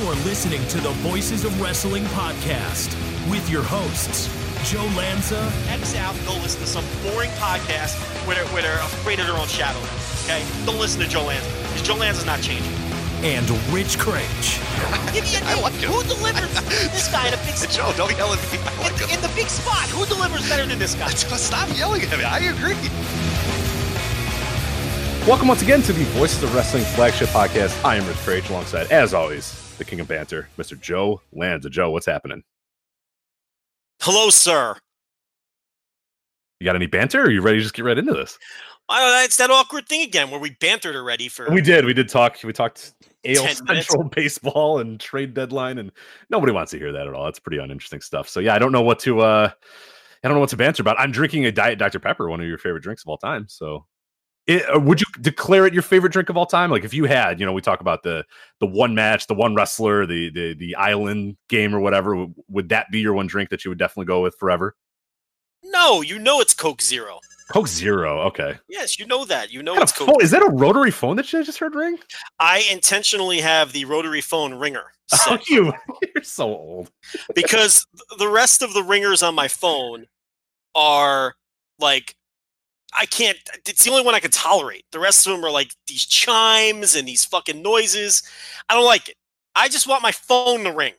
You're listening to the Voices of Wrestling podcast with your hosts, Joe Lanza. X out, go listen to some boring podcast where they're afraid of their own shadow. Okay? Don't listen to Joe Lanza, because Joe Lanza's not changing. And Rich Cranch. I like him. Who delivers this guy in a big spot? Joe, don't yell at me. I like him. In the big spot, who delivers better than this guy? Stop yelling at me. I agree. Welcome once again to the Voices of Wrestling flagship podcast. I am Rich Cranch, alongside, as always, the King of Banter, Mr. Joe Lanza. Joe, what's happening? Hello, sir. You got any banter? Or are you ready to just get right into this? It's that awkward thing again where we bantered already for... We did talk. We talked AL Central baseball and trade deadline, and nobody wants to hear that at all. That's pretty uninteresting stuff. So yeah, I don't know what to banter about. I'm drinking a Diet Dr. Pepper, one of your favorite drinks of all time. So... would you declare it your favorite drink of all time? Like if you had, we talk about the one match, the one wrestler, the island game or whatever. Would that be your one drink that you would definitely go with forever? No, it's Coke Zero. Coke Zero, okay. Yes, that. It's Coke. Is that a rotary phone that you just heard ring? I intentionally have the rotary phone ringer. So. Oh, you're so old. Because the rest of the ringers on my phone are like, I can't, it's the only one I can tolerate. The rest of them are like these chimes and these fucking noises. I don't like it. I just want my phone to ring.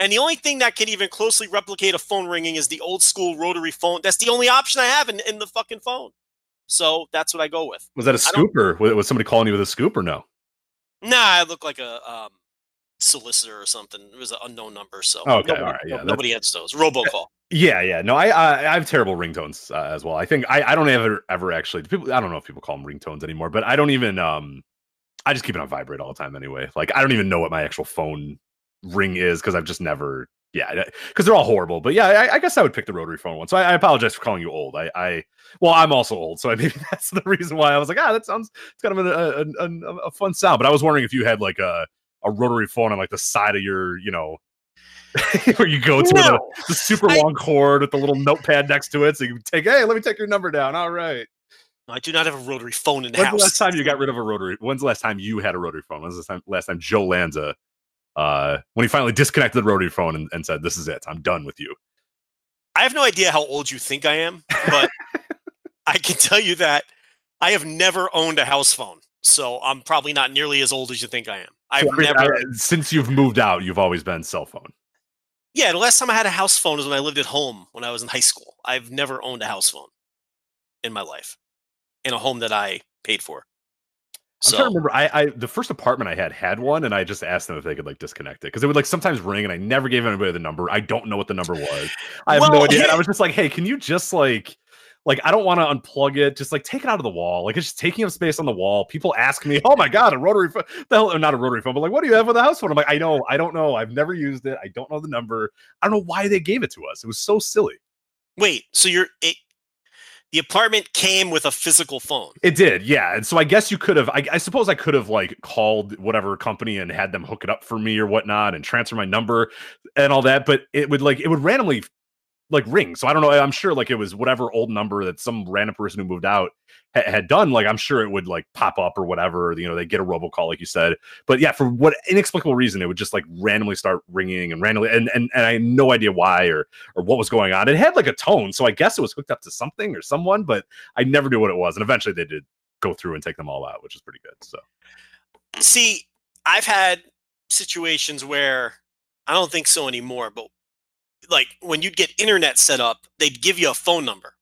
And the only thing that can even closely replicate a phone ringing is the old school rotary phone. That's the only option I have in the fucking phone. So that's what I go with. Was that a scoop or was somebody calling you with a scoop or no? Nah, I look like a solicitor or something. It was an unknown number. So okay, nobody, all right, yeah, nobody heads those. Robocall. Yeah. No, I have terrible ringtones as well. I think I don't ever actually people. I don't know if people call them ringtones anymore, but I don't even. I just keep it on vibrate all the time anyway. Like I don't even know what my actual phone ring is because I've just never. Yeah, because they're all horrible. But yeah, I guess I would pick the rotary phone one. So I apologize for calling you old. I'm also old, so maybe that's the reason why I was like, that sounds. It's kind of a fun sound. But I was wondering if you had like a rotary phone on like the side of your, where you go to the super long cord with the little notepad next to it. So you take, hey, let me take your number down. All right. I do not have a rotary phone in the house. When's the last time you had a rotary phone? When's the last time Joe Lanza, when he finally disconnected the rotary phone and said, this is it. I'm done with you. I have no idea how old you think I am, but I can tell you that I have never owned a house phone. So I'm probably not nearly as old as you think I am. Since you've moved out, you've always been cell phone. Yeah, the last time I had a house phone was when I lived at home when I was in high school. I've never owned a house phone in my life, in a home that I paid for. So. I'm trying to remember, the first apartment I had one, and I just asked them if they could like disconnect it because it would like sometimes ring, and I never gave anybody the number. I don't know what the number was. I have no idea. And I was just like, hey, can you just like I don't want to unplug it. Just like take it out of the wall. Like it's just taking up space on the wall. People ask me, "Oh my god, a rotary phone? The hell, not a rotary phone, but like what do you have with a house phone?" I'm like, I don't know. I've never used it. I don't know the number. I don't know why they gave it to us. It was so silly. Wait, so the apartment came with a physical phone? It did, yeah. And so I guess you could have. I suppose I could have like called whatever company and had them hook it up for me or whatnot and transfer my number and all that. But it would randomly. Like ring. So I don't know. I'm sure like it was whatever old number that some random person who moved out had done. Like I'm sure it would like pop up or whatever, they get a robocall like you said. But yeah, for what inexplicable reason, it would just like randomly start ringing and randomly. And I had no idea why or what was going on. It had like a tone. So I guess it was hooked up to something or someone, but I never knew what it was. And eventually they did go through and take them all out, which is pretty good. So. See, I've had situations where I don't think so anymore, but like when you'd get internet set up, they'd give you a phone number.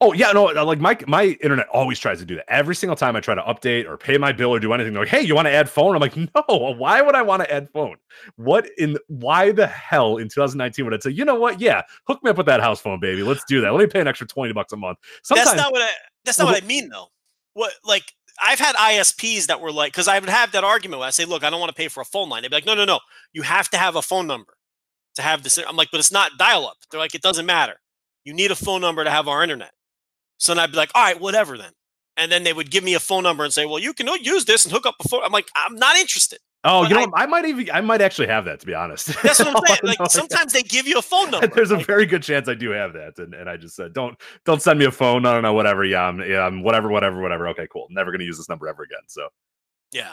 Oh yeah, no, like my internet always tries to do that. Every single time I try to update or pay my bill or do anything, they're like, "Hey, you want to add phone?" I'm like, "No, why would I want to add phone? Why the hell in 2019 would I say, you know what? Yeah, hook me up with that house phone, baby. Let's do that. Let me pay an extra $20 a month." Sometimes, that's not what I mean though. What like I've had ISPs that were like, because I would have that argument where I say, "Look, I don't want to pay for a phone line." They'd be like, "No, you have to have a phone number to have this." I'm like, "But it's not dial up." They're like, "It doesn't matter. You need a phone number to have our internet." So then I'd be like, all right, whatever then. And then they would give me a phone number and say, well, you can use this and hook up a phone. I'm like, I'm not interested. Oh, but you know what? I might actually have that, to be honest. That's what I'm saying. Like sometimes they give you a phone number. There's a very good chance I do have that. And I just said, don't send me a phone. No, whatever. Yeah, I'm whatever. Okay, cool. I'm never going to use this number ever again. So yeah.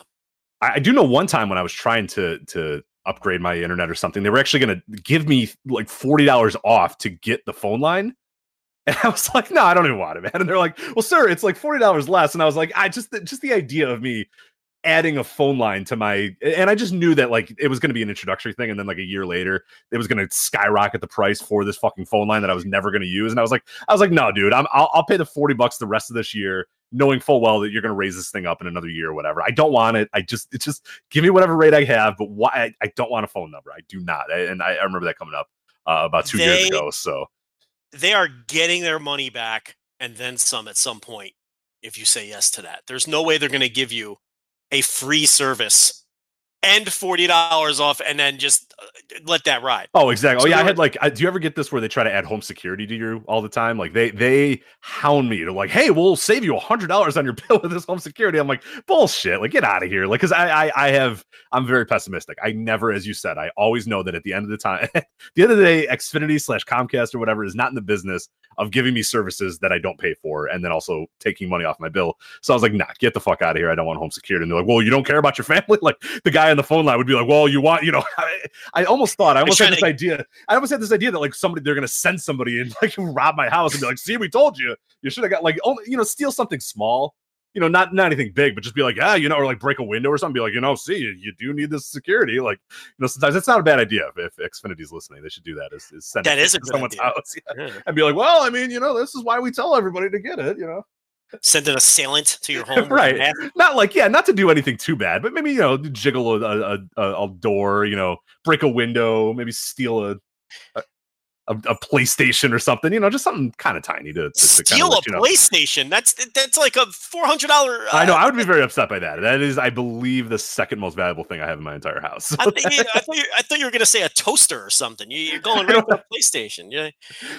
I do know one time when I was trying to upgrade my internet or something, they were actually going to give me like $40 off to get the phone line. And I was like, no, I don't even want it, man. And they're like, well, sir, it's like $40 less. And I was like, I just the idea of me adding a phone line to my, and I just knew that like it was going to be an introductory thing. And then like a year later, it was going to skyrocket the price for this fucking phone line that I was never going to use. And I was like, no, dude, I'll pay the $40 the rest of this year, knowing full well that you're going to raise this thing up in another year or whatever. I don't want it. It's just give me whatever rate I have, but why? I don't want a phone number. I do not. And I remember that coming up about two years ago. So they are getting their money back and then some at some point if you say yes to that. There's no way they're going to give you a free service and $40 off and then just let that ride. Oh, exactly. So oh, yeah. Do you ever get this where they try to add home security to you all the time? Like they hound me. They're like, hey, we'll save you $100 on your bill with this home security. I'm like, bullshit. Like, get out of here. Like, cause I'm very pessimistic. I never, as you said, I always know that at the end of the time, the end of the day, Xfinity / Comcast or whatever is not in the business of giving me services that I don't pay for. And then also taking money off my bill. So I was like, nah, get the fuck out of here. I don't want home security. And they're like, well, you don't care about your family. Like the guy on the phone line would be like, well, you want, you know, I almost had this idea that like they're gonna send somebody and like rob my house and be like, see, we told you, you should have got like, oh, you know, steal something small, you know, not anything big, but just be like, ah, you know, or like break a window or something, be like, you know, see, you do need this security. Like, you know, sometimes that's not a bad idea. If Xfinity's listening, they should do that. Is send that it is a to someone's idea. House yeah. Yeah. And be like, well, I mean, you know, this is why we tell everybody to get it, you know. Send an assailant to your home, right? Not like, yeah, not to do anything too bad, but maybe, you know, jiggle a door, you know, break a window, maybe steal a PlayStation or something, you know, just something kind of tiny to steal kind of a PlayStation. Know. That's like a $400. I know. I would be very upset by that. That is, I believe, the second most valuable thing I have in my entire house. I thought you were going to say a toaster or something. You're going right for a PlayStation. Yeah,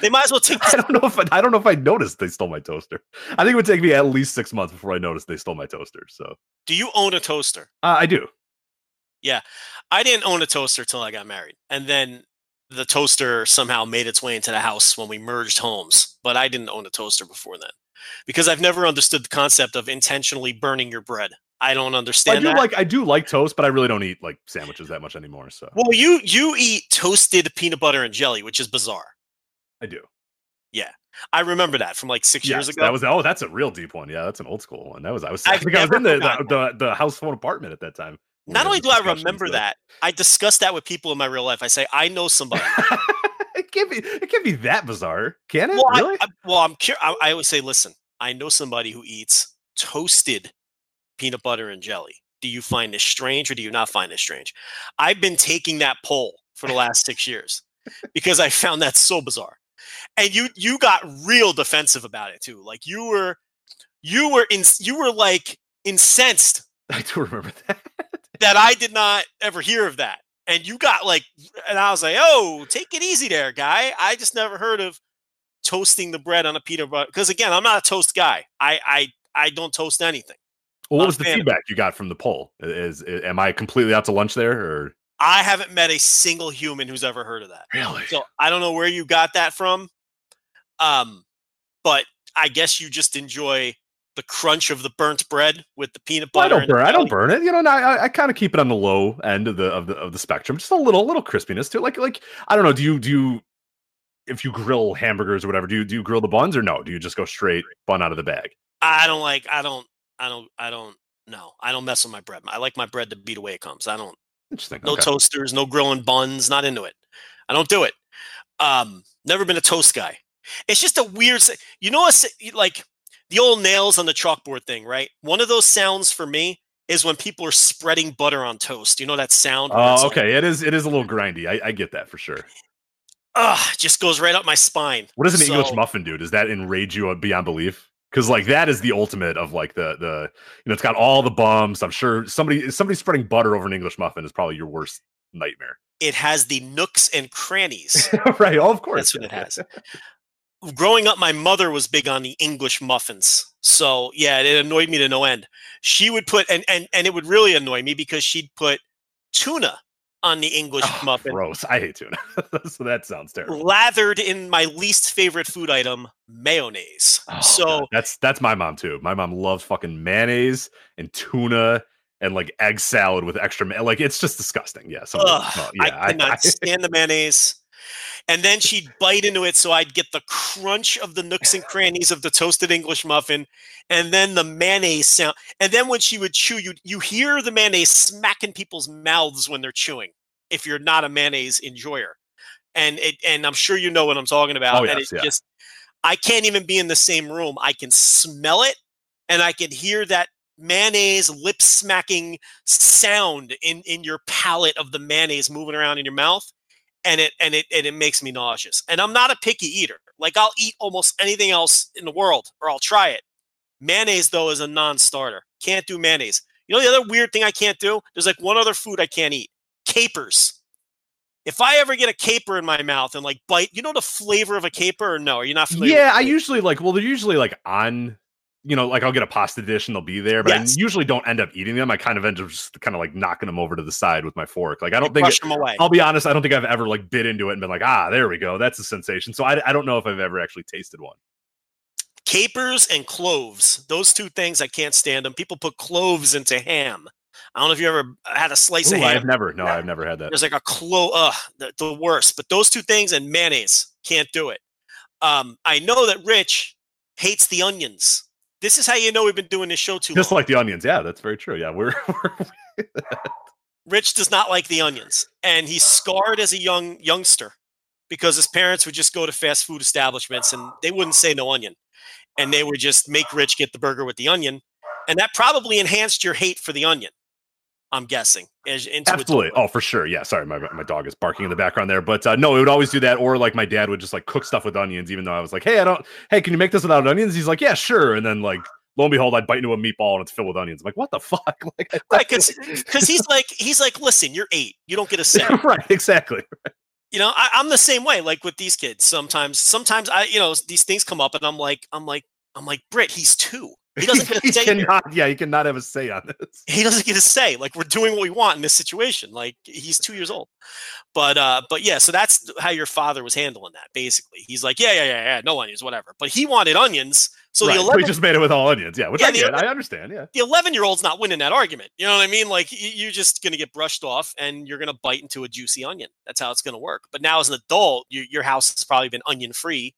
they might as well take. I don't know if I noticed they stole my toaster. I think it would take me at least 6 months before I noticed they stole my toaster. So, do you own a toaster? I do. Yeah, I didn't own a toaster till I got married, and then the toaster somehow made its way into the house when we merged homes, but I didn't own a toaster before then because I've never understood the concept of intentionally burning your bread. I don't understand. I do like toast, but I really don't eat like sandwiches that much anymore. So, well, you eat toasted peanut butter and jelly, which is bizarre. I do. Yeah. I remember that from like 6 years ago. That's a real deep one. Yeah. That's an old school one. I was in the house phone apartment at that time. Not only do I remember that, I discuss that with people in my real life. I say, I know somebody. It can't be that bizarre, can it? Well, really? I'm curious. I always say, listen, I know somebody who eats toasted peanut butter and jelly. Do you find this strange or do you not find this strange? I've been taking that poll for the last 6 years because I found that so bizarre. And you got real defensive about it too. Like you were like incensed. I do remember that. That I did not ever hear of that. And you got like, and I was like, oh, take it easy there, guy. I just never heard of toasting the bread on a peanut butter. Because again, I'm not a toast guy. I don't toast anything. Well, what was the feedback you got from the poll? Am I completely out to lunch there? Or I haven't met a single human who's ever heard of that. Really? So I don't know where you got that from. But I guess you just enjoy the crunch of the burnt bread with the peanut butter. I don't burn it. You know, I kind of keep it on the low end of the spectrum. Just a little crispiness to it. Like I don't know. Do you if you grill hamburgers or whatever? Do you grill the buns or no? Do you just go straight bun out of the bag? I don't mess with my bread. I like my bread to be the way it comes. I don't. Interesting. No toasters, no grilling buns, not into it. I don't do it. Never been a toast guy. It's just a weird, you know, like the old nails on the chalkboard thing, right? One of those sounds for me is when people are spreading butter on toast. You know that sound? Oh, okay. Like, it is a little grindy. I get that for sure. Just goes right up my spine. What does an English muffin do? Does that enrage you beyond belief? Because like that is the ultimate of like the you know, it's got all the bumps. I'm sure somebody spreading butter over an English muffin is probably your worst nightmare. It has the nooks and crannies. Right. Oh, of course. That's what it has. Growing up, my mother was big on the English muffins. So yeah, it annoyed me to no end. She would put, and it would really annoy me because she'd put tuna on the English muffin. Gross. I hate tuna. So that sounds terrible. Lathered in my least favorite food item, mayonnaise. Oh, so God. That's my mom too. My mom loves fucking mayonnaise and tuna and like egg salad with extra like it's just disgusting. Yeah. I cannot stand the mayonnaise. And then she'd bite into it, so I'd get the crunch of the nooks and crannies of the toasted English muffin, and then the mayonnaise sound. And then when she would chew, you hear the mayonnaise smack in people's mouths when they're chewing, if you're not a mayonnaise enjoyer. And I'm sure you know what I'm talking about. Oh, yes, and just, I can't even be in the same room. I can smell it, and I can hear that mayonnaise lip smacking sound in your palate of the mayonnaise moving around in your mouth. And it makes me nauseous. And I'm not a picky eater. Like I'll eat almost anything else in the world, or I'll try it. Mayonnaise though is a non-starter. Can't do mayonnaise. You know the other weird thing I can't do? There's like one other food I can't eat. Capers. If I ever get a caper in my mouth and like bite, you know the flavor of a caper or no? Are you not familiar? Yeah, I usually like. Well, they're usually like on. You know, like I'll get a pasta dish and they'll be there, but I usually don't end up eating them. I kind of end up just kind of like knocking them over to the side with my fork. Like I don't think them away. I'll be honest, I don't think I've ever like bit into it and been like, there we go. That's a sensation. So I don't know if I've ever actually tasted one. Capers and cloves. Those two things, I can't stand them. People put cloves into ham. I don't know if you ever had a slice of ham. I've never had that. There's like a clove, the worst. But those two things and mayonnaise, can't do it. I know that Rich hates the onions. This is how you know we've been doing this show too long. Just like the onions. Yeah, that's very true. Yeah, we're Rich does not like the onions. And he's scarred as a youngster because his parents would just go to fast food establishments and they wouldn't say no onion. And they would just make Rich get the burger with the onion. And that probably enhanced your hate for the onion, I'm guessing. Absolutely. Oh, for sure. Yeah, sorry. My dog is barking in the background there. But no, it would always do that. Or like my dad would just like cook stuff with onions, even though I was like, hey, can you make this without onions? He's like, yeah, sure. And then like, lo and behold, I'd bite into a meatball and it's filled with onions. I'm like, what the fuck? Like, because he's like, listen, you're 8. You don't get a say. Right, exactly. Right. You know, I'm the same way, like with these kids. Sometimes I, you know, these things come up and I'm like, Britt, he's 2. He doesn't get a say. He cannot have a say on this. He doesn't get a say. Like we're doing what we want in this situation. Like he's 2 years old. But yeah, so that's how your father was handling that. Basically, he's like, yeah, no onions, whatever. But he wanted onions, so right. So he just made it with all onions. Yeah, which I get. I understand. Yeah, the 11-year-old's not winning that argument. You know what I mean? Like you're just gonna get brushed off, and you're gonna bite into a juicy onion. That's how it's gonna work. But now as an adult, your house has probably been onion free.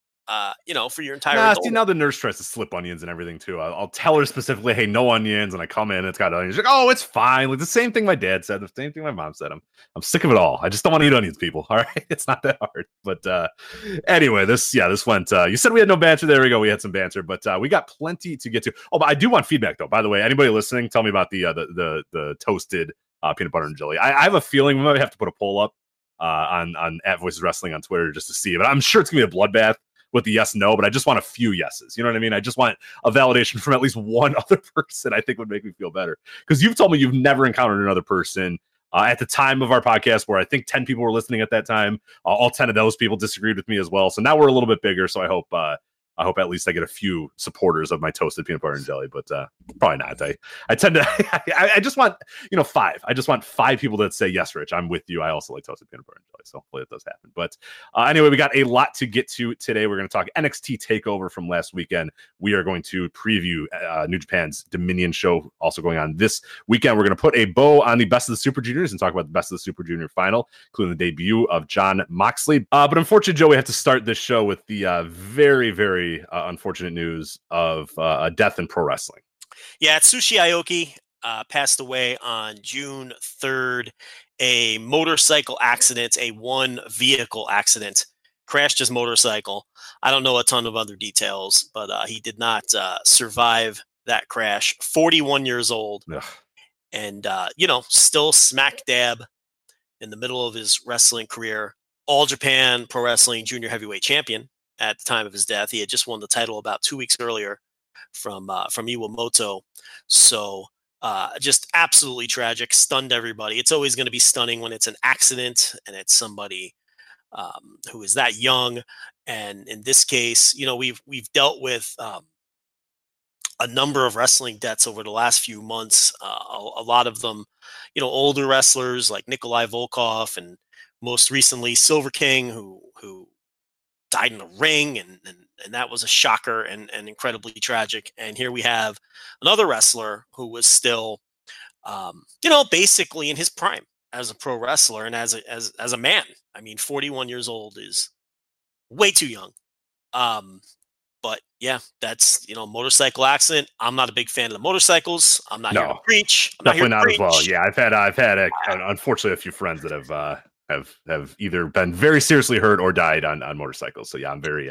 You know, for your entire adult. See, now the nurse tries to slip onions and everything too. I'll tell her specifically, hey, no onions, and I come in and it's got onions. She's like, oh, it's fine. Like the same thing my dad said, the same thing my mom said. I'm sick of it all. I just don't want to eat onions, people. All right, it's not that hard. But anyway, this went. You said we had no banter. There we go. We had some banter, but we got plenty to get to. Oh, but I do want feedback though. By the way, anybody listening, tell me about the toasted peanut butter and jelly. I have a feeling we might have to put a poll up on @VoicesWrestling on Twitter just to see. But I'm sure it's gonna be a bloodbath. With the yes, no, but I just want a few yeses. You know what I mean? I just want a validation from at least one other person. I think would make me feel better because you've told me you've never encountered another person at the time of our podcast where I think 10 people were listening at that time. All 10 of those people disagreed with me as well. So now we're a little bit bigger. So I hope at least I get a few supporters of my toasted peanut butter and jelly, but probably not. I tend to. I just want 5. I just want 5 people that say yes, Rich. I'm with you. I also like toasted peanut butter and jelly, so hopefully that does happen. But anyway, we got a lot to get to today. We're going to talk NXT Takeover from last weekend. We are going to preview New Japan's Dominion show also going on this weekend. We're going to put a bow on the Best of the Super Juniors and talk about the Best of the Super Junior final, including the debut of Jon Moxley. But unfortunately, Joe, we have to start this show with the very, very unfortunate news of a death in pro wrestling. Yeah, Atsushi Aoki passed away on June 3rd a motorcycle accident, a one vehicle accident, crashed his motorcycle. I don't know a ton of other details, but he did not survive that crash. 41 years old. Ugh. And, you know, still smack dab in the middle of his wrestling career. All Japan Pro Wrestling Junior Heavyweight Champion at the time of his death. He had just won the title about 2 weeks earlier from Iwamoto. So just absolutely tragic, stunned everybody. It's always going to be stunning when it's an accident and it's somebody who is that young. And in this case, you know, we've dealt with a number of wrestling deaths over the last few months. A lot of them, you know, older wrestlers like Nikolai Volkov, and most recently Silver King, who died in the ring, and that was a shocker and incredibly tragic. And here we have another wrestler who was still, you know, basically in his prime as a pro wrestler and as a man. I mean, 41 years old is way too young. But yeah, that's, you know, motorcycle accident. I'm not a big fan of the motorcycles. I'm not here to preach. I'm definitely not as well. Yeah, I've had unfortunately a few friends that have either been very seriously hurt or died on motorcycles. So yeah, I'm very,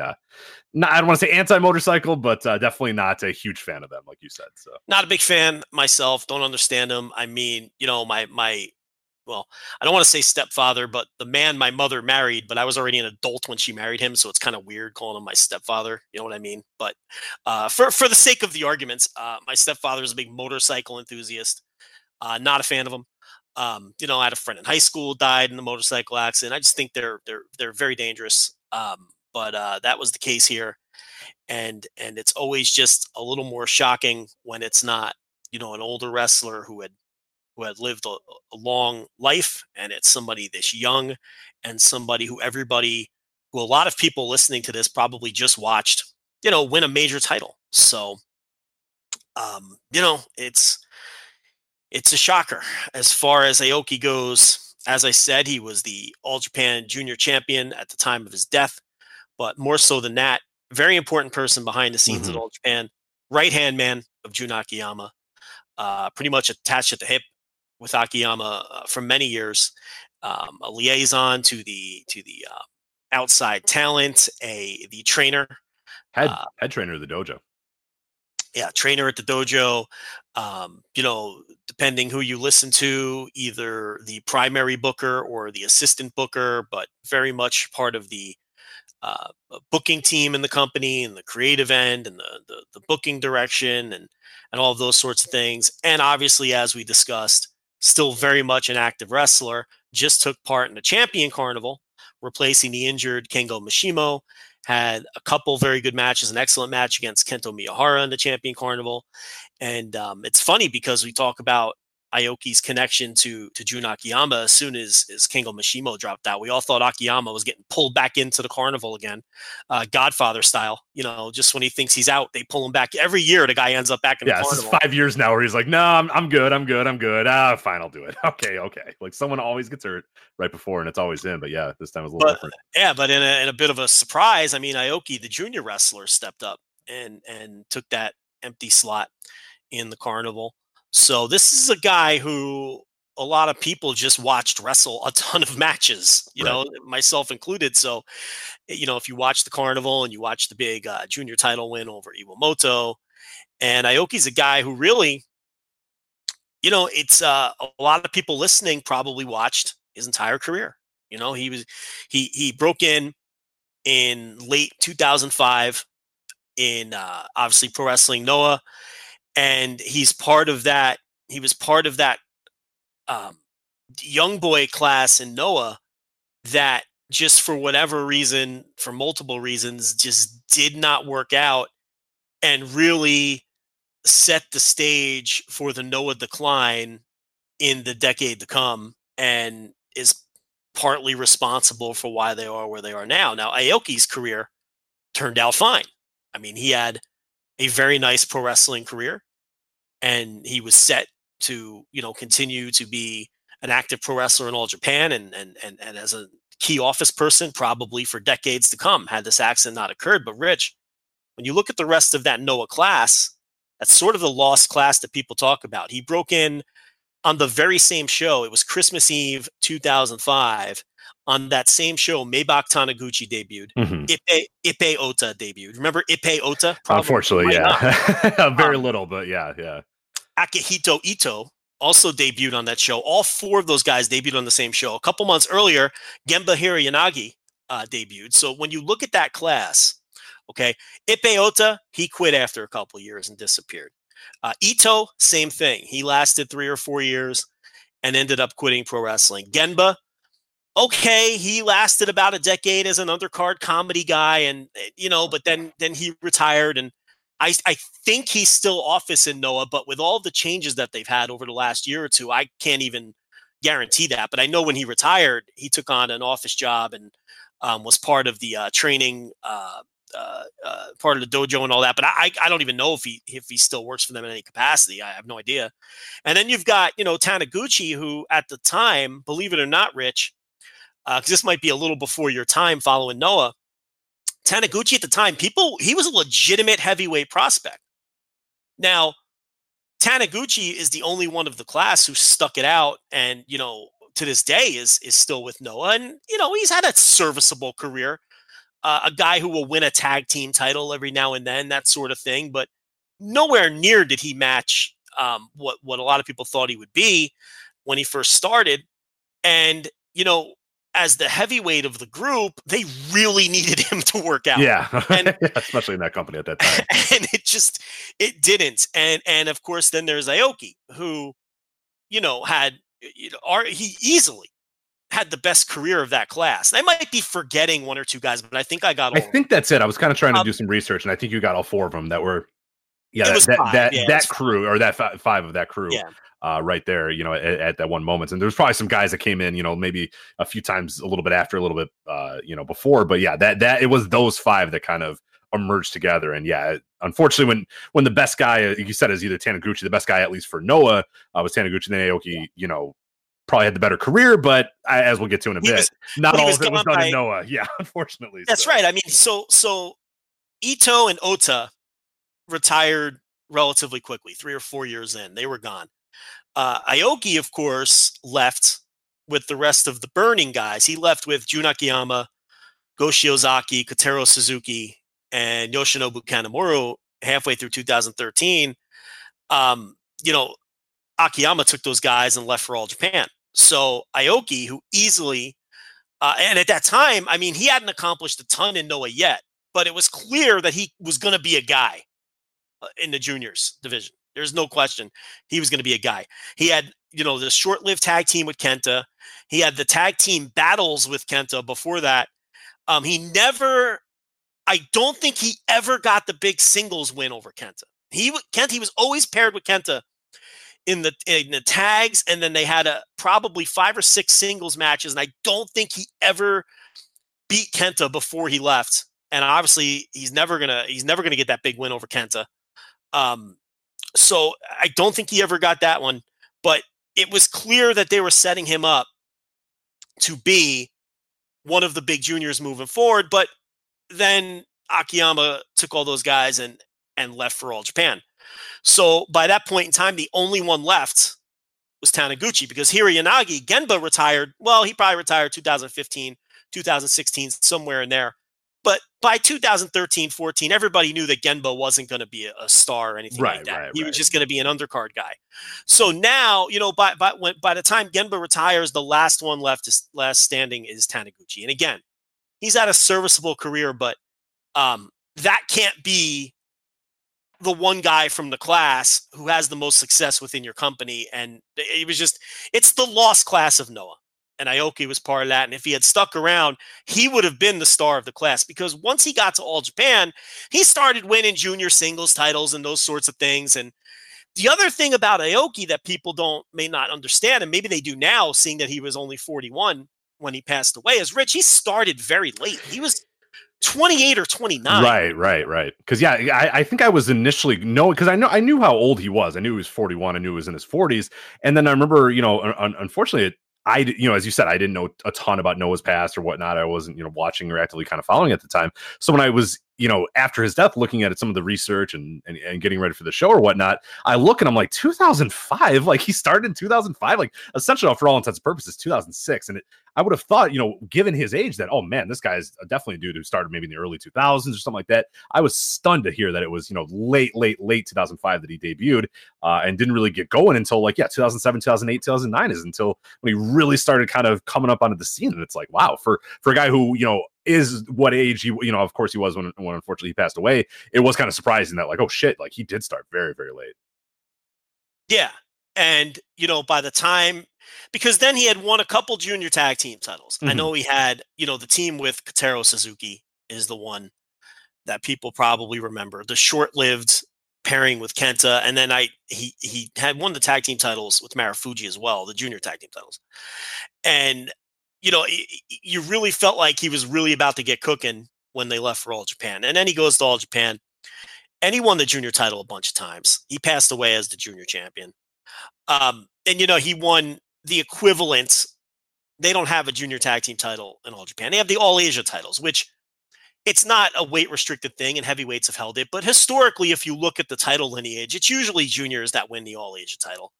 not, I don't want to say anti-motorcycle, but definitely not a huge fan of them, like you said. So not a big fan myself. Don't understand them. I mean, you know, well, I don't want to say stepfather, but the man my mother married, but I was already an adult when she married him. So it's kind of weird calling him my stepfather. You know what I mean? But for the sake of the arguments, my stepfather is a big motorcycle enthusiast. Not a fan of him. You know, I had a friend in high school died in a motorcycle accident. I just think they're very dangerous. But that was the case here. And it's always just a little more shocking when it's not, you know, an older wrestler who had lived a long life, and it's somebody this young and somebody who a lot of people listening to this probably just watched, you know, win a major title. So, you know, it's a shocker. As far as Aoki goes, as I said, he was the All Japan Junior Champion at the time of his death, but more so than that, very important person behind the scenes at All Japan, right-hand man of Jun Akiyama, pretty much attached at the hip with Akiyama for many years, a liaison to the outside talent, the trainer, head trainer of the dojo. Yeah, trainer at the dojo. You know, depending who you listen to, either the primary booker or the assistant booker, but very much part of the booking team in the company, and the creative end, and the booking direction, and all of those sorts of things. And obviously, as we discussed, still very much an active wrestler. Just took part in the Champion Carnival, replacing the injured Kengo Mishimo. Had a couple very good matches, an excellent match against Kento Miyahara in the Champion Carnival. And it's funny because we talk about Aoki's connection to Jun Akiyama. As soon as Kengo Mishimo dropped out, we all thought Akiyama was getting pulled back into the carnival again, Godfather style. You know, just when he thinks he's out, they pull him back. Every year, the guy ends up back in the carnival. It's 5 years now where he's like, no, I'm good. Fine, I'll do it. Okay. Like, someone always gets hurt right before, and it's always him. But yeah, this time was a little different. Yeah, but in a bit of a surprise, I mean, Aoki, the junior wrestler, stepped up and took that empty slot in the carnival. So this is a guy who a lot of people just watched wrestle a ton of matches, you know, myself included. So, you know, if you watch the carnival and you watch the big junior title win over Iwamoto, and Aoki's a guy who really, you know, it's a lot of people listening probably watched his entire career. You know, he broke in late 2005 in obviously Pro Wrestling Noah. And he's part of that. He was part of that young boy class in Noah that just for whatever reason, for multiple reasons, just did not work out and really set the stage for the Noah decline in the decade to come, and is partly responsible for why they are where they are now. Now, Aoki's career turned out fine. I mean, he had a very nice pro wrestling career. And he was set to, you know, continue to be an active pro wrestler in All Japan and as a key office person probably for decades to come, had this accident not occurred. But Rich, when you look at the rest of that Noah class, that's sort of the lost class that people talk about. He broke in on the very same show, it was Christmas Eve 2005, on that same show, Maybach Taniguchi debuted. Mm-hmm. Ippei Ota debuted. Remember Ippei Ota? Probably. Unfortunately, yeah. Very little, but yeah. Akihito Ito also debuted on that show. All four of those guys debuted on the same show. A couple months earlier, Genba Hirayanagi debuted. So when you look at that class, okay, Ippei Ota, he quit after a couple years and disappeared. Ito, same thing. He lasted 3 or 4 years and ended up quitting pro wrestling. Genba, okay, he lasted about a decade as an undercard comedy guy, and you know, but then he retired, and I think he's still office in Noah, but with all the changes that they've had over the last year or two, I can't even guarantee that. But I know when he retired, he took on an office job and was part of the training, part of the dojo and all that. But I don't even know if he still works for them in any capacity. I have no idea. And then you've got, you know, Taniguchi, who at the time, believe it or not, Rich, because this might be a little before your time following Noah, Taniguchi at the time, he was a legitimate heavyweight prospect. Now, Taniguchi is the only one of the class who stuck it out, and, you know, to this day is still with Noah. And, you know, he's had a serviceable career, a guy who will win a tag team title every now and then, that sort of thing. But nowhere near did he match what a lot of people thought he would be when he first started. And, you know, as the heavyweight of the group, they really needed him to work out. Yeah, and, especially in that company at that time. And it didn't. And of course, then there's Aoki, who, you know, he easily had the best career of that class. I might be forgetting one or two guys, but I think I got all. I think that's it. I was kind of trying to do some research, and I think you got all four of them that were. Yeah, five of that crew. Yeah. Right there, you know, at that one moment. And there's probably some guys that came in, you know, maybe a few times, a little bit after, a little bit, you know, before. But yeah, that it was those five that kind of emerged together. And yeah, unfortunately, when the best guy, like you said, is either Taniguchi, the best guy, at least for Noah, was Taniguchi, and then Aoki, you know, probably had the better career. But as we'll get to in a bit, not all of it was done in Noah. Yeah, unfortunately. That's right. I mean, so Ito and Ota retired relatively quickly, 3 or 4 years in. They were gone. Aoki, of course, left with the rest of the burning guys. He left with Jun Akiyama, Go Shiozaki, Kotaro Suzuki, and Yoshinobu Kanemaru halfway through 2013. You know, Akiyama took those guys and left for All Japan. So Aoki, who easily, and at that time, I mean, he hadn't accomplished a ton in Noah yet, but it was clear that he was going to be a guy in the juniors division. There's no question he was going to be a guy. He had, you know, the short-lived tag team with Kenta. He had the tag team battles with Kenta before that. I don't think he ever got the big singles win over Kenta. He was always paired with Kenta in the tags, and then they had probably 5 or 6 singles matches, and I don't think he ever beat Kenta before he left. And obviously, he's never gonna get that big win over Kenta. So I don't think he ever got that one, but it was clear that they were setting him up to be one of the big juniors moving forward. But then Akiyama took all those guys and left for All Japan. So by that point in time, the only one left was Taniguchi, because Hirayanagi, Genba retired. Well, he probably retired 2015, 2016, somewhere in there. But by 2013, 14, everybody knew that Genba wasn't going to be a star or anything like that. He was just going to be an undercard guy. So now, you know, by the time Genba retires, the last one left, last standing, is Taniguchi. And again, he's had a serviceable career, but that can't be the one guy from the class who has the most success within your company. And it was just, it's the lost class of Noah. And Aoki was part of that. And if he had stuck around, he would have been the star of the class, because once he got to All Japan, he started winning junior singles titles and those sorts of things. And the other thing about Aoki that people may not understand, and maybe they do now, seeing that he was only 41 when he passed away, is, Rich, he started very late. He was 28 or 29. Right. Because yeah, I think I was initially because I knew how old he was. I knew he was 41. I knew he was in his 40s. And then I remember, you know, unfortunately, as you said, I didn't know a ton about Noah's past or whatnot. I wasn't, you know, watching or actively kind of following at the time. So when I was you know, after his death, looking at some of the research and getting ready for the show or whatnot, I look and I'm like, 2005, like he started in 2005, like essentially for all intents and purposes, 2006. And I would have thought, you know, given his age that, oh man, this guy's definitely a dude who started maybe in the early 2000s or something like that. I was stunned to hear that it was, you know, late 2005 that he debuted and didn't really get going until like, yeah, 2007, 2008, 2009 is until when he really started kind of coming up onto the scene. And it's like, wow, for a guy who, you know, is what age he, you know, of course he was when unfortunately he passed away. It was kind of surprising that like, oh shit, like he did start very, very late. Yeah. And, you know, by the time, because then he had won a couple junior tag team titles. Mm-hmm. I know he had, you know, the team with Kotaro Suzuki is the one that people probably remember, the short-lived pairing with Kenta. And then he had won the tag team titles with Marufuji as well, the junior tag team titles. And, you know, you really felt like he was really about to get cooking when they left for All Japan. And then he goes to All Japan, and he won the junior title a bunch of times. He passed away as the junior champion. And, you know, he won the equivalent. They don't have a junior tag team title in All Japan. They have the All Asia titles, which it's not a weight-restricted thing, and heavyweights have held it. But historically, if you look at the title lineage, it's usually juniors that win the All Asia title.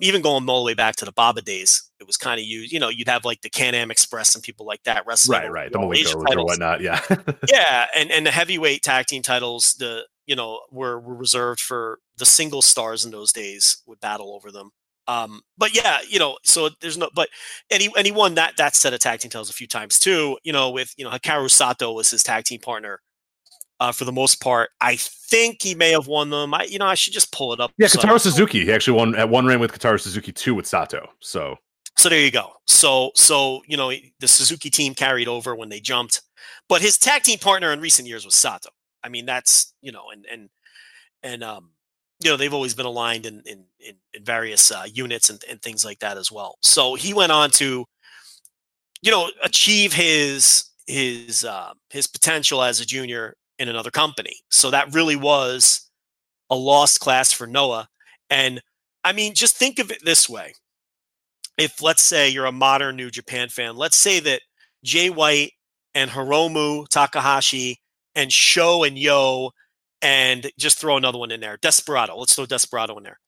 Even going all the way back to the Baba days, it was kind of you know, you'd have like the Can-Am Express and people like that wrestling, right? Don't wait or whatnot, yeah, yeah. And the heavyweight tag team titles, the you know were reserved for the single stars in those days would battle over them. But yeah, you know, so there's no but and he won that set of tag team titles a few times too. You know, with you know Hikaru Sato was his tag team partner. For the most part, I think he may have won them. I should just pull it up. Yeah, Kotaro Suzuki. He actually won at one reign with Kotaro Suzuki, two with Sato. So there you go. So you know the Suzuki team carried over when they jumped, but his tag team partner in recent years was Sato. I mean, that's you know, and you know they've always been aligned in various units and things like that as well. So he went on to, you know, achieve his potential as a junior in another company. So that really was a lost class for Noah. And I mean, just think of it this way. If let's say you're a modern New Japan fan, let's say that Jay White and Hiromu Takahashi and Sho and Yo, and just throw another one in there, Desperado. Let's throw Desperado in there.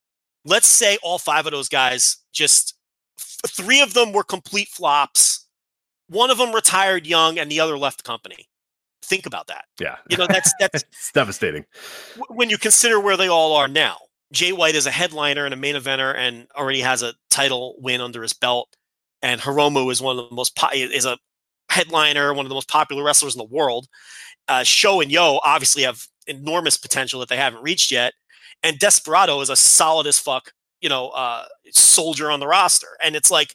Let's say all five of those guys, just three of them were complete flops. One of them retired young and the other left the company. Think about that. Yeah. You know, that's it's devastating when you consider where they all are now. Jay White is a headliner and a main eventer and already has a title win under his belt. And Hiromu is one of the most is a headliner, one of the most popular wrestlers in the world. Sho and Yo obviously have enormous potential that they haven't reached yet. And Desperado is a solid as fuck, you know, soldier on the roster. And it's like,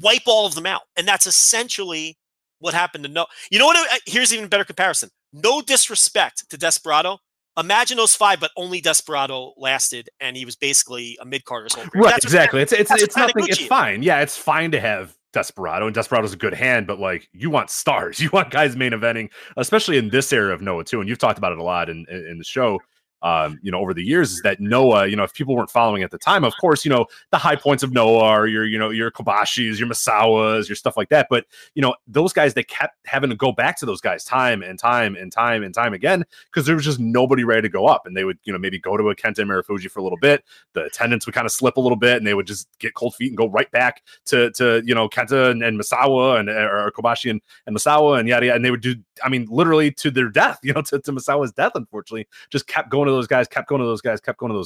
wipe all of them out. And that's essentially what happened to Noah. You know what? Here's even better comparison. No disrespect to Desperado. Imagine those five, but only Desperado lasted, and he was basically a mid-carder. Right, that's exactly. It's nothing. It's fine. Yeah, it's fine to have Desperado, and Desperado's a good hand, but like you want stars. You want guys main eventing, especially in this era of Noah too. And you've talked about it a lot in the show. You know, over the years is that Noah, you know, if people weren't following at the time, of course, you know, the high points of Noah are your Kobashis, your Misawas, your stuff like that. But, you know, those guys, they kept having to go back to those guys time and time again, because there was just nobody ready to go up. And they would, you know, maybe go to a Kenta Marufuji for a little bit. The attendance would kind of slip a little bit and they would just get cold feet and go right back to you know, Kenta and Misawa or Kobashi and Misawa and yada, yada. And they would do, I mean, literally to their death, you know, to Misawa's death, unfortunately, just kept going to those guys, kept going to those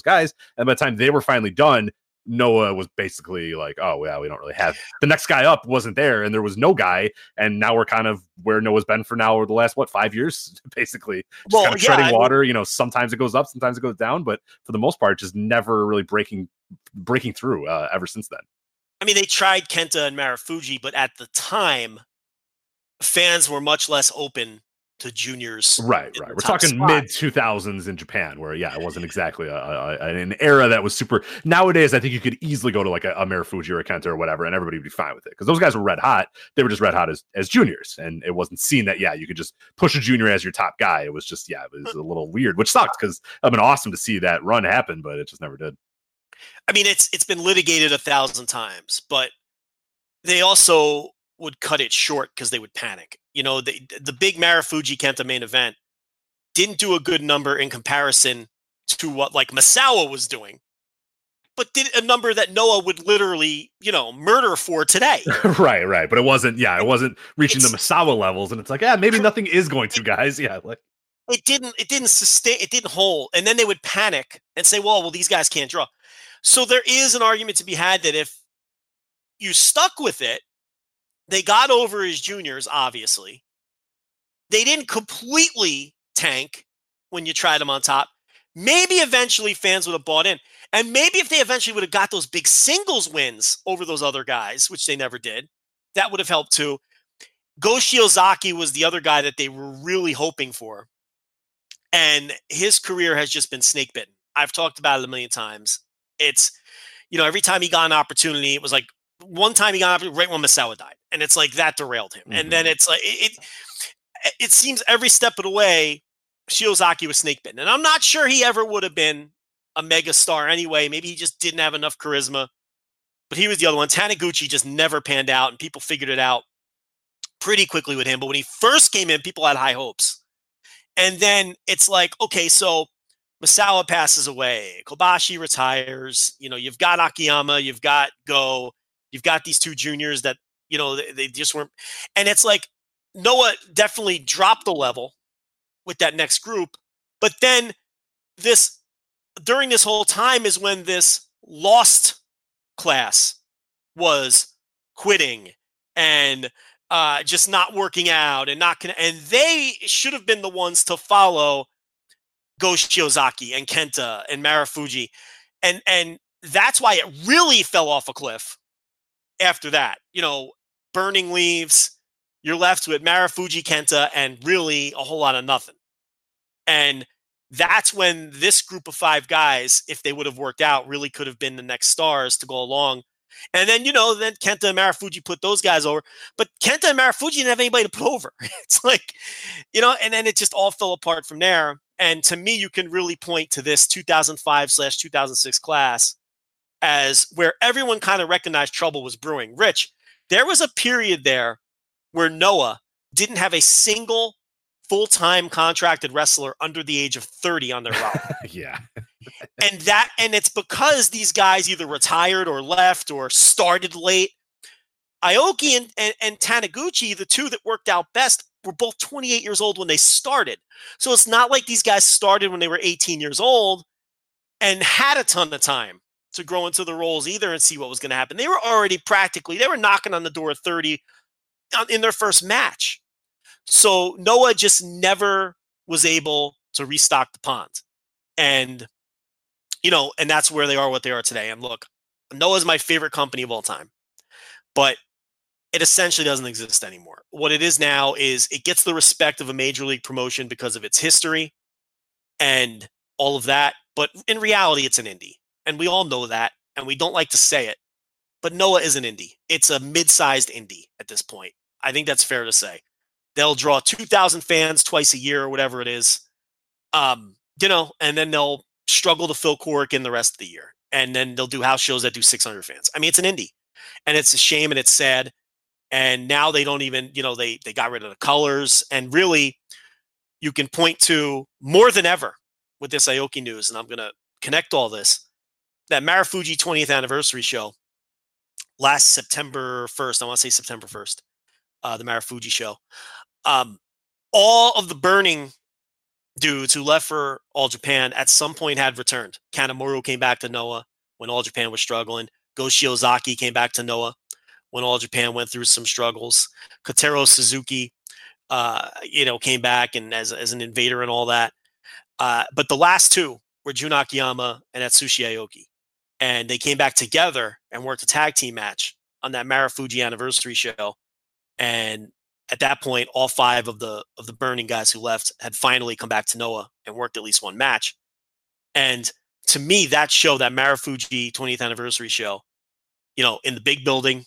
guys. And by the time they were finally done, Noah was basically like, oh yeah, we don't really have the next guy up wasn't there, and there was no guy, and now we're kind of where Noah's been for now or the last 5 years, basically. Just well, kind of treading water, you know, sometimes it goes up, sometimes it goes down, but for the most part, just never really breaking through ever since then. I mean, they tried Kenta and Marufuji, but at the time, fans were much less open to juniors, right. We're talking mid 2000s in Japan, where it wasn't exactly an era that was super. Nowadays, I think you could easily go to like a Marufuji or a Kenta or whatever, and everybody would be fine with it because those guys were red hot. They were just red hot as juniors, and it wasn't seen that you could just push a junior as your top guy. It was just it was a little weird, which sucked because I've been awesome to see that run happen, but it just never did. I mean, it's been litigated 1,000 times, but they also would cut it short because they would panic. You know, the big Marufuji Kenta main event didn't do a good number in comparison to what like Misawa was doing, but did a number that Noah would literally, you know, murder for today. Right. But it wasn't, it wasn't reaching the Misawa levels. And it's like, maybe nothing is going to, guys. Yeah. Like, it didn't sustain, it didn't hold. And then they would panic and say, well, these guys can't draw. So there is an argument to be had that if you stuck with it, they got over as juniors, obviously. They didn't completely tank when you tried them on top. Maybe eventually fans would have bought in. And maybe if they eventually would have got those big singles wins over those other guys, which they never did, that would have helped too. Go Shiozaki was the other guy that they were really hoping for. And his career has just been snake bitten. I've talked about it a million times. It's, you know, every time he got an opportunity, it was like, one time he got up right when Misawa died, and it's like that derailed him. Mm-hmm. And then it's like it seems every step of the way, Shiozaki was snake bitten. And I'm not sure he ever would have been a mega star anyway. Maybe he just didn't have enough charisma. But he was the other one. Taniguchi just never panned out, and people figured it out pretty quickly with him. But when he first came in, people had high hopes. And then it's like, okay, so Misawa passes away, Kobashi retires. You know, you've got Akiyama, you've got Go. You've got these two juniors that, you know, they just weren't. And it's like Noah definitely dropped the level with that next group. But then during this whole time is when this lost class was quitting and just not working out and and they should have been the ones to follow Go Shiozaki and Kenta and Marufuji. And that's why it really fell off a cliff. After that, you know, burning leaves, you're left with Marufuji, Kenta, and really a whole lot of nothing. And that's when this group of five guys, if they would have worked out, really could have been the next stars to go along. And then, you know, then Kenta and Marufuji put those guys over. But Kenta and Marufuji didn't have anybody to put over. It's like, you know, and then it just all fell apart from there. And to me, you can really point to this 2005/2006 class as where everyone kind of recognized trouble was brewing. Rich, there was a period there where Noah didn't have a single full-time contracted wrestler under the age of 30 on their roster. Yeah. And it's because these guys either retired or left or started late. Aoki and Taniguchi, the two that worked out best, were both 28 years old when they started. So it's not like these guys started when they were 18 years old and had a ton of time to grow into the roles either and see what was going to happen. They were already they were knocking on the door of 30 in their first match. So Noah just never was able to restock the pond. And, you know, and that's where they are what they are today. And look, Noah's my favorite company of all time, but it essentially doesn't exist anymore. What it is now is it gets the respect of a major league promotion because of its history and all of that. But in reality, it's an indie. And we all know that, and we don't like to say it, but Noah is an indie. It's a mid-sized indie at this point. I think that's fair to say. They'll draw 2,000 fans twice a year or whatever it is, you know, and then they'll struggle to fill Corkin the rest of the year. And then they'll do house shows that do 600 fans. I mean, it's an indie, and it's a shame, and it's sad. And now they don't even, you know, they got rid of the colors. And really, you can point to more than ever with this Aoki news, and I'm going to connect all this. That Marufuji 20th anniversary show last September 1st, I want to say September 1st, the Marufuji show, all of the burning dudes who left for All Japan at some point had returned. Kanemaru came back to Noah when All Japan was struggling. Go Shiozaki came back to Noah when All Japan went through some struggles. Kotaro Suzuki, you know, came back and as an invader and all that. But the last two were Jun Akiyama and Atsushi Aoki. And they came back together and worked a tag team match on that Marufuji anniversary show. And at that point, all five of the burning guys who left had finally come back to Noah and worked at least one match. And to me, that show, that Marufuji 20th anniversary show, you know, in the big building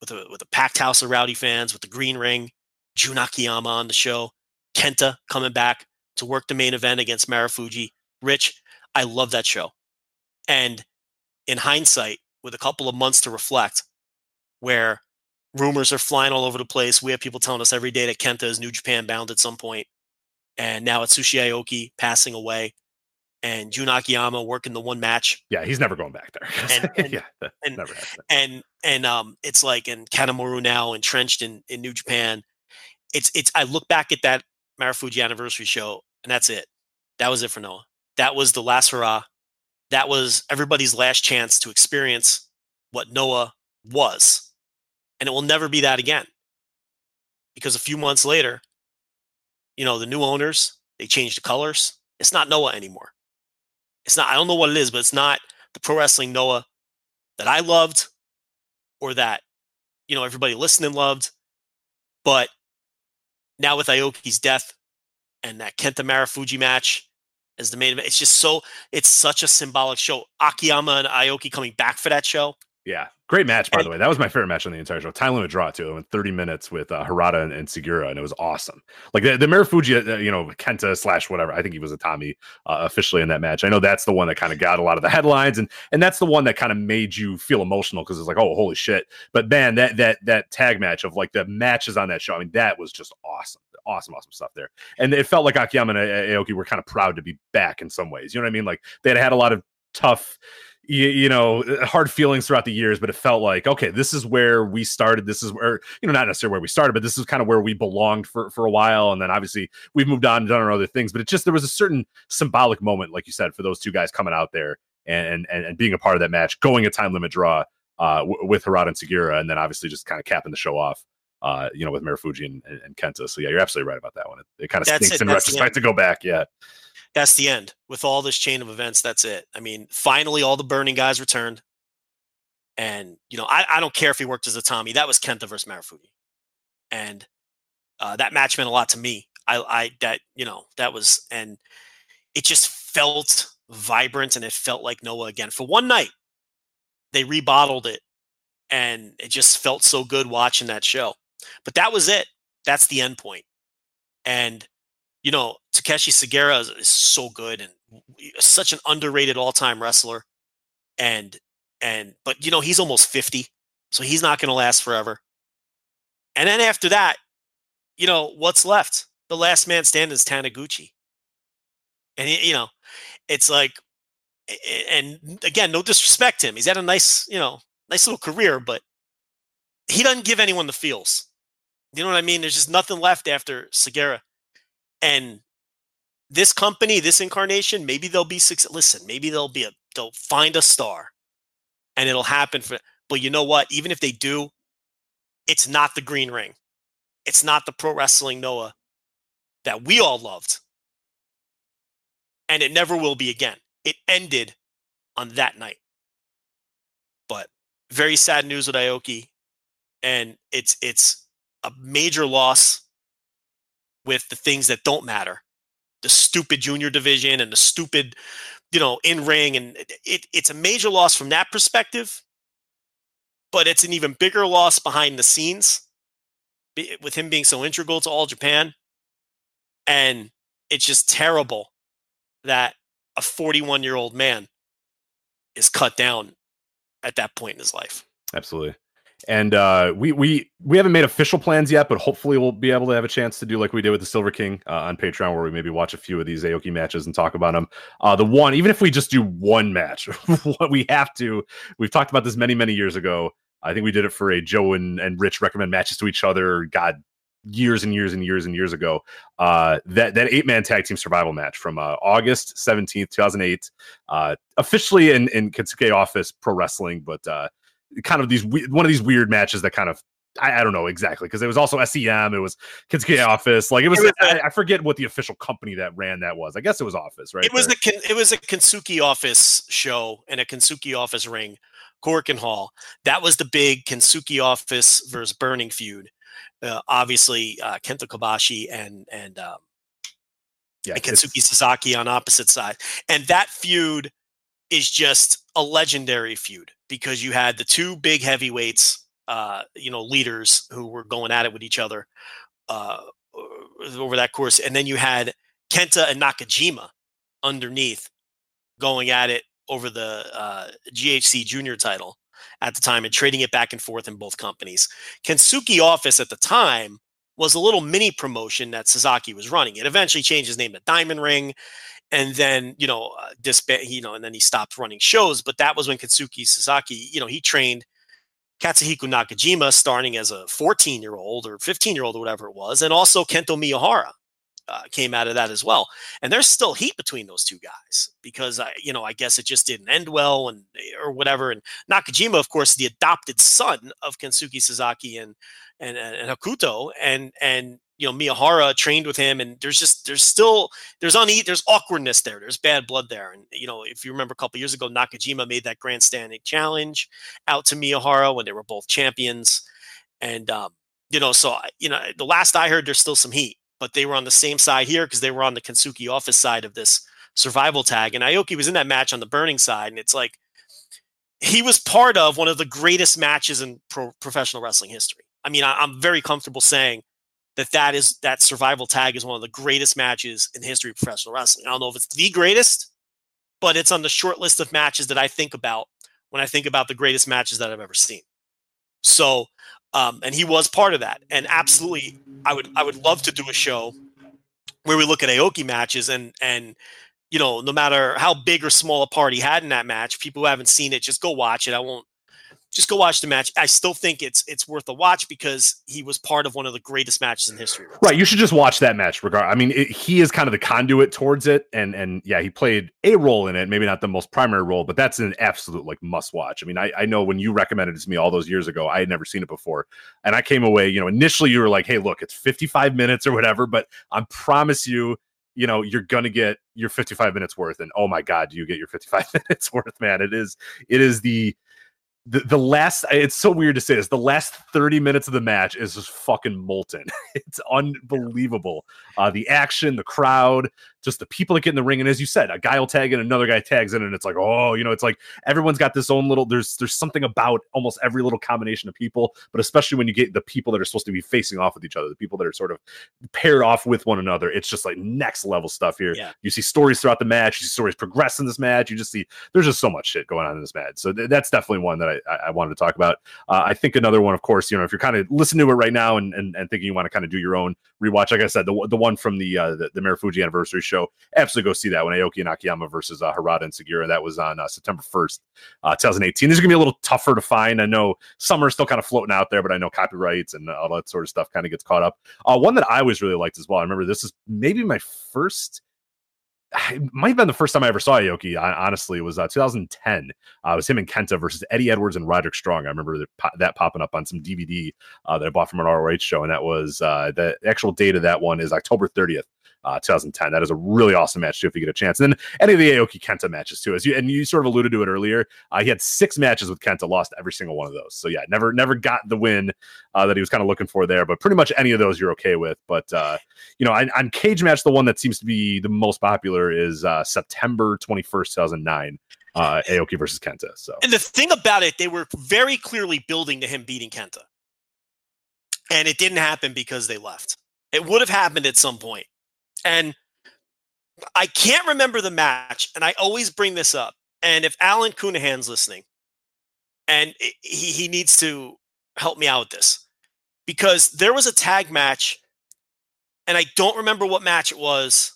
with a packed house of rowdy fans, with the green ring, Jun Akiyama on the show, Kenta coming back to work the main event against Marufuji. Rich, I love that show. And in hindsight, with a couple of months to reflect, where rumors are flying all over the place, we have people telling us every day that Kenta is New Japan bound at some point, And now Atsushi Aoki passing away and Jun Akiyama working the one match. Yeah, he's never going back there. It's like, and Kanemaru now entrenched in New Japan. I look back at that Marufuji anniversary show and that's it. That was it for Noah. That was the last hurrah. That was everybody's last chance to experience what Noah was. And it will never be that again. Because a few months later, you know, the new owners, they changed the colors. It's not Noah anymore. It's not, I don't know what it is, but it's not the pro wrestling Noah that I loved or that, you know, everybody listening loved. But now with Aoki's death and that Kenta Marufuji match as the main event, it's just so, it's such a symbolic show. Akiyama and Aoki coming back for that show. Yeah. Great match, by the way. That was my favorite match on the entire show. Time limit draw, too. It went 30 minutes with Harada and Segura, and it was awesome. Like, the Marufuji, you know, Kenta / whatever. I think he was a Tommy officially in that match. I know that's the one that kind of got a lot of the headlines, and that's the one that kind of made you feel emotional because it's like, oh, holy shit. But, man, that tag match of, like, the matches on that show, I mean, that was just awesome. Awesome, awesome stuff there. And it felt like Akiyama and Aoki were kind of proud to be back in some ways. You know what I mean? Like, they had a lot of tough... you know, hard feelings throughout the years, but it felt like, okay, this is where we started. This is where, you know, not necessarily where we started, but this is kind of where we belonged for a while. And then obviously we've moved on and done our other things, but it just, there was a certain symbolic moment, like you said, for those two guys coming out there and being a part of that match, going a time limit draw with Harada and Segura. And then obviously just kind of capping the show off, you know, with Marufuji and Kenta. So yeah, you're absolutely right about that one. It kind of stinks in retrospect to go back. Yeah. That's the end with all this chain of events. That's it. I mean, finally, all the burning guys returned. And, you know, I don't care if he worked as a Tommy. That was Kenta versus Marufuji. And that match meant a lot to me. And it just felt vibrant and it felt like Noah again. For one night, they rebottled it. And it just felt so good watching that show. But that was it. That's the end point. And, you know, Takeshi Sugiura is so good and such an underrated all-time wrestler. But you know, he's almost 50, so he's not going to last forever. And then after that, you know, what's left? The last man standing is Taniguchi. And you know, it's like, and again, no disrespect to him. He's had a nice little career, but he doesn't give anyone the feels. You know what I mean? There's just nothing left after Sugiura. And this company, this incarnation, maybe they'll be successful. Listen, maybe they'll find a star and it'll happen for, but you know what? Even if they do, it's not the green ring. It's not the pro wrestling Noah that we all loved. And it never will be again. It ended on that night. But very sad news with Aoki. And it's a major loss with the things that don't matter. The stupid junior division and the stupid, you know, in ring. And it's a major loss from that perspective, but it's an even bigger loss behind the scenes with him being so integral to All Japan. And it's just terrible that a 41-year-old man is cut down at that point in his life. Absolutely. And we haven't made official plans yet, but hopefully we'll be able to have a chance to do like we did with the Silver King on Patreon, where we maybe watch a few of these Aoki matches and talk about them. The one, even if we just do one match, what we have to, we've talked about this many, many years ago. I think we did it for a Joe and Rich recommend matches to each other. God, years and years and years and years ago. That 8-man tag team survival match from August 17th, 2008, officially in Katsuke Office Pro Wrestling, but kind of one of these weird matches that kind of, I don't know exactly, because it was also SEM, it was Kitsuke Office, like it was, I forget what the official company that ran that was. I guess it was Office, right? It was a Kensuke Office show and a Kensuke Office ring, Cork and Hall. That was the big Kensuke Office versus Burning feud. Obviously, Kenta Kobashi and Kensuke Sasaki on opposite sides, and that feud is just a legendary feud because you had the two big heavyweights, you know, leaders who were going at it with each other over that course. And then you had Kenta and Nakajima underneath going at it over the GHC junior title at the time and trading it back and forth in both companies. Kensuke Office at the time was a little mini promotion that Sasaki was running. It eventually changed his name to Diamond Ring, and then, you know, and then he stopped running shows. But that was when Katsuki Sasaki, you know, he trained Katsuhiko Nakajima starting as a 14-year-old or 15-year-old or whatever it was, and also Kento Miyahara came out of that as well. And there's still heat between those two guys because, you know, I guess it just didn't end well and or whatever. And Nakajima, of course, the adopted son of Kensuke Sasaki and Hakuto, and you know, Miyahara trained with him. And there's awkwardness there. There's bad blood there. And, you know, if you remember a couple years ago, Nakajima made that grandstanding challenge out to Miyahara when they were both champions. And, you know, so, you know, the last I heard, there's still some heat. But they were on the same side here because they were on the Kensuke office side of this survival tag. And Aoki was in that match on the burning side. And it's like, he was part of one of the greatest matches in professional wrestling history. I mean, I'm very comfortable saying that survival tag is one of the greatest matches in the history of professional wrestling. I don't know if it's the greatest, but it's on the short list of matches that I think about when I think about the greatest matches that I've ever seen. So, and he was part of that. And absolutely, I would love to do a show where we look at Aoki matches and you know, no matter how big or small a part he had in that match, people who haven't seen it, just go watch it. Just go watch the match. I still think it's worth a watch because he was part of one of the greatest matches in history. Right. You should just watch that match regardless. I mean, he is kind of the conduit towards it. And yeah, he played a role in it. Maybe not the most primary role, but that's an absolute like must watch. I mean, I know when you recommended it to me all those years ago, I had never seen it before. And I came away, you know, initially you were like, hey, look, it's 55 minutes or whatever, but I promise you, you know, you're going to get your 55 minutes worth. And oh my God, do you get your 55 minutes worth, man? It is the last, it's so weird to say this, the last 30 minutes of the match is just fucking molten. It's unbelievable. The action, the crowd, just the people that get in the ring. And as you said, a guy will tag in, another guy tags in, and it's like, oh, you know, it's like everyone's got this own little, there's something about almost every little combination of people, but especially when you get the people that are supposed to be facing off with each other, the people that are sort of paired off with one another. It's just like next level stuff here. Yeah. You see stories throughout the match, you see stories progress in this match. You just see, there's just so much shit going on in this match. So that's definitely one that I wanted to talk about. I think another one, of course, you know, if you're kind of listening to it right now and thinking you want to kind of do your own rewatch, like I said, the one from the Marufuji anniversary show, absolutely go see that one, Aoki and Akiyama versus Harada and Sugiura. That was on September 1st, 2018. These are going to be a little tougher to find. I know summer's still kind of floating out there, but I know copyrights and all that sort of stuff kind of gets caught up. One that I always really liked as well, I remember this is maybe my first... It might have been the first time I ever saw Aoki, honestly, was 2010. It was him and Kenta versus Eddie Edwards and Roderick Strong. I remember that popping up on some DVD that I bought from an ROH show, and that was the actual date of that one is October 30th, 2010. That is a really awesome match, too, if you get a chance. And then any of the Aoki-Kenta matches, too. You sort of alluded to it earlier, he had 6 matches with Kenta, lost every single one of those. So, yeah, never got the win that he was kind of looking for there. But pretty much any of those you're okay with. But, you know, on Cage Match, the one that seems to be the most popular is September 21st, 2009. Aoki versus Kenta. So, and the thing about it, they were very clearly building to him beating Kenta. And it didn't happen because they left. It would have happened at some point. And I can't remember the match, and I always bring this up. And if Alan Cunahan's listening, and he needs to help me out with this, because there was a tag match, and I don't remember what match it was,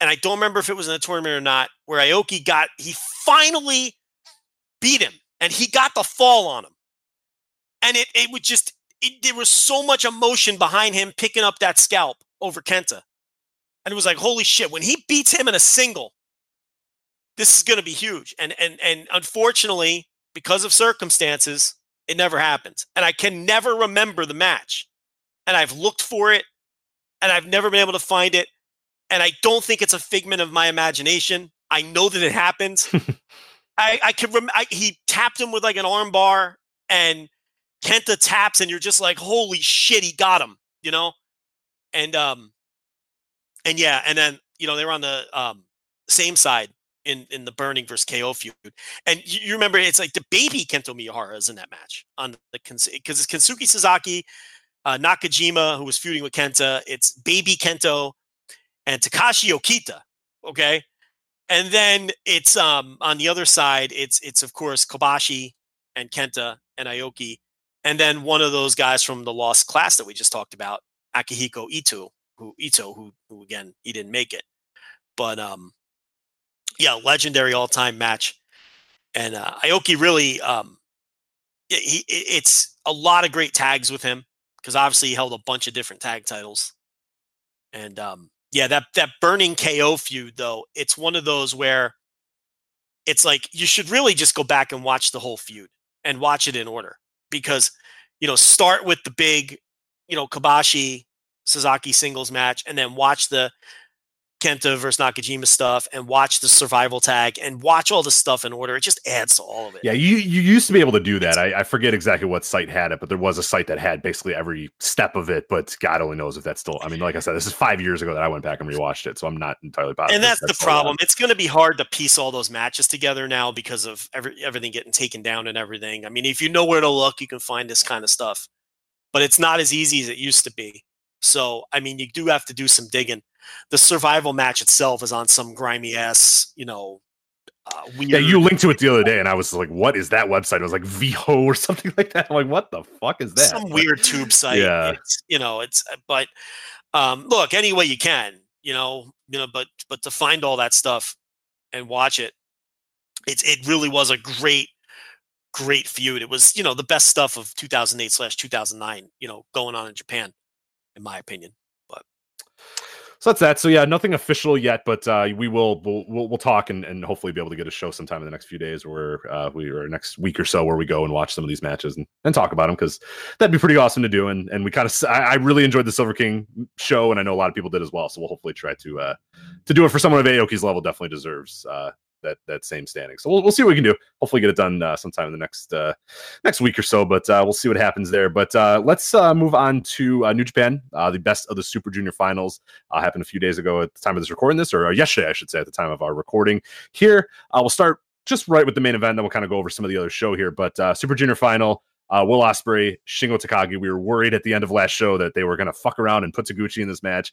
and I don't remember if it was in a tournament or not, where Aoki he finally beat him, and he got the fall on him. And it would just, there was so much emotion behind him picking up that scalp over Kenta. And it was like, holy shit, when he beats him in a single, this is going to be huge. And unfortunately, because of circumstances, it never happened. And I can never remember the match. And I've looked for it, and I've never been able to find it. And I don't think it's a figment of my imagination. I know that it happened. I can remember he tapped him with like an arm bar, and Kenta taps, and you're just like, holy shit, he got him, you know? And yeah, and then, you know, they were on the same side in the Burning versus KO feud. And you remember, it's like the baby Kento Miyahara is in that match on the because it's Kensuke Sasaki, Nakajima, who was feuding with Kenta. It's baby Kento and Takashi Okita. Okay, and then it's on the other side, it's of course Kobashi and Kenta and Aoki, and then one of those guys from the Lost Class that we just talked about Akihiko Ito, who again, he didn't make it. But yeah, legendary all-time match. And Aoki really, it's a lot of great tags with him, because obviously he held a bunch of different tag titles. And yeah, that burning KO feud, though, it's one of those where it's like you should really just go back and watch the whole feud and watch it in order, because, you know, start with the big, you know, Kobashi Sasaki singles match, and then watch the Kenta versus Nakajima stuff, and watch the survival tag, and watch all the stuff in order. It just adds to all of it. Yeah, you used to be able to do that. I forget exactly what site had it, but there was a site that had basically every step of it, but God only knows if that's still... I mean, like I said, this is 5 years ago that I went back and rewatched it, so I'm not entirely positive. And that's the problem. It's going to be hard to piece all those matches together now because of everything getting taken down and everything. I mean, if you know where to look, you can find this kind of stuff. But it's not as easy as it used to be. So, I mean, you do have to do some digging. The survival match itself is on some grimy ass, you know, weird. Yeah, you linked to it the other day, and I was like, what is that website? It was like VHO or something like that. I'm like, what the fuck is that? Some weird tube site. Yeah. But look, any way you can, but to find all that stuff and watch it, it really was a great, great feud. It was, the best stuff of 2008/2009, going on in Japan, in my opinion. So that's that. So yeah, nothing official yet, but we'll talk and hopefully be able to get a show sometime in the next few days, where or next week or so, where we go and watch some of these matches and talk about them, because that'd be pretty awesome to do. And we kind of, I really enjoyed the Silver King show, and I know a lot of people did as well. So we'll hopefully try to do it for someone of Aoki's level. Definitely deserves that same standing. So we'll see what we can do. Hopefully get it done sometime in the next week or so, but we'll see what happens there. But let's move on to New Japan, the Best of the Super Junior Finals. Happened a few days ago at the time of this recording, yesterday, I should say, at the time of our recording here. We'll start just right with the main event, then we'll kind of go over some of the other show here. But Super Junior Final, Will Ospreay, Shingo Takagi. We were worried at the end of last show that they were going to fuck around and put Taguchi in this match.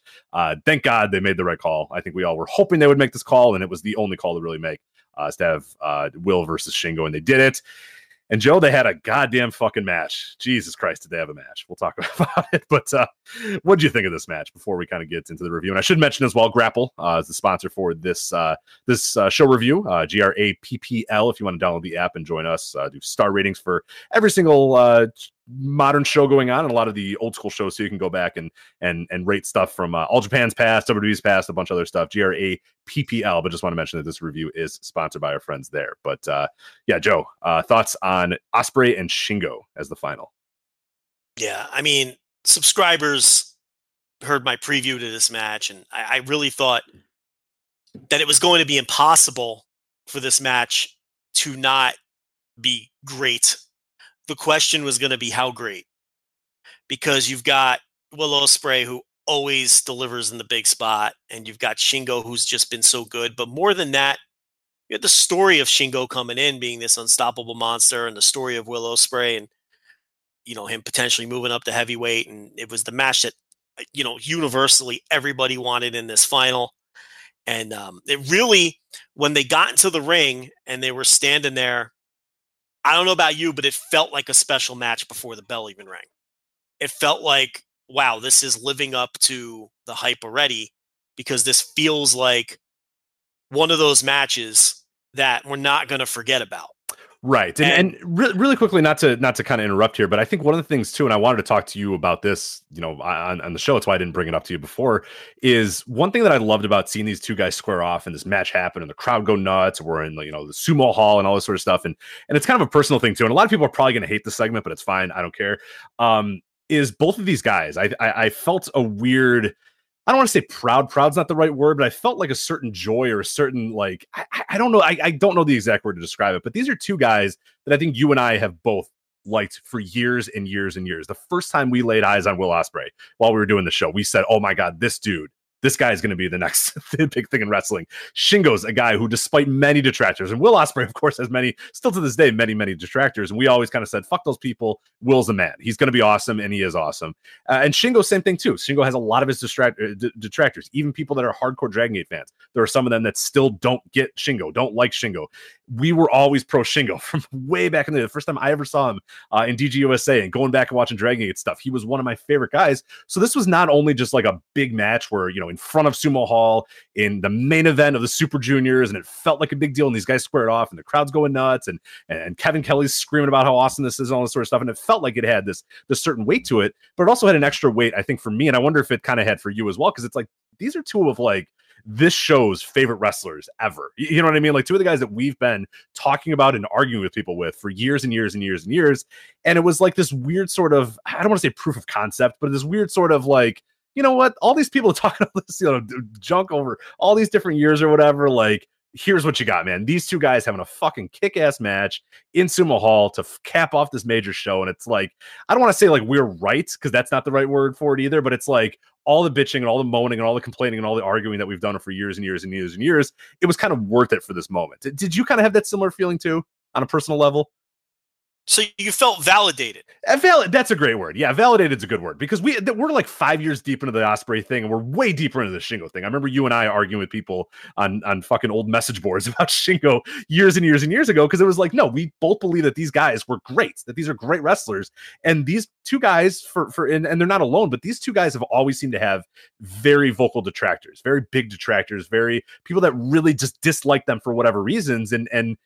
Thank God they made the right call. I think we all were hoping they would make this call, and it was the only call to really make, is to have Will versus Shingo, and they did it. And Joe, they had a goddamn fucking match. Jesus Christ, did they have a match? We'll talk about it. But what did you think of this match before we kind of get into the review? And I should mention as well, Grapple is the sponsor for this show review, GRAPPL. If you want to download the app and join us, do star ratings for every single modern show going on and a lot of the old school shows, so you can go back and rate stuff from All Japan's past, WWE's past, a bunch of other stuff. GRAPPL. But just want to mention that this review is sponsored by our friends there. But yeah, Joe, thoughts on Ospreay and Shingo as the final? Yeah, I mean, subscribers heard my preview to this match, and I really thought that it was going to be impossible for this match to not be great. The question was going to be how great, because you've got Will Ospreay, who always delivers in the big spot, and you've got Shingo, who's just been so good. But more than that, you had the story of Shingo coming in being this unstoppable monster, and the story of Will Ospreay, and him potentially moving up to heavyweight. And it was the match that universally everybody wanted in this final. And it really, when they got into the ring and they were standing there, I don't know about you, but it felt like a special match before the bell even rang. It felt like, wow, this is living up to the hype already, because this feels like one of those matches that we're not going to forget about. Right. And really quickly, not to kind of interrupt here, but I think one of the things too, and I wanted to talk to you about this, on the show, that's why I didn't bring it up to you before, is one thing that I loved about seeing these two guys square off and this match happen and the crowd go nuts. We're in, the Sumo Hall and all this sort of stuff. And it's kind of a personal thing too. And a lot of people are probably going to hate this segment, but it's fine. I don't care. Is both of these guys, I felt a weird, I don't want to say proud. Proud's not the right word, but I felt like a certain joy or a certain, I don't know. I don't know the exact word to describe it, but these are two guys that I think you and I have both liked for years and years and years. The first time we laid eyes on Will Ospreay while we were doing the show, we said, oh my God, this guy is going to be the next big thing in wrestling. Shingo's a guy who, despite many detractors, and Will Ospreay, of course, has many, still to this day, many, many detractors. And we always kind of said, fuck those people. Will's a man. He's going to be awesome, and he is awesome. And Shingo, same thing, too. Shingo has a lot of his detractors, even people that are hardcore Dragon Gate fans. There are some of them that still don't get Shingo, don't like Shingo. we were always pro Shingo from way back in the day. The first time I ever saw him in DGUSA and going back and watching Dragon Gate stuff, he was one of my favorite guys. So this was not only just like a big match where, you know, in front of Sumo Hall in the main event of the Super Juniors, and it felt like a big deal, and these guys squared off and the crowd's going nuts, and Kevin Kelly's screaming about how awesome this is and all this sort of stuff, and it felt like it had this certain weight to it, but it also had an extra weight, I think, for me, and I wonder if it kind of had for you as well, because it's like these are two of like this show's favorite wrestlers ever. You know what I mean? Like two of the guys that we've been talking about and arguing with people with for years and years and years and years. And it was like this weird sort of, I don't want to say proof of concept, but this weird sort of like, you know what? All these people are talking about this, you know, junk over all these different years or whatever. Like, here's what you got, man. These two guys having a fucking kick-ass match in Sumo Hall to cap off this major show. And it's like, I don't want to say like we're right, because that's not the right word for it either, but it's like, all the bitching and all the moaning and all the complaining and all the arguing that we've done for years and years and years and years, it was kind of worth it for this moment. Did you kind of have that similar feeling too on a personal level? So you felt validated. That's a great word. Yeah, validated is a good word, because we're like 5 years deep into the Ospreay thing, and we're way deeper into the Shingo thing. I remember you and I arguing with people on fucking old message boards about Shingo years and years and years ago, because it was like, no, we both believe that these guys were great, that these are great wrestlers, and these two guys and they're not alone, but these two guys have always seemed to have very vocal detractors, very big detractors, very people that really just dislike them for whatever reasons, and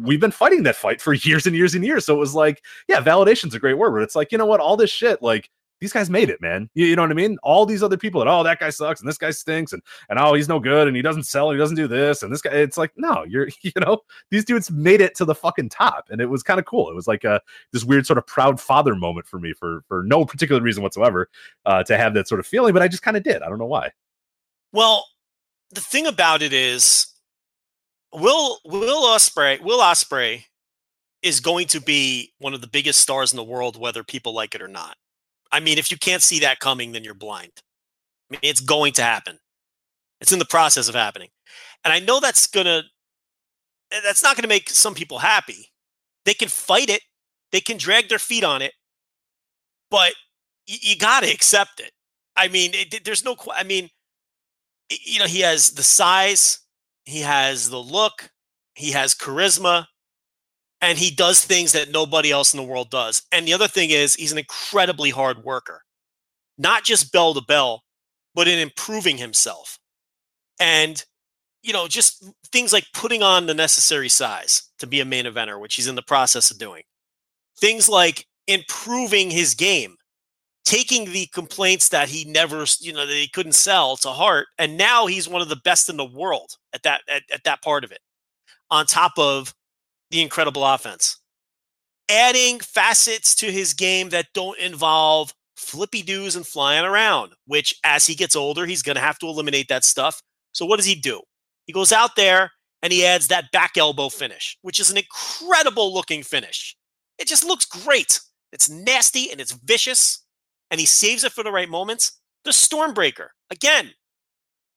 we've been fighting that fight for years and years and years. So it was like, yeah, validation's a great word, but it's like, you know what, all this shit, like these guys made it, man. You know what I mean? All these other people that, oh, that guy sucks and this guy stinks and oh, he's no good and he doesn't sell and he doesn't do this and this guy, it's like, no, you know, these dudes made it to the fucking top, and it was kind of cool. It was like this weird sort of proud father moment for me for no particular reason whatsoever to have that sort of feeling, but I just kind of did. I don't know why. Well, the thing about it is, Will Ospreay is going to be one of the biggest stars in the world, whether people like it or not. I mean, if you can't see that coming, then you're blind. I mean, it's going to happen. It's in the process of happening. And I know that's not going to make some people happy. They can fight it. They can drag their feet on it. But you got to accept it. I mean, he has the size. He has the look, he has charisma, and he does things that nobody else in the world does. And the other thing is, he's an incredibly hard worker, not just bell to bell, but in improving himself. And, you know, just things like putting on the necessary size to be a main eventer, which he's in the process of doing. Things like improving his game, taking the complaints that he never, you know, that he couldn't sell to heart. And now he's one of the best in the world at that part of it, on top of the incredible offense, adding facets to his game that don't involve flippy doos and flying around, which as he gets older, he's going to have to eliminate that stuff. So what does he do? He goes out there and he adds that back elbow finish, which is an incredible looking finish. It just looks great. It's nasty and it's vicious. And he saves it for the right moments. The Stormbreaker. Again,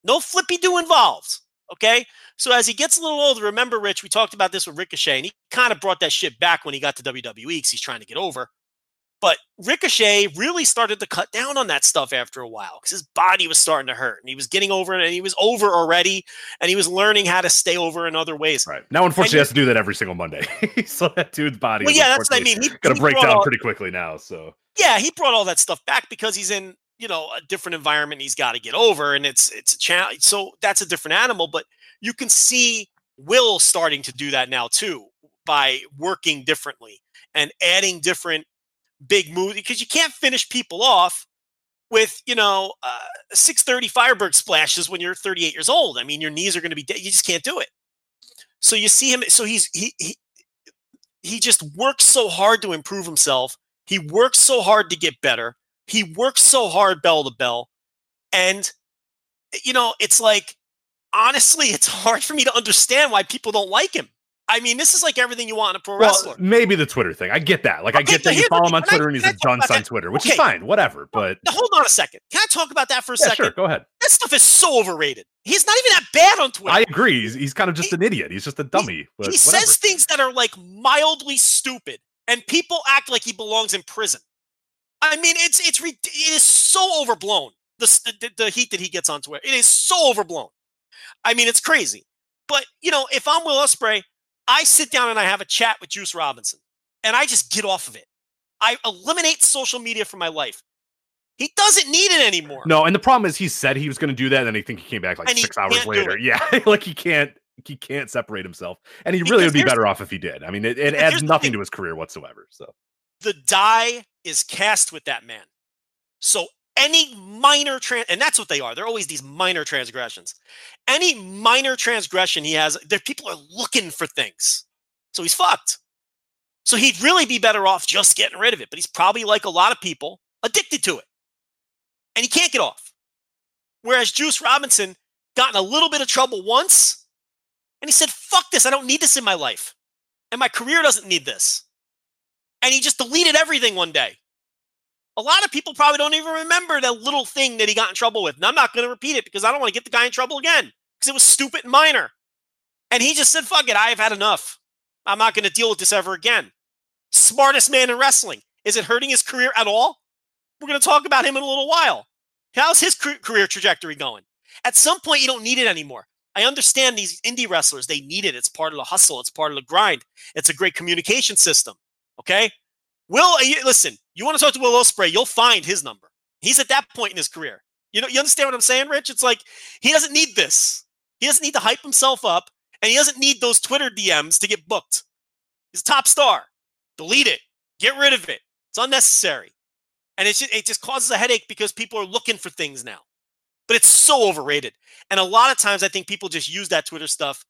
no flippy-do involved. Okay? So as he gets a little older, remember, Rich, we talked about this with Ricochet, and he kind of brought that shit back when he got to WWE because he's trying to get over. But Ricochet really started to cut down on that stuff after a while because his body was starting to hurt, and he was getting over it, and he was over already, and he was learning how to stay over in other ways. Right. Now, unfortunately, he has to do that every single Monday. So that dude's body is going to break down pretty quickly now, so... Yeah, he brought all that stuff back because he's in, you know, a different environment he's got to get over, and it's a challenge. So that's a different animal, but you can see Will starting to do that now too by working differently and adding different big moves, because you can't finish people off with, you know, 630 Firebird splashes when you're 38 years old. I mean, your knees are going to be dead. You just can't do it. So you see him. So he just works so hard to improve himself. He works so hard to get better. He works so hard bell to bell. And, you know, it's like, honestly, it's hard for me to understand why people don't like him. I mean, this is like everything you want in a pro wrestler. Maybe the Twitter thing. I get that. Like, I get that you follow him on Twitter and he's a dunce on Twitter, which is fine, whatever. But hold on a second. Can I talk about that for a second? Sure, go ahead. That stuff is so overrated. He's not even that bad on Twitter. I agree. He's kind of just an idiot. He's just a dummy. He says things that are like mildly stupid. And people act like he belongs in prison. I mean, it is so overblown. The heat that he gets on Twitter, it is so overblown. I mean, it's crazy. But, you know, if I'm Will Ospreay, I sit down and I have a chat with Juice Robinson and I just get off of it. I eliminate social media from my life. He doesn't need it anymore. No, and the problem is he said he was going to do that and then I think he came back like 6 hours later. Yeah, like he can't separate himself. And he really would be better off if he did. I mean, it adds nothing to his career whatsoever. So the die is cast with that man. So any minor and that's what they are. They're always these minor transgressions. Any minor transgression he has, people are looking for things. So he's fucked. So he'd really be better off just getting rid of it. But he's probably, like a lot of people, addicted to it. And he can't get off. Whereas Juice Robinson got in a little bit of trouble once. And he said, fuck this. I don't need this in my life. And my career doesn't need this. And he just deleted everything one day. A lot of people probably don't even remember that little thing that he got in trouble with. And I'm not going to repeat it because I don't want to get the guy in trouble again. Because it was stupid and minor. And he just said, fuck it. I have had enough. I'm not going to deal with this ever again. Smartest man in wrestling. Is it hurting his career at all? We're going to talk about him in a little while. How's his career trajectory going? At some point, you don't need it anymore. I understand these indie wrestlers. They need it. It's part of the hustle. It's part of the grind. It's a great communication system. Okay? Listen, you want to talk to Will Ospreay, you'll find his number. He's at that point in his career. You understand what I'm saying, Rich? It's like, he doesn't need this. He doesn't need to hype himself up. And he doesn't need those Twitter DMs to get booked. He's a top star. Delete it. Get rid of it. It's unnecessary. And it just causes a headache because people are looking for things now. But it's so overrated. And a lot of times I think people just use that Twitter stuff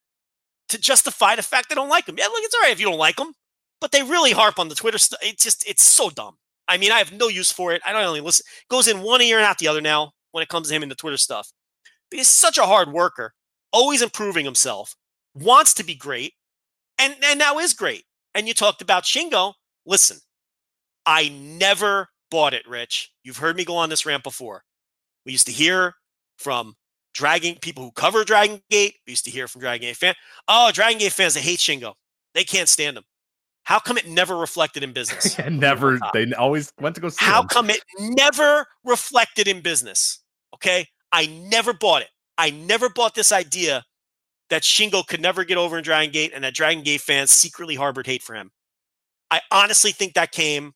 to justify the fact they don't like them. Yeah, look, it's all right if you don't like them. But they really harp on the Twitter stuff. It's so dumb. I mean, I have no use for it. I don't really listen. It goes in one ear and out the other now when it comes to him and the Twitter stuff. But he's such a hard worker, always improving himself. Wants to be great, and now is great. And you talked about Shingo. Listen, I never bought it, Rich. You've heard me go on this rant before. We used to hear from people who cover Dragon Gate. We used to hear from Dragon Gate fans. Oh, Dragon Gate fans, they hate Shingo. They can't stand him. How come it never reflected in business? Never. They always went to go see him. How come it never reflected in business? Okay? I never bought it. I never bought this idea that Shingo could never get over in Dragon Gate and that Dragon Gate fans secretly harbored hate for him. I honestly think that came.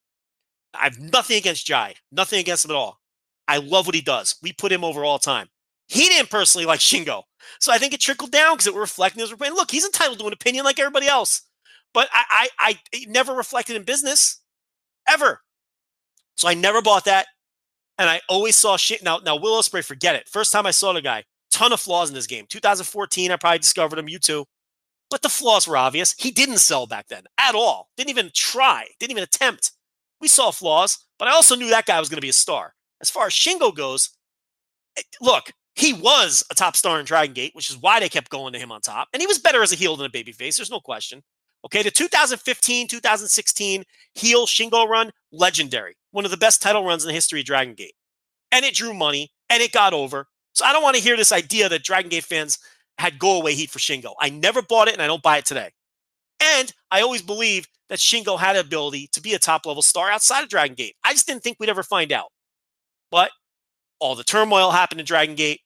I have nothing against Jai. Nothing against him at all. I love what he does. We put him over all time. He didn't personally like Shingo. So I think it trickled down because it was reflecting his opinion. Look, he's entitled to an opinion like everybody else. But it never reflected in business. Ever. So I never bought that. And I always saw shit. Now Will Ospreay, forget it. First time I saw the guy. Ton of flaws in this game. 2014, I probably discovered him, you too. But the flaws were obvious. He didn't sell back then at all. Didn't even try. Didn't even attempt. We saw flaws, but I also knew that guy was going to be a star. As far as Shingo goes, look, he was a top star in Dragon Gate, which is why they kept going to him on top. And he was better as a heel than a babyface. There's no question. Okay, the 2015, 2016 heel Shingo run, legendary. One of the best title runs in the history of Dragon Gate. And it drew money, and it got over. So I don't want to hear this idea that Dragon Gate fans had go-away heat for Shingo. I never bought it, and I don't buy it today. And I always believed that Shingo had the ability to be a top-level star outside of Dragon Gate. I just didn't think we'd ever find out. But all the turmoil happened in Dragon Gate.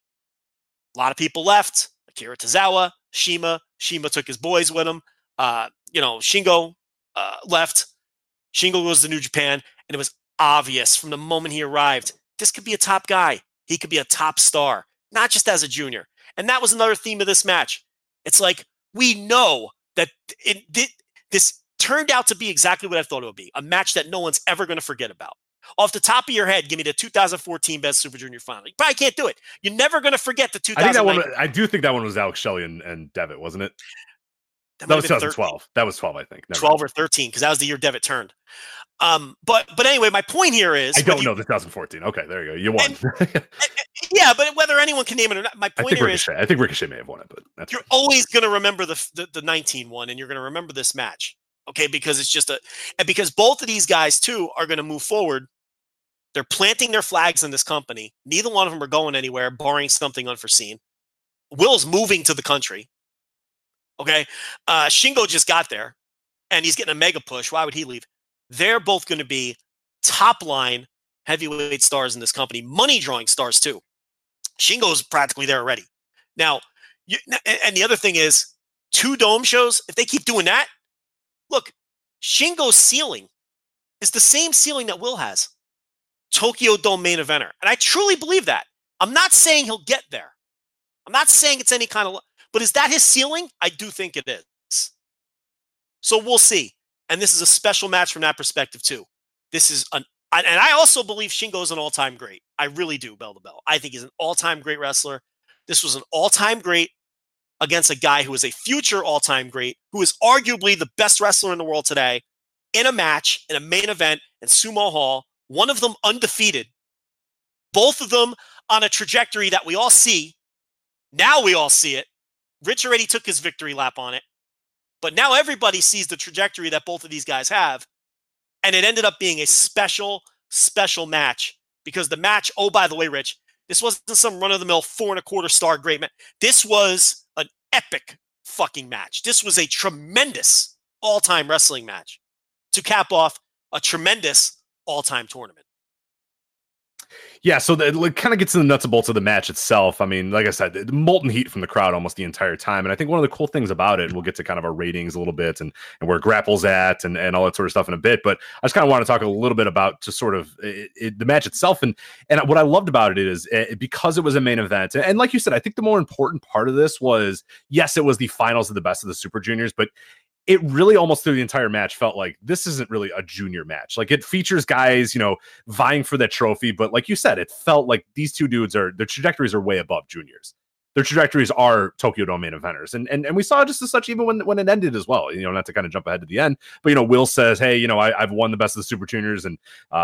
A lot of people left. Akira Tozawa, Shima. Shima took his boys with him. Shingo left. Shingo goes to New Japan, and it was obvious from the moment he arrived, this could be a top guy. He could be a top star, not just as a junior. And that was another theme of this match. It's like, we know that this turned out to be exactly what I thought it would be, a match that no one's ever going to forget about. Off the top of your head, give me the 2014 Best Super Junior Final. You probably can't do it. You're never going to forget the 2019. I do think that one was Alex Shelley and Devitt, wasn't it? That was 2012. 13. That was 12, I think. Never 12 mind. Or 13, because that was the year Devitt turned. But anyway, my point here is I don't know the 2014. Okay, there you go. You won. Yeah, but whether anyone can name it or not, my point here is I think Ricochet may have won it, but that's you're always going to remember the 19 one, and you're going to remember this match, okay? Because it's just because both of these guys too are going to move forward. They're planting their flags in this company. Neither one of them are going anywhere, barring something unforeseen. Will's moving to the country. Okay, Shingo just got there, and he's getting a mega push. Why would he leave? They're both going to be top-line heavyweight stars in this company, money-drawing stars, too. Shingo's practically there already. Now, And the other thing is, 2 dome shows, if they keep doing that, look, Shingo's ceiling is the same ceiling that Will has. Tokyo Dome main eventer. And I truly believe that. I'm not saying he'll get there. I'm not saying it's any kind of... But is that his ceiling? I do think it is. So we'll see. And this is a special match from that perspective, too. This is an... And I also believe Shingo's an all-time great. I really do, bell to bell. I think he's an all-time great wrestler. This was an all-time great against a guy who is a future all-time great, who is arguably the best wrestler in the world today, in a match, in a main event, in Sumo Hall, one of them undefeated, both of them on a trajectory that we all see. Now we all see it. Rich already took his victory lap on it, but now everybody sees the trajectory that both of these guys have, and it ended up being a special, special match, because the match, oh, by the way, Rich, this wasn't some run-of-the-mill 4.25-star great match. This was an epic fucking match. This was a tremendous all-time wrestling match to cap off a tremendous all-time tournament. Yeah, so it kind of gets in the nuts and bolts of the match itself. I mean, like I said, the molten heat from the crowd almost the entire time. And I think one of the cool things about it, we'll get to kind of our ratings a little bit and where Grapple's at and all that sort of stuff in a bit. But I just kind of want to talk a little bit about just sort of the match itself. And what I loved about it is because it was a main event. And like you said, I think the more important part of this was, yes, it was the finals of the Best of the Super Juniors, but it really almost through the entire match felt like this isn't really a junior match. Like it features guys, you know, vying for that trophy. But like you said, it felt like these two dudes are, their trajectories are way above juniors. Their trajectories are Tokyo Dome main eventers. And we saw just as such, even when it ended as well, you know, not to kind of jump ahead to the end, but, you know, Will says, hey, you know, I've won the Best of the Super Juniors and,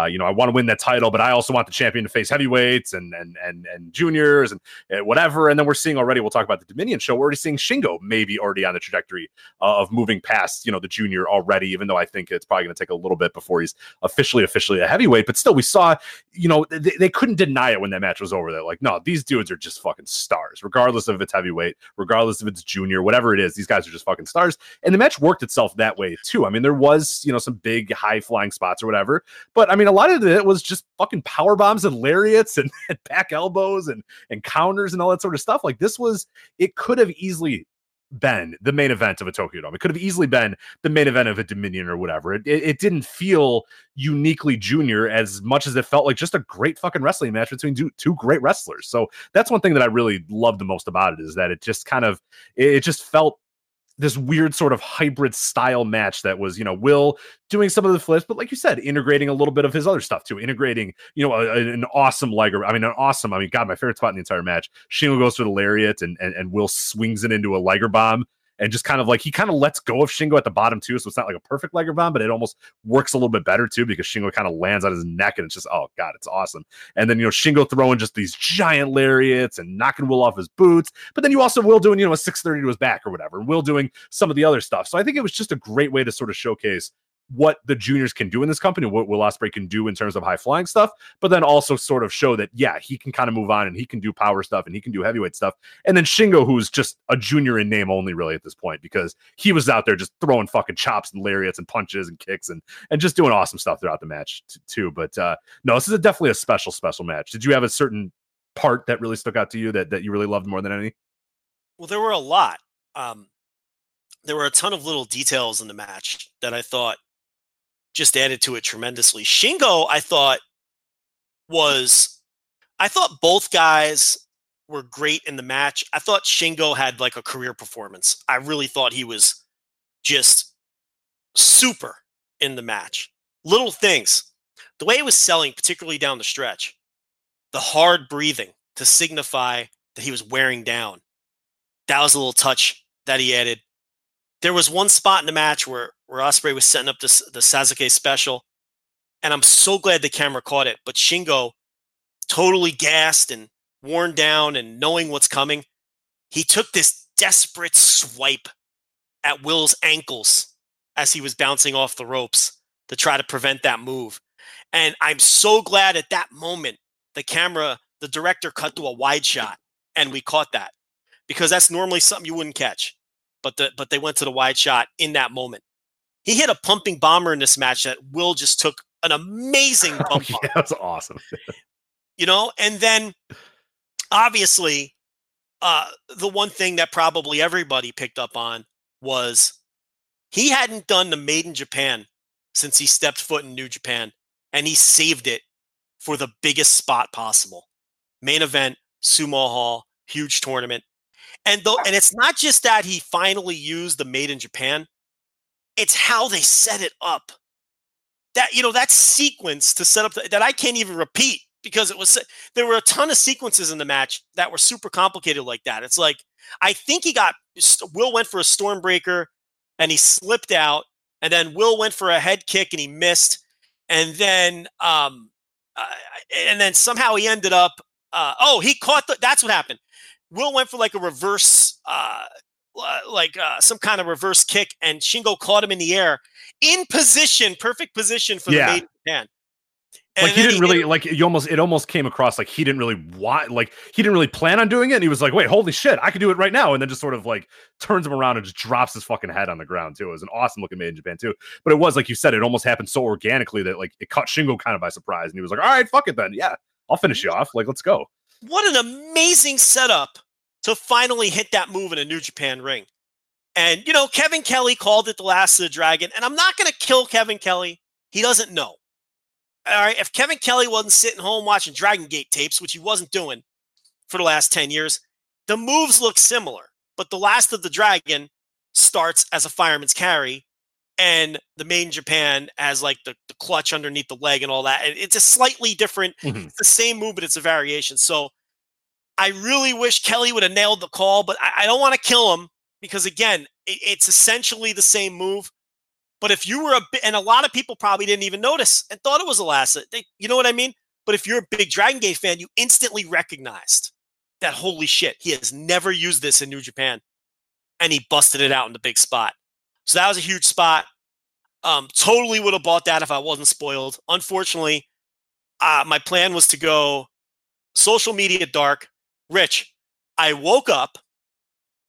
you know, I want to win that title, but I also want the champion to face heavyweights and juniors and whatever. And then we're seeing already, we'll talk about the Dominion show. We're already seeing Shingo maybe already on the trajectory of moving past, you know, the junior already, even though I think it's probably going to take a little bit before he's officially a heavyweight, but still we saw, you know, they couldn't deny it when that match was over. They're like, no, these dudes are just fucking stars. Regardless of if it's heavyweight, regardless if it's junior, whatever it is, these guys are just fucking stars. And the match worked itself that way too. I mean, there was, you know, some big high flying spots or whatever, but I mean, a lot of it was just fucking power bombs and lariats and back elbows and counters and all that sort of stuff. Like this was, it could have easily been the main event of a Tokyo Dome. It could have easily been the main event of a Dominion or whatever. It didn't feel uniquely junior as much as it felt like just a great fucking wrestling match between two great wrestlers. So that's one thing that I really love the most about it is that it just kind of, it just felt this weird sort of hybrid style match that was, you know, Will doing some of the flips, but like you said, integrating a little bit of his other stuff too, integrating, you know, an awesome legger. God, my favorite spot in the entire match. Shingo goes for the lariat and Will swings it into a legger bomb. And just kind of like, he kind of lets go of Shingo at the bottom too. So it's not like a perfect legger bomb, but it almost works a little bit better too, because Shingo kind of lands on his neck and it's just, oh God, it's awesome. And then, you know, Shingo throwing just these giant lariats and knocking Will off his boots. But then you also Will doing, you know, a 630 to his back or whatever. Will doing some of the other stuff. So I think it was just a great way to sort of showcase what the juniors can do in this company, what Will Ospreay can do in terms of high flying stuff, but then also sort of show that, yeah, he can kind of move on and he can do power stuff and he can do heavyweight stuff. And then Shingo, who's just a junior in name only really at this point, because he was out there just throwing fucking chops and lariats and punches and kicks and just doing awesome stuff throughout the match too. But no, this is definitely a special, special match. Did you have a certain part that really stuck out to you that you really loved more than any? Well, there were a lot. There were a ton of little details in the match that I thought just added to it tremendously. Shingo, I thought both guys were great in the match. I thought Shingo had like a career performance. I really thought he was just super in the match. Little things. The way he was selling, particularly down the stretch, the hard breathing to signify that he was wearing down. That was a little touch that he added. There was one spot in the match where Ospreay was setting up the Sasuke special, and I'm so glad the camera caught it, but Shingo, totally gassed and worn down and knowing what's coming, he took this desperate swipe at Will's ankles as he was bouncing off the ropes to try to prevent that move. And I'm so glad at that moment, the director cut to a wide shot, and we caught that, because that's normally something you wouldn't catch. But they went to the wide shot in that moment. He hit a pumping bomber in this match that Will just took an amazing bump. Yeah, that's awesome. You know, and then obviously the one thing that probably everybody picked up on was he hadn't done the Made in Japan since he stepped foot in New Japan, and he saved it for the biggest spot possible. Main event, Sumo Hall, huge tournament. And it's not just that he finally used the Made in Japan, it's how they set it up. That, you know, that sequence to set up that I can't even repeat, because it was, there were a ton of sequences in the match that were super complicated like that. It's like, I think he got, Will went for a Stormbreaker and he slipped out, and then Will went for a head kick and he missed. And then somehow he ended up, that's what happened. Will went for like a reverse, some kind of reverse kick, and Shingo caught him in the air in position, perfect position for the Made in Japan. And like, it almost came across like he didn't really want, like he didn't really plan on doing it. And he was like, wait, holy shit, I could do it right now. And then just sort of like turns him around and just drops his fucking head on the ground too. It was an awesome looking Made in Japan too. But it was, like you said, it almost happened so organically that like it caught Shingo kind of by surprise. And he was like, all right, fuck it then. Yeah, I'll finish you off. Like, let's go. What an amazing setup to finally hit that move in a New Japan ring. And, you know, Kevin Kelly called it the Last of the Dragon. And I'm not going to kill Kevin Kelly. He doesn't know. All right, if Kevin Kelly wasn't sitting home watching Dragon Gate tapes, which he wasn't doing for the last 10 years, the moves look similar. But the Last of the Dragon starts as a fireman's carry, and the Made in Japan as like the clutch underneath the leg and all that. And it's a slightly different, it's the same move, but it's a variation. So I really wish Kelly would have nailed the call, but I don't want to kill him because, again, it's essentially the same move. But if you were and a lot of people probably didn't even notice and thought it was the last, you know what I mean? But if you're a big Dragon Gate fan, you instantly recognized that, holy shit, he has never used this in New Japan. And he busted it out in the big spot. So that was a huge spot. Totally would have bought that if I wasn't spoiled. Unfortunately, my plan was to go social media dark. Rich, I woke up.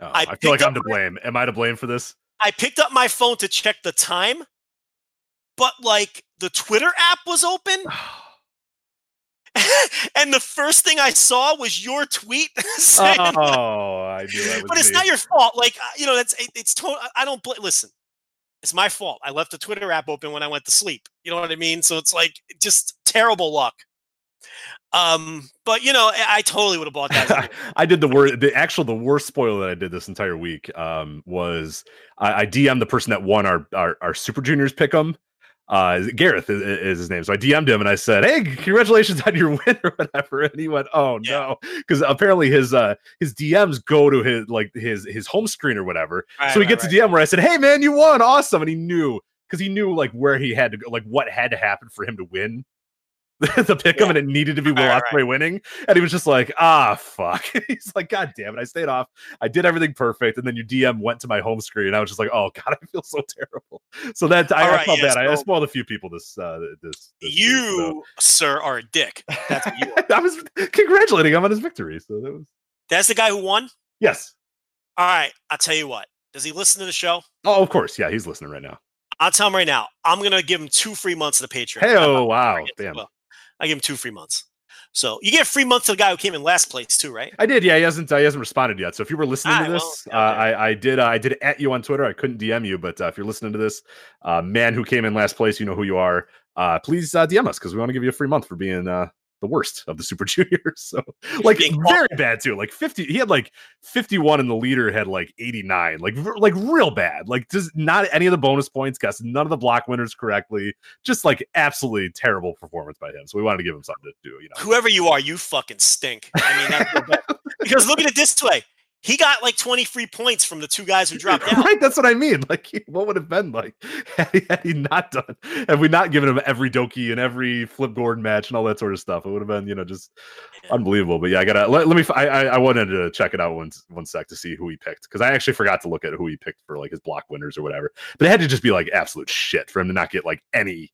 Oh, I feel like I'm to blame. Am I to blame for this? I picked up my phone to check the time, but like the Twitter app was open. And the first thing I saw was your tweet. Saying, I knew that was but it's not your fault. Like, you know, it's total. I don't blame. Listen, it's my fault. I left the Twitter app open when I went to sleep. You know what I mean? So it's like just terrible luck. But you know, I totally would have bought that. I did the worst spoiler that I did this entire week, was I DM'd the person that won our Super Juniors pick'em. Gareth is his name. So I DM'd him and I said, hey, congratulations on your win or whatever. And he went, no. Cause apparently his DMs go to his home screen or whatever. Right, so he gets a DM where I said, hey man, you won. Awesome. And he knew, cause he knew like where he had to go, like what had to happen for him to win. The pick him, and it needed to be Will Ospreay winning, and he was just like, fuck. He's like, god damn it, I stayed off, I did everything perfect, and then your DM went to my home screen, and I was just like, oh god, I feel so terrible. So that I spoiled a few people this week, sir, are a dick. That's what you are. I was congratulating him on his victory. So that's the guy who won. Yes. All right, I'll tell you what. Does he listen to the show? Oh, of course, yeah, he's listening right now. I'll tell him right now. I'm gonna give him 2 free months of the Patreon. Hey, oh wow, damn. I give him 2 free months. So you get a free month to the guy who came in last place too, right? I did. Yeah, he hasn't responded yet. So if you were listening to this, I did at you on Twitter. I couldn't DM you, but if you're listening to this, man who came in last place, you know who you are. Please DM us because we want to give you a free month for being the worst of the Super Juniors. So like very bad too. Like 50, he had like 51, and the leader had like 89. Like real bad. Like just not any of the bonus points. Got none of the block winners correctly. Just like absolutely terrible performance by him. So we wanted to give him something to do. You know, whoever you are, you fucking stink. I mean, that's real bad. Because look at it this way. He got like 20 free points from the two guys who dropped out. Right, that's what I mean. Like, what would have been like had he not done? Have we not given him every Doki and every Flip Gordon match and all that sort of stuff? It would have been, you know, just unbelievable. But yeah, I gotta let me. I wanted to check it out one sec to see who he picked, because I actually forgot to look at who he picked for like his block winners or whatever. But it had to just be like absolute shit for him to not get like any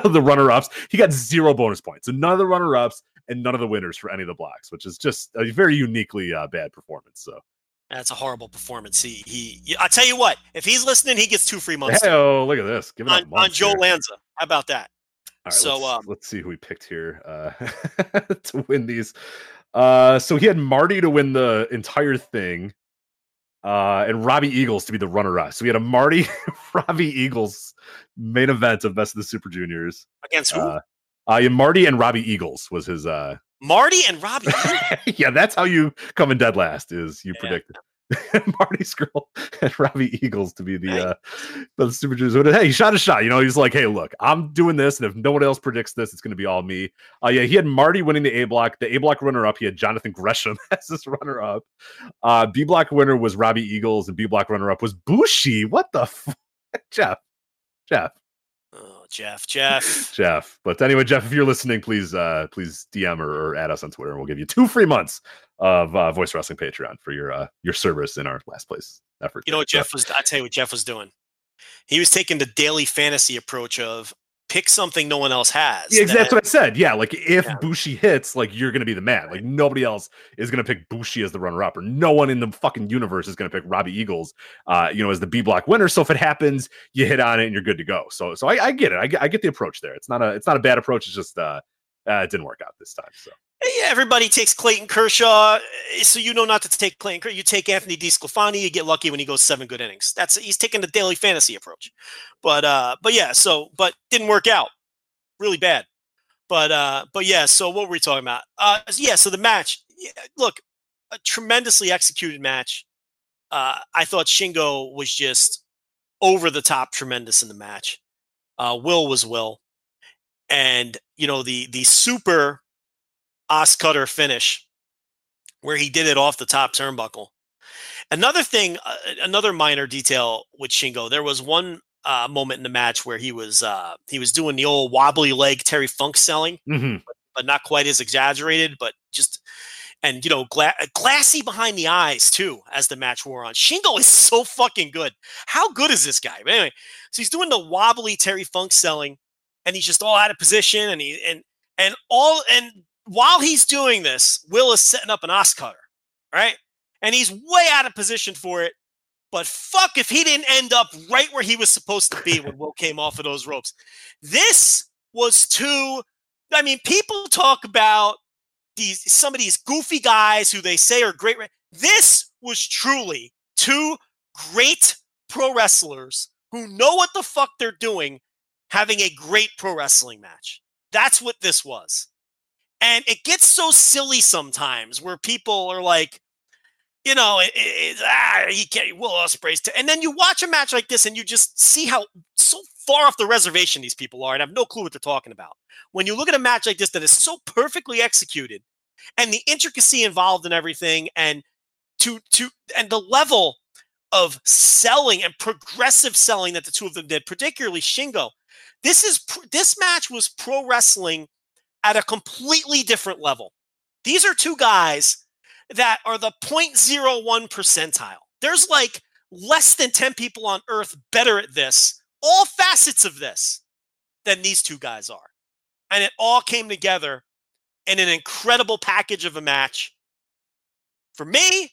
of the runner ups. He got 0 bonus points, so none of the runner ups. And none of the winners for any of the blocks, which is just a very uniquely bad performance. So that's a horrible performance. He I tell you what, if he's listening, he gets 2 free months. Oh, look at this! Give it on Joe Lanza. How about that? All right, so let's see who we picked here to win these. So he had Marty to win the entire thing, and Robbie Eagles to be the runner-up. So we had a Marty Robbie Eagles main event of Best of the Super Juniors. Against who? Marty and Robbie Eagles was his. Marty and Robbie. Yeah, that's how you come in dead last. Is you predicted Marty Scurll and Robbie Eagles to be the the Super Juniors. Hey, he shot a shot. You know, he's like, hey, look, I'm doing this, and if no one else predicts this, it's going to be all me. Yeah, he had Marty winning the A block. The A block runner up, he had Jonathan Gresham as his runner up. B block winner was Robbie Eagles, and B block runner up was Bushi. What the fuck, Jeff. Oh, Jeff. Jeff. But anyway, Jeff, if you're listening, please DM or add us on Twitter, and we'll give you 2 free months of Voice Wrestling Patreon for your service in our last place effort. You know what Jeff was? I tell you what Jeff was doing. He was taking the daily fantasy approach of pick something no one else has. Yeah, exactly. That's what I said. Yeah, like if Bushi hits, like you're gonna be the man. Like nobody else is gonna pick Bushi as the runner-up, or no one in the fucking universe is gonna pick Robbie Eagles, as the B block winner. So if it happens, you hit on it and you're good to go. So I get it. I get the approach there. It's not a bad approach. It's just it didn't work out this time. So yeah, everybody takes Clayton Kershaw, so you know not to take Clayton Kershaw. You take Anthony DiSclafani. You get lucky when he goes 7 good innings. He's taking the daily fantasy approach. But didn't work out. Really bad. So what were we talking about? So the match, look, a tremendously executed match. I thought Shingo was just over the top tremendous in the match. Will was Will. And, you know, the super Os Cutter finish where he did it off the top turnbuckle. Another thing, another minor detail with Shingo, there was one moment in the match where he was doing the old wobbly leg Terry Funk selling, but not quite as exaggerated, but just, and you know, glassy behind the eyes too, as the match wore on. Shingo is so fucking good. How good is this guy? But anyway, so he's doing the wobbly Terry Funk selling, and he's just all out of position, and while he's doing this, Will is setting up an os cutter, right? And he's way out of position for it. But fuck if he didn't end up right where he was supposed to be when Will came off of those ropes. This was too... I mean, people talk about some of these goofy guys who they say are great. This was truly 2 great pro wrestlers who know what the fuck they're doing having a great pro wrestling match. That's what this was. And it gets so silly sometimes where people are like, you know, he can't, Will Ospreay's. And then you watch a match like this and you just see how so far off the reservation these people are and have no clue what they're talking about. When you look at a match like this that is so perfectly executed and the intricacy involved in everything and and the level of selling and progressive selling that the two of them did, particularly Shingo, this match was pro wrestling at a completely different level. These are 2 guys that are the 0.01 percentile. There's like less than 10 people on earth better at this, all facets of this, than these 2 guys are. And it all came together in an incredible package of a match. For me,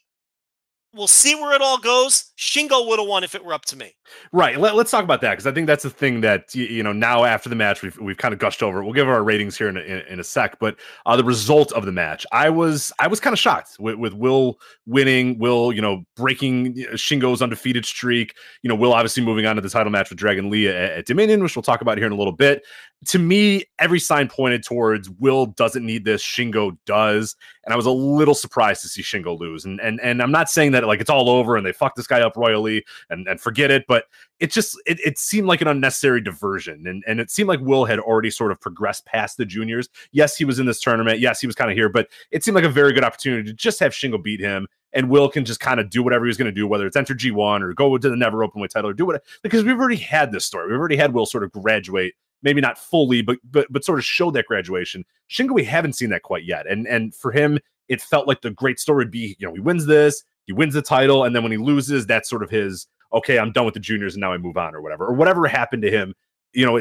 we'll see where it all goes. Shingo would have won if it were up to me. Right. Let's talk about that, because I think that's the thing that, you know, now after the match, we've kind of gushed over. We'll give our ratings here in a sec. But the result of the match, I was kind of shocked with Will winning, Will, you know, breaking Shingo's undefeated streak. You know, Will obviously moving on to the title match with Dragon Lee at Dominion, which we'll talk about here in a little bit. To me, every sign pointed towards Will doesn't need this, Shingo does. And I was a little surprised to see Shingo lose. And I'm not saying that like it's all over and they fucked this guy up royally and forget it, but it just it seemed like an unnecessary diversion. And it seemed like Will had already sort of progressed past the juniors. Yes, he was in this tournament. Yes, he was kind of here, but it seemed like a very good opportunity to just have Shingo beat him. And Will can just kind of do whatever he's going to do, whether it's enter G1 or go to the never openweight title or do whatever, because we've already had this story. We've already had Will sort of graduate. Maybe not fully, but sort of show that graduation. Shingo, we haven't seen that quite yet. And for him, it felt like the great story would be, you know, he wins this, he wins the title, and then when he loses, that's sort of his, okay, I'm done with the juniors and now I move on or whatever happened to him you know,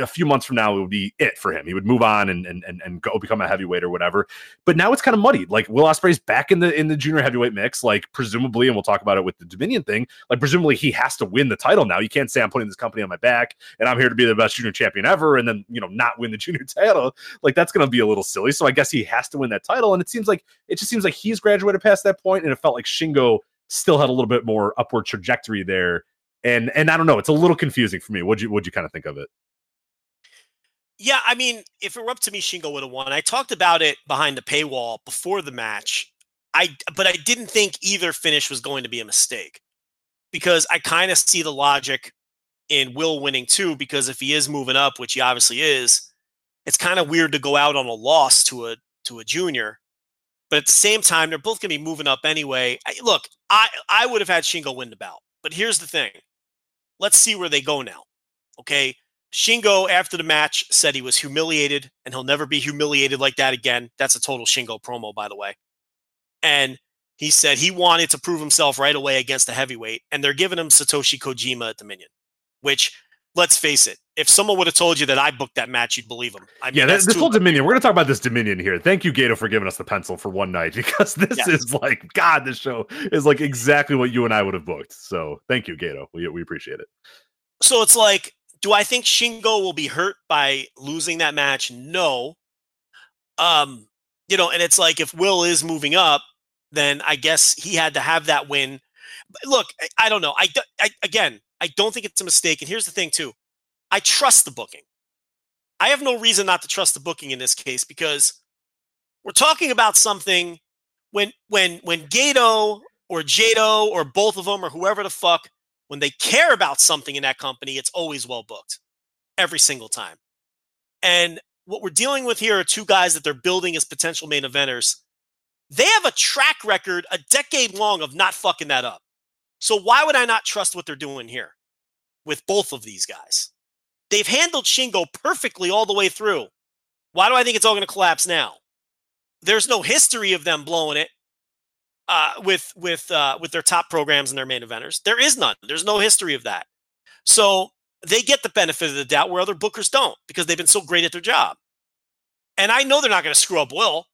a few months from now, it would be it for him. He would move on and go become a heavyweight or whatever. But now it's kind of muddied. Like, Will Ospreay's back in the junior heavyweight mix, like, presumably, and we'll talk about it with the Dominion thing, like, presumably he has to win the title now. You can't say I'm putting this company on my back and I'm here to be the best junior champion ever and then, you know, not win the junior title. Like, that's going to be a little silly. So I guess he has to win that title. And it just seems like he's graduated past that point, and it felt like Shingo still had a little bit more upward trajectory there. And I don't know, it's a little confusing for me. What'd you kind of think of it? Yeah, I mean, if it were up to me, Shingo would have won. I talked about it behind the paywall before the match. But I didn't think either finish was going to be a mistake, because I kind of see the logic in Will winning too, because if he is moving up, which he obviously is, it's kind of weird to go out on a loss to a junior. But at the same time, they're both going to be moving up anyway. I would have had Shingo win the bout. But here's the thing. Let's see where they go now. Okay. Shingo, after the match, said he was humiliated and he'll never be humiliated like that again. That's a total Shingo promo, by the way. And he said he wanted to prove himself right away against the heavyweight, and they're giving him Satoshi Kojima at Dominion, which, let's face it, if someone would have told you that I booked that match, you'd believe him. I mean, yeah, this whole Dominion, we're going to talk about this Dominion here. Thank you, Gato, for giving us the pencil for one night, because this is like, God, this show is like exactly what you and I would have booked. So thank you, Gato. We appreciate it. So it's like, do I think Shingo will be hurt by losing that match? No. You know, and it's like, if Will is moving up, then I guess he had to have that win. But look, I don't know. I don't think it's a mistake. And here's the thing, too. I trust the booking. I have no reason not to trust the booking in this case, because we're talking about something when Gato or Jado or both of them or whoever the fuck, when they care about something in that company, it's always well booked every single time. And what we're dealing with here are two guys that they're building as potential main eventers. They have a track record, a decade long, of not fucking that up. So why would I not trust what they're doing here with both of these guys? They've handled Shingo perfectly all the way through. Why do I think it's all going to collapse now? There's no history of them blowing it with their top programs and their main eventers. There is none. There's no history of that. So they get the benefit of the doubt where other bookers don't, because they've been so great at their job. And I know they're not going to screw up Will,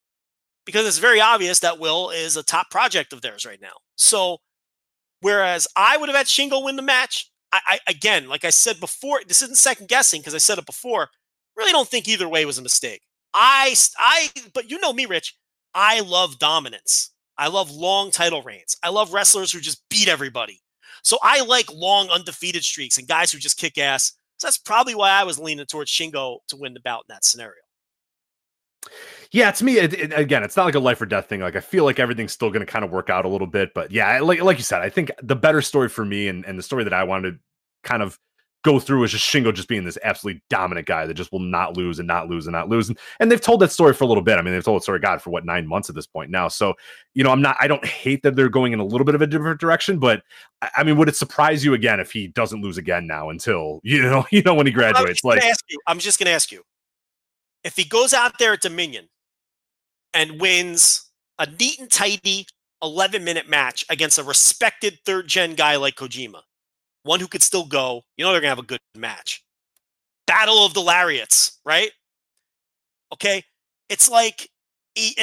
because it's very obvious that Will is a top project of theirs right now. So whereas I would have had Shingo win the match, I, again, like I said before, this isn't second guessing, because I said it before, really don't think either way was a mistake. But you know me, Rich, I love dominance. I love long title reigns. I love wrestlers who just beat everybody. So I like long undefeated streaks and guys who just kick ass. So that's probably why I was leaning towards Shingo to win the bout in that scenario. Yeah, to me, again, it's not like a life or death thing. Like, I feel like everything's still going to kind of work out a little bit. But yeah, like you said, I think the better story for me and the story that I wanted to kind of go through is just Shingo just being this absolutely dominant guy that just will not lose and not lose and not lose. And they've told that story for a little bit. I mean, they've told that story, God, for what, 9 months at this point now. So, you know, I don't hate that they're going in a little bit of a different direction. But I mean, would it surprise you again if he doesn't lose again now until, you know, when he graduates? I'm just going to ask you, if he goes out there at Dominion and wins a neat and tidy 11-minute match against a respected third-gen guy like Kojima, one who could still go, you know they're going to have a good match. Battle of the Lariats, right? Okay, it's like, he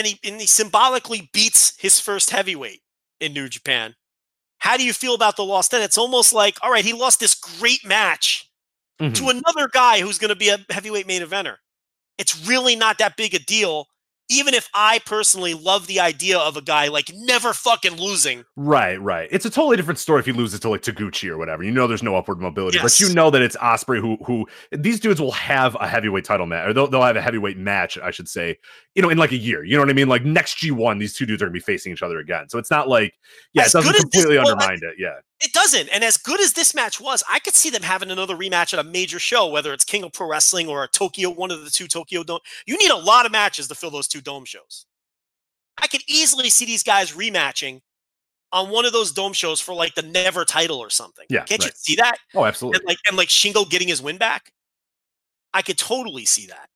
symbolically beats his first heavyweight in New Japan. How do you feel about the loss then? It's almost like, all right, he lost this great match to another guy who's going to be a heavyweight main eventer. It's really not that big a deal, even if I personally love the idea of a guy like never fucking losing. Right. It's a totally different story if he loses to like Taguchi or whatever. You know there's no upward mobility, yes. But you know that it's Ospreay who these dudes will have a heavyweight title match, or they'll have a heavyweight match, I should say, you know, in like a year. You know what I mean? Like next G1, these two dudes are going to be facing each other again. So it's not like, it doesn't completely undermine it. Yeah. It doesn't. And as good as this match was, I could see them having another rematch at a major show, whether it's King of Pro Wrestling or one of the two Tokyo Dome. You need a lot of matches to fill those two Dome shows. I could easily see these guys rematching on one of those Dome shows for like the Never title or something. Yeah, Can't you see that? Oh, absolutely. And like Shingo getting his win back. I could totally see that.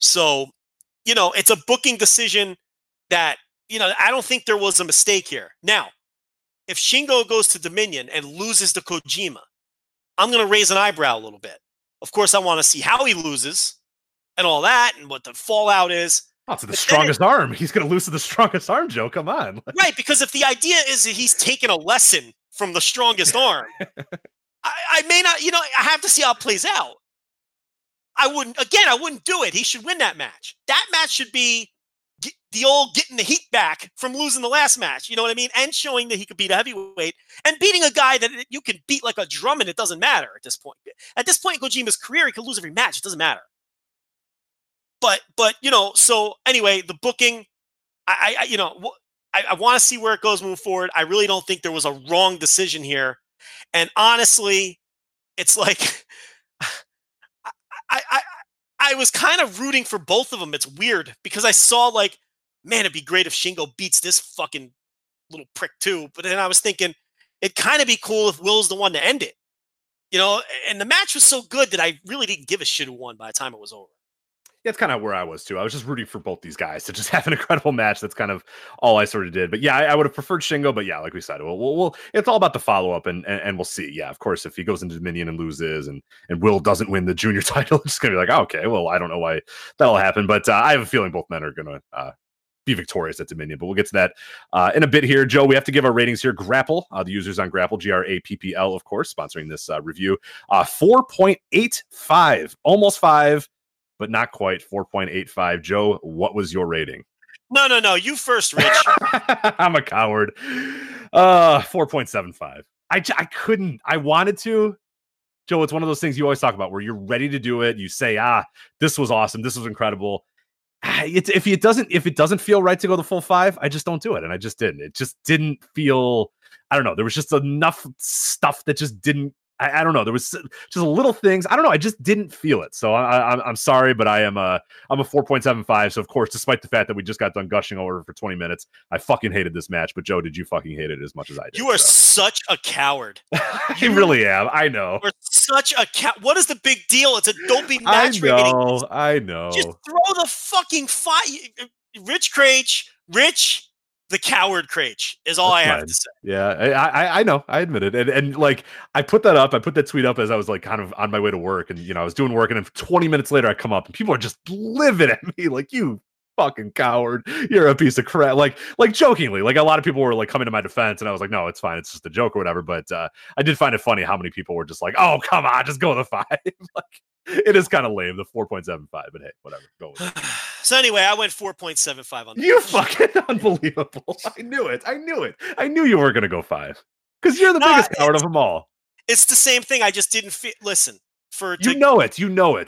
So, you know, it's a booking decision that, you know, I don't think there was a mistake here. Now, if Shingo goes to Dominion and loses to Kojima, I'm going to raise an eyebrow a little bit, Of course, I want to see how he loses and all that and what the fallout is. Oh, to the strongest arm. He's going to lose to the strongest arm, Joe. Come on. Right, because if the idea is that he's taken a lesson from the strongest arm, I may not, you know, I have to see how it plays out. I wouldn't do it. He should win that match. That match should be the old getting the heat back from losing the last match. You know what I mean? And showing that he could beat a heavyweight and beating a guy that you can beat like a drum and it doesn't matter at this point. At this point in Kojima's career, he could lose every match. It doesn't matter. But you know, so anyway, the booking, I want to see where it goes moving forward. I really don't think there was a wrong decision here. And honestly, it's like, I was kind of rooting for both of them. It's weird because I saw like, man, it'd be great if Shingo beats this fucking little prick too. But then I was thinking it'd kind of be cool if Will's the one to end it, you know? And the match was so good that I really didn't give a shit who won by the time it was over. That's kind of where I was too. I was just rooting for both these guys to just have an incredible match. That's kind of all I sort of did. But yeah, I would have preferred Shingo. But yeah, like we said, we'll it's all about the follow up, and we'll see. Yeah, of course, if he goes into Dominion and loses, and Will doesn't win the junior title, it's just gonna be like, oh, okay, well, I don't know why that'll happen. But I have a feeling both men are gonna be victorious at Dominion. But we'll get to that in a bit here, Joe. We have to give our ratings here. Grapple, the users on Grapple, GRAPPL, of course, sponsoring this review. 4.85, almost 5. But not quite, 4.85. Joe, what was your rating? No. You first, Rich. I'm a coward. 4.75. I couldn't. I wanted to. Joe, it's one of those things you always talk about where you're ready to do it. You say, this was awesome. This was incredible. If it doesn't feel right to go the full 5, I just don't do it. And I just didn't. It just didn't feel, I don't know. There was just enough stuff that just didn't. I don't know. There was just little things. I don't know. I just didn't feel it. So I'm sorry, but I am I'm a 4.75. So of course, despite the fact that we just got done gushing over for 20 minutes, I fucking hated this match. But Joe, did you fucking hate it as much as I did? You are such a coward. You really am. I know. You're such a coward. What is the big deal? It's a dopey match. I know. Just throw the fucking fight. Rich Craich. The coward Craich is all That's I have to say. Yeah, I know. I admit it. And like, I put that up. I put that tweet up as I was like kind of on my way to work. And, you know, I was doing work. And then 20 minutes later, I come up and people are just livid at me. Like, you fucking coward. You're a piece of crap. Like jokingly. Like, a lot of people were like coming to my defense. And I was like, no, it's fine. It's just a joke or whatever. But I did find it funny how many people were just like, oh, come on. Just go with the 5. Like, it is kind of lame, the 4.75, but hey, whatever. Go with it. So anyway, I went 4.75 on that. You fucking unbelievable. I knew it. I knew you were going to go 5 because you're the biggest coward of them all. It's the same thing. I just didn't feel. Listen, you know it. You know when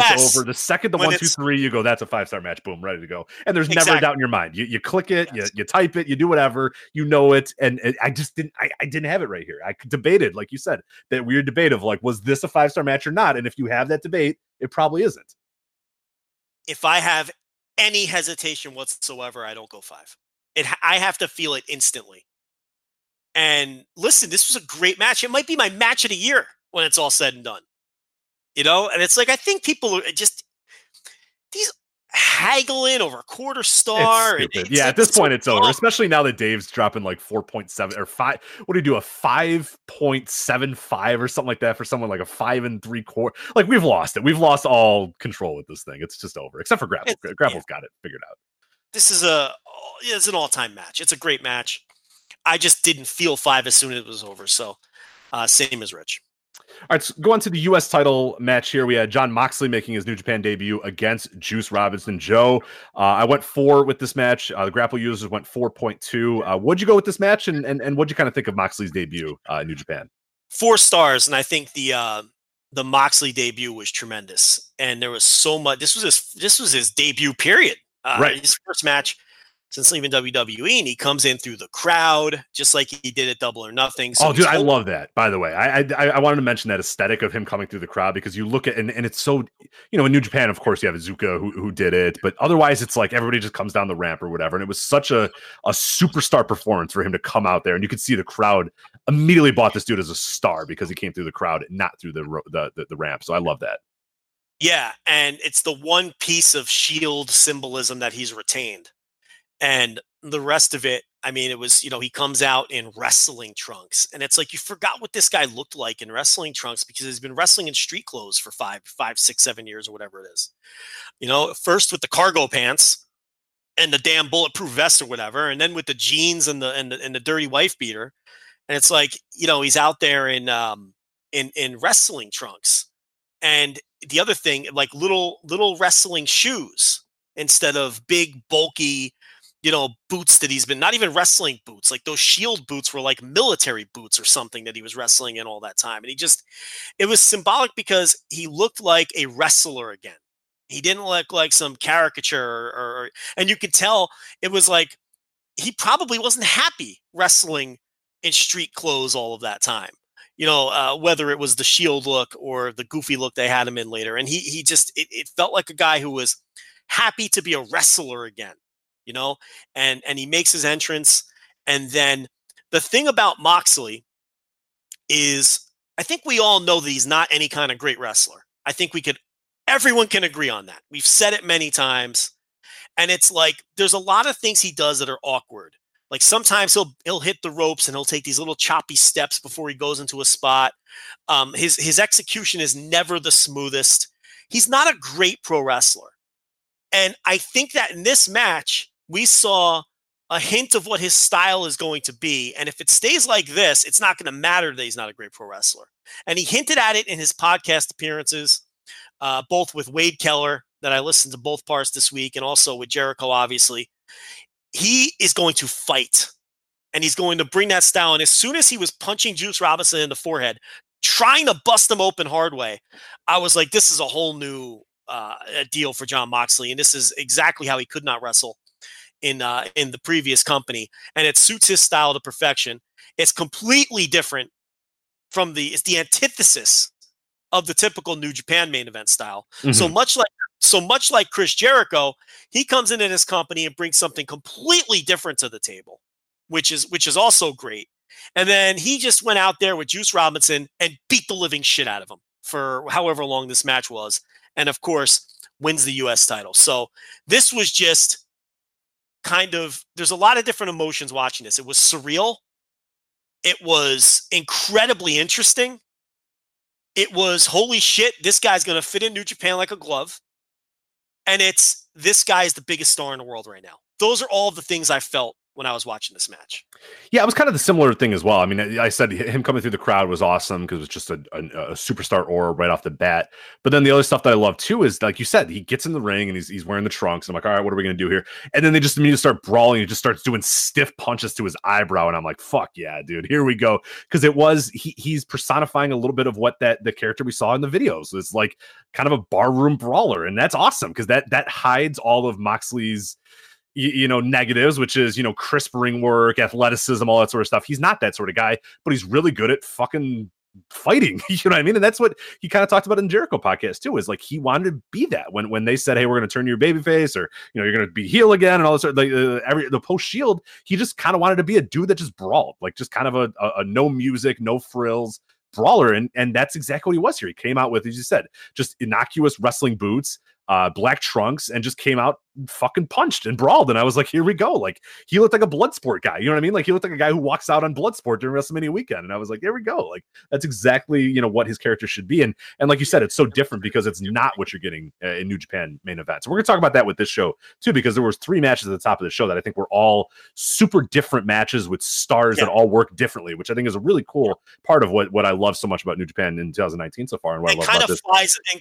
it's over. The second the 1, 2, 3, you go, that's a 5-star match. Boom, ready to go. And there's never a doubt in your mind. You click it, you type it, you do whatever. You know it. And I just didn't. I didn't have it right here. I debated, like you said, that weird debate of like, was this a 5-star match or not? And if you have that debate, it probably isn't. If I have any hesitation whatsoever, I don't go 5. I have to feel it instantly. And listen, this was a great match. It might be my match of the year when it's all said and done. You know, and it's like, I think people are just these haggling over a quarter star. It's at this point, it's over, especially now that Dave's dropping like 4.7 or 5. What do you do? A 5.75 or something like that for someone like a 5 3/4. Like, we've lost it. We've lost all control with this thing. It's just over, except for Grapple. Grapple's got it figured out. This is it's an all-time match. It's a great match. I just didn't feel 5 as soon as it was over. So same as Rich. All right, so go on to the U.S. title match here. We had Jon Moxley making his New Japan debut against Juice Robinson. Joe, I went 4 with this match. The Grapple users went 4.2. What'd you go with this match, and what'd you kind of think of Moxley's debut in New Japan? 4 stars, and I think the Moxley debut was tremendous. And there was so much. This was his debut period. Right. His first match since leaving WWE, and he comes in through the crowd, just like he did at Double or Nothing. So I love that, by the way. I wanted to mention that aesthetic of him coming through the crowd, because you look at, and it's so, you know, in New Japan, of course, you have Izuka who did it, but otherwise it's like everybody just comes down the ramp or whatever, and it was such a superstar performance for him to come out there, and you could see the crowd immediately bought this dude as a star because he came through the crowd, not through the ramp, so I love that. Yeah, and it's the one piece of Shield symbolism that he's retained. And the rest of it, I mean, it was, you know, he comes out in wrestling trunks, and it's like you forgot what this guy looked like in wrestling trunks because he's been wrestling in street clothes for 5, 6, 7 years or whatever it is. You know, first with the cargo pants and the damn bulletproof vest or whatever, and then with the jeans and the dirty wife beater, and it's like, you know, he's out there in wrestling trunks. And the other thing, like little wrestling shoes instead of big bulky, you know, boots that he's been, not even wrestling boots, like those shield boots were like military boots or something that he was wrestling in all that time. And he just, it was symbolic because he looked like a wrestler again. He didn't look like some caricature or and you could tell it was like, he probably wasn't happy wrestling in street clothes all of that time, you know, whether it was the shield look or the goofy look they had him in later. And he just, it felt like a guy who was happy to be a wrestler again. You know, and he makes his entrance. And then the thing about Moxley is, I think we all know that he's not any kind of great wrestler. I think everyone can agree on that. We've said it many times. And it's like, there's a lot of things he does that are awkward. Like sometimes he'll hit the ropes and he'll take these little choppy steps before he goes into a spot. His execution is never the smoothest. He's not a great pro wrestler. And I think that in this match, we saw a hint of what his style is going to be. And if it stays like this, it's not going to matter that he's not a great pro wrestler. And he hinted at it in his podcast appearances, both with Wade Keller, that I listened to both parts this week, and also with Jericho, obviously. He is going to fight, and he's going to bring that style. And as soon as he was punching Juice Robinson in the forehead, trying to bust him open hard way, I was like, this is a whole new a deal for Jon Moxley, and this is exactly how he could not wrestle in the previous company, and it suits his style to perfection. It's completely different from it's the antithesis of the typical New Japan main event style. Mm-hmm. So much like Chris Jericho, he comes in his company and brings something completely different to the table, which is also great. And then he just went out there with Juice Robinson and beat the living shit out of him for however long this match was. And, of course, wins the U.S. title. So this was just kind of – there's a lot of different emotions watching this. It was surreal. It was incredibly interesting. It was, holy shit, this guy's going to fit in New Japan like a glove. And it's, this guy is the biggest star in the world right now. Those are all the things I felt when I was watching this match. Yeah, it was kind of the similar thing as well. I mean, I said him coming through the crowd was awesome because it was just a superstar aura right off the bat. But then the other stuff that I love too is, like you said, he gets in the ring and he's wearing the trunks. I'm like, all right, what are we going to do here? And then they just immediately start brawling. He just starts doing stiff punches to his eyebrow. And I'm like, fuck yeah, dude, here we go. Because it was, he's personifying a little bit of what the character we saw in the videos was, like, kind of a barroom brawler. And that's awesome because that hides all of Moxley's, you know, negatives, which is, you know, crisp ring work, athleticism, all that sort of stuff. He's not that sort of guy, but he's really good at fucking fighting. You know what I mean? And that's what he kind of talked about in Jericho podcast too, is like, he wanted to be that when they said, hey, we're going to turn your baby face, or, you know, you're going to be heel again and all this sort of, like, the post Shield, he just kind of wanted to be a dude that just brawled, like, just kind of a no music, no frills brawler. And that's exactly what he was here. He came out with, as you said, just innocuous wrestling boots, black trunks, and just came out fucking punched and brawled. And I was like, here we go. Like, he looked like a Bloodsport guy. You know what I mean? Like, he looked like a guy who walks out on Bloodsport during WrestleMania weekend. And I was like, there we go. Like, that's exactly, you know, what his character should be. And like you said, it's so different because it's not what you're getting in New Japan main events. So we're going to talk about that with this show too, because there was 3 matches at the top of the show that I think were all super different matches with stars that all work differently, which I think is a really cool part of what I love so much about New Japan in 2019 so far. And what I love about this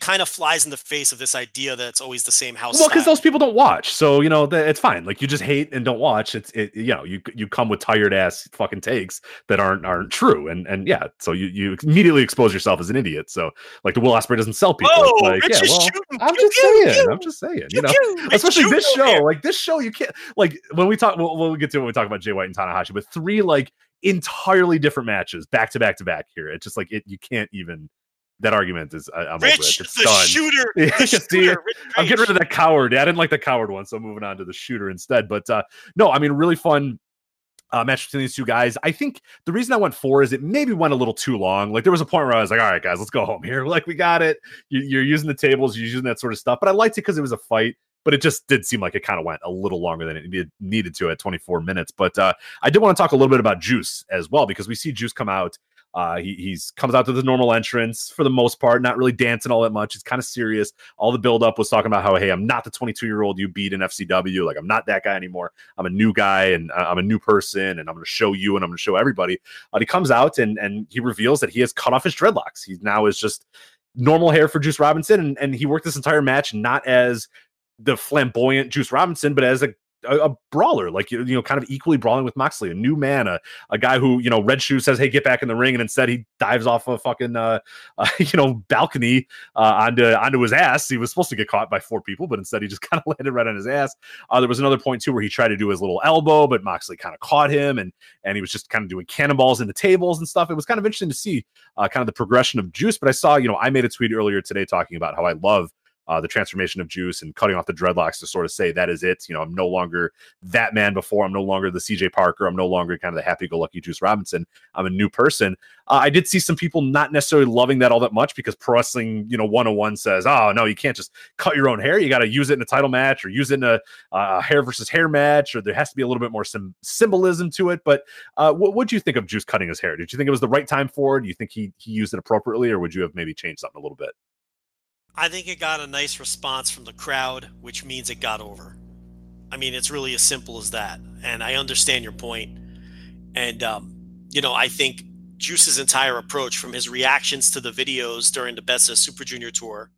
kind of flies in the face of this idea that it's always the same house. Well, because those people don't watch, so, you know, it's fine. Like, you just hate and don't watch. It's you know, you come with tired ass fucking takes that aren't true, and yeah, so you immediately expose yourself as an idiot. So, like, the Will Ospreay doesn't sell people. Whoa, like, yeah, well, I'm just saying, you know, especially this show, like this show, you can't, like, when we talk, we'll get to it when we talk about Jay White and Tanahashi, but 3 like entirely different matches back to back here. It's just like you can't even. That argument is, I'm Rich, over it. It's the done. Shooter. The shooter. See, Rich. I'm getting rid of that coward. I didn't like the coward one, so I'm moving on to the shooter instead. But no, I mean, really fun match between these two guys. I think the reason I went 4 is it maybe went a little too long. Like, there was a point where I was like, all right, guys, let's go home here. Like, we got it. You're using the tables, you're using that sort of stuff. But I liked it because it was a fight. but it just did seem like it kind of went a little longer than it needed to at 24 minutes. But I did want to talk a little bit about Juice as well, because we see Juice come out. He comes out to the normal entrance for the most part, not really dancing all that much. It's kind of serious. All the buildup was talking about how, hey, I'm not the 22-year-old you beat in FCW. Like, I'm not that guy anymore. I'm a new guy, and I'm a new person, and I'm going to show you, and I'm going to show everybody. He comes out, and he reveals that he has cut off his dreadlocks. He now is just normal hair for Juice Robinson, and he worked this entire match not as the flamboyant Juice Robinson, but as a brawler, like, you know, kind of equally brawling with Moxley, a new man, a guy who, you know, Red Shoe says, hey, get back in the ring, and instead he dives off a fucking balcony onto his ass. He was supposed to get caught by four people, but instead he just kind of landed right on his ass. There was another point too where he tried to do his little elbow, but Moxley kind of caught him, and he was just kind of doing cannonballs into tables and stuff. It was kind of interesting to see kind of the progression of Juice. But I saw, you know, I made a tweet earlier today talking about how I love the transformation of Juice and cutting off the dreadlocks to sort of say that is it. You know, I'm no longer that man before. I'm no longer the CJ Parker. I'm no longer kind of the happy-go-lucky Juice Robinson. I'm a new person. I did see some people not necessarily loving that all that much, because Pro Wrestling, you know, 101 says, oh, no, you can't just cut your own hair. You got to use it in a title match, or use it in a hair versus hair match, or there has to be a little bit more symbolism to it. But what do you think of Juice cutting his hair? Did you think it was the right time for it? Do you think he used it appropriately, or would you have maybe changed something a little bit? I think it got a nice response from the crowd, which means it got over. I mean, it's really as simple as that. And I understand your point. And, you know, I think Juice's entire approach, from his reactions to the videos during the Best of Super Junior Tour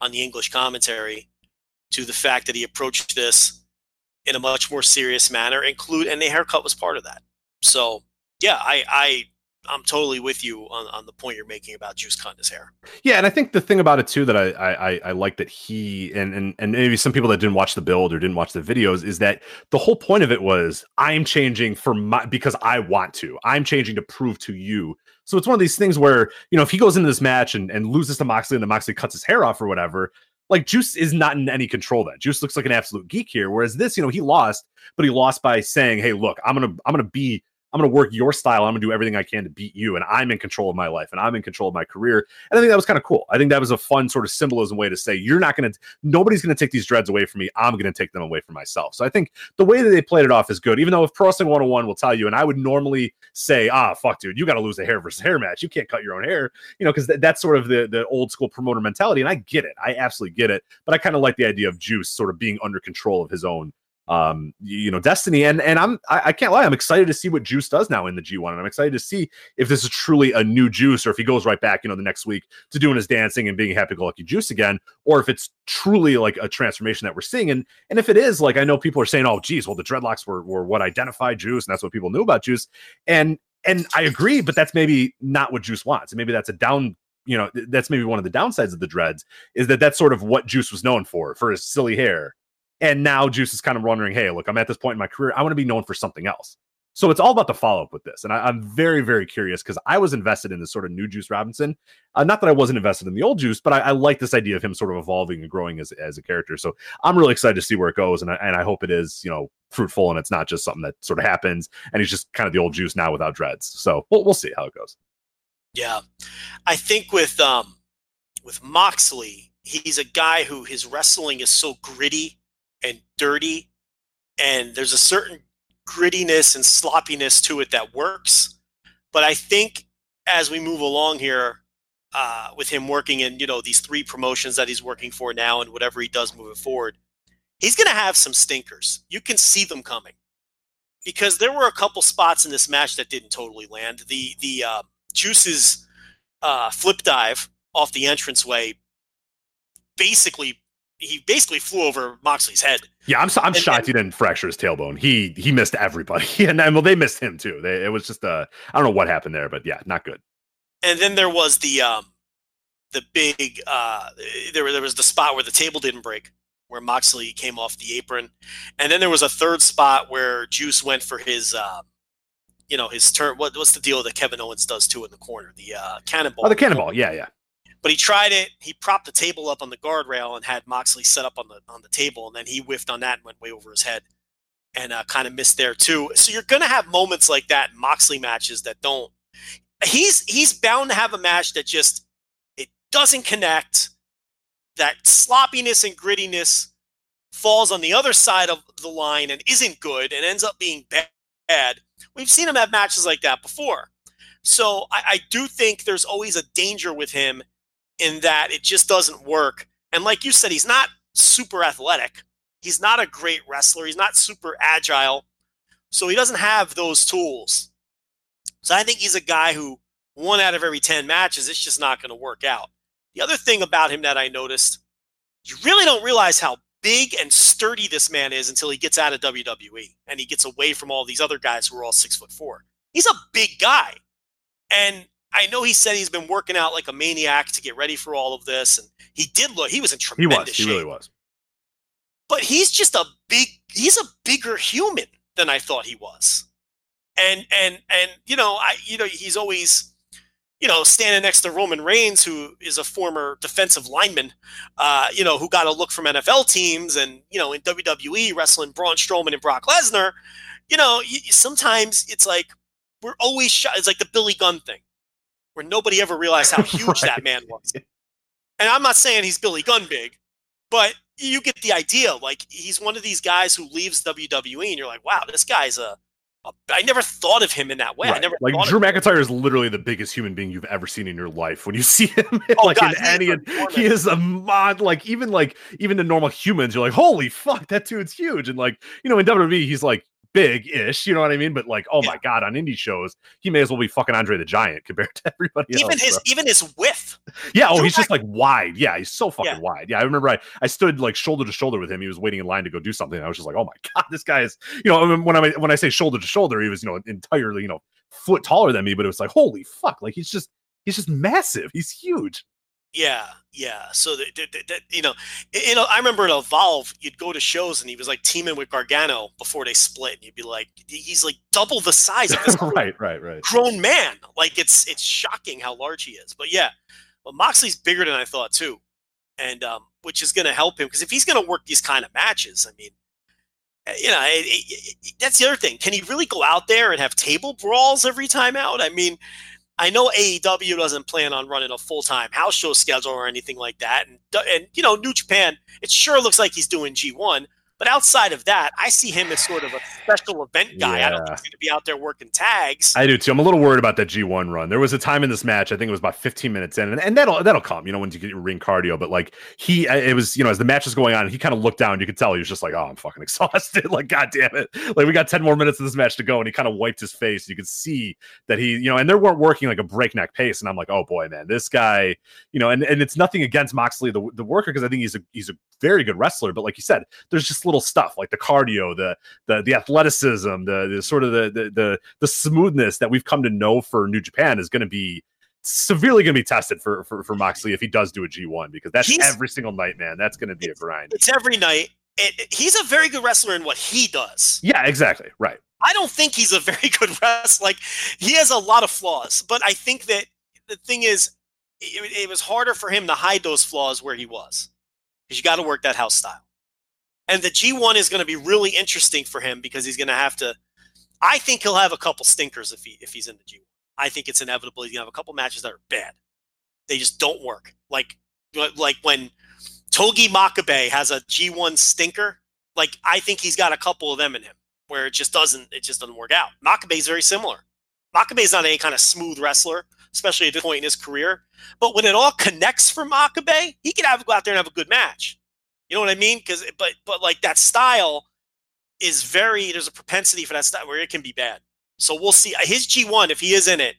on the English commentary, to the fact that he approached this in a much more serious manner, and the haircut was part of that. So, yeah, I'm totally with you on the point you're making about Juice cutting his hair. Yeah, and I think the thing about it too that I like that he and maybe some people that didn't watch the build or didn't watch the videos is that the whole point of it was, I'm changing because I want to. I'm changing to prove to you. So it's one of these things where, you know, if he goes into this match and loses to Moxley, and then Moxley cuts his hair off or whatever, like, Juice is not in any control then. Juice looks like an absolute geek here. Whereas this, you know, he lost, but he lost by saying, hey, look, I'm going to work your style. I'm going to do everything I can to beat you. And I'm in control of my life, and I'm in control of my career. And I think that was kind of cool. I think that was a fun sort of symbolism way to say, nobody's going to take these dreads away from me. I'm going to take them away from myself. So I think the way that they played it off is good, even though if Pro Wrestling 101 will tell you, and I would normally say, fuck, dude, you got to lose a hair versus hair match. You can't cut your own hair, you know, because that's sort of the old school promoter mentality. And I get it. I absolutely get it. But I kind of like the idea of Juice sort of being under control of his own, you know, destiny. And I can't lie, I'm excited to see what Juice does now in the G1, and I'm excited to see if this is truly a new Juice, or if he goes right back, you know, the next week to doing his dancing and being happy-go-lucky Juice again, or if it's truly like a transformation that we're seeing. And if it is, like, I know people are saying, oh geez, well, the dreadlocks were what identified Juice, and that's what people knew about Juice, and I agree, but that's maybe not what Juice wants, and maybe that's a down. You know, that's maybe one of the downsides of the dreads, is that that's sort of what Juice was known for his silly hair. And now Juice is kind of wondering, hey, look, I'm at this point in my career. I want to be known for something else. So it's all about the follow-up with this. And I'm very, very curious, because I was invested in this sort of new Juice Robinson. Not that I wasn't invested in the old Juice, but I like this idea of him sort of evolving and growing as a character. So I'm really excited to see where it goes. And I hope it is, you know, fruitful, and it's not just something that sort of happens, and he's just kind of the old Juice now without dreads. So we'll see how it goes. Yeah. I think with Moxley, he's a guy who his wrestling is so gritty and dirty, and there's a certain grittiness and sloppiness to it that works. But I think as we move along here, with him working in, you know, these three promotions that he's working for now, and whatever he does moving forward, he's going to have some stinkers. You can see them coming, because there were a couple spots in this match that didn't totally land. The Juice's flip dive off the entranceway, he basically flew over Moxley's head. Yeah, I'm shocked he didn't fracture his tailbone. He missed everybody, and well, they missed him too. It was just I don't know what happened there, but yeah, not good. And then there was the big there was the spot where the table didn't break, where Moxley came off the apron, and then there was a third spot where Juice went for his his turn. What's the deal that Kevin Owens does too in the corner? The cannonball. Oh, the cannonball. Yeah. But he tried it. He propped the table up on the guardrail and had Moxley set up on the table, and then he whiffed on that and went way over his head, and kind of missed there too. So you're going to have moments like that in Moxley matches that don't. He's bound to have a match that just it doesn't connect. That sloppiness and grittiness falls on the other side of the line and isn't good and ends up being bad. We've seen him have matches like that before. So I do think there's always a danger with him in that it just doesn't work. And like you said, he's not super athletic. He's not a great wrestler. He's not super agile. So he doesn't have those tools. So I think he's a guy who 1 out of every 10 matches, it's just not going to work out. The other thing about him that I noticed, you really don't realize how big and sturdy this man is until he gets out of WWE and he gets away from all these other guys who are all 6'4". He's a big guy. And I know he said he's been working out like a maniac to get ready for all of this. And he did look, he was in tremendous shape. He really was. But he's just he's a bigger human than I thought he was. And he's always, standing next to Roman Reigns, who is a former defensive lineman, who got a look from NFL teams and, in WWE wrestling Braun Strowman and Brock Lesnar, sometimes it's like, we're always shocked. It's like the Billy Gunn thing where nobody ever realized how huge right. that man was. And I'm not saying he's Billy Gunn big, but you get the idea. Like he's one of these guys who leaves WWE and you're like, wow, this guy's I never thought of him in that way. Right. I never like Drew McIntyre is literally the biggest human being you've ever seen in your life. When you see him, he is a mod. Like even the normal humans, you're like, holy fuck, that dude's huge. And like in WWE, he's like big-ish, you know what I mean? But like, oh my God, on indie shows, he may as well be fucking Andre the Giant compared to everybody else. Even his width. Yeah. Oh, he's just like wide. Yeah. He's so fucking wide. Yeah. I remember I stood like shoulder to shoulder with him. He was waiting in line to go do something. I was just like, oh my God, this guy is, when I say shoulder to shoulder, he was, entirely, foot taller than me, but it was like, holy fuck. Like he's just massive. He's huge. Yeah. Yeah. So I remember in Evolve, you'd go to shows and he was like teaming with Gargano before they split. And you'd be like, he's like double the size of this right. grown man. Like it's shocking how large he is, but yeah, Moxley's bigger than I thought too. And, which is going to help him because if he's going to work these kind of matches, I mean, that's the other thing. Can he really go out there and have table brawls every time out? I mean, I know AEW doesn't plan on running a full-time house show schedule or anything like that. And New Japan, it sure looks like he's doing G1. But outside of that, I see him as sort of a special event guy. Yeah. I don't think he's going to be out there working tags. I do, too. I'm a little worried about that G1 run. There was a time in this match, I think it was about 15 minutes in, and that'll come, when you get your ring cardio. But, like, it was, as the match was going on, he kind of looked down. You could tell he was just like, oh, I'm fucking exhausted. Like, God damn it. Like, we got 10 more minutes of this match to go, and he kind of wiped his face. You could see that he, and they weren't working like a breakneck pace. And I'm like, oh, boy, man, this guy, and it's nothing against Moxley, the worker, because I think he's a very good wrestler. But like you said, there's just little stuff like the cardio, the athleticism, the smoothness that we've come to know for New Japan is going to be severely going to be tested for Moxley if he does do a G1, because he's every single night, man. That's going to be a grind. It's every night. He's a very good wrestler in what he does. Yeah, exactly. Right. I don't think he's a very good wrestler. Like he has a lot of flaws, but I think that the thing is, it was harder for him to hide those flaws where he was, because you got to work that house style. And the G1 is going to be really interesting for him because he's going to have to – I think he'll have a couple stinkers if he's in the G1. I think it's inevitable. He's going to have a couple matches that are bad. They just don't work. Like when Togi Makabe has a G1 stinker, like I think he's got a couple of them in him where it just doesn't work out. Makabe is very similar. Makabe is not any kind of smooth wrestler, especially at this point in his career. But when it all connects for Makabe, he can go out there and have a good match. You know what I mean? But like that style is there's a propensity for that style where it can be bad. So we'll see. His G1, if he is in it,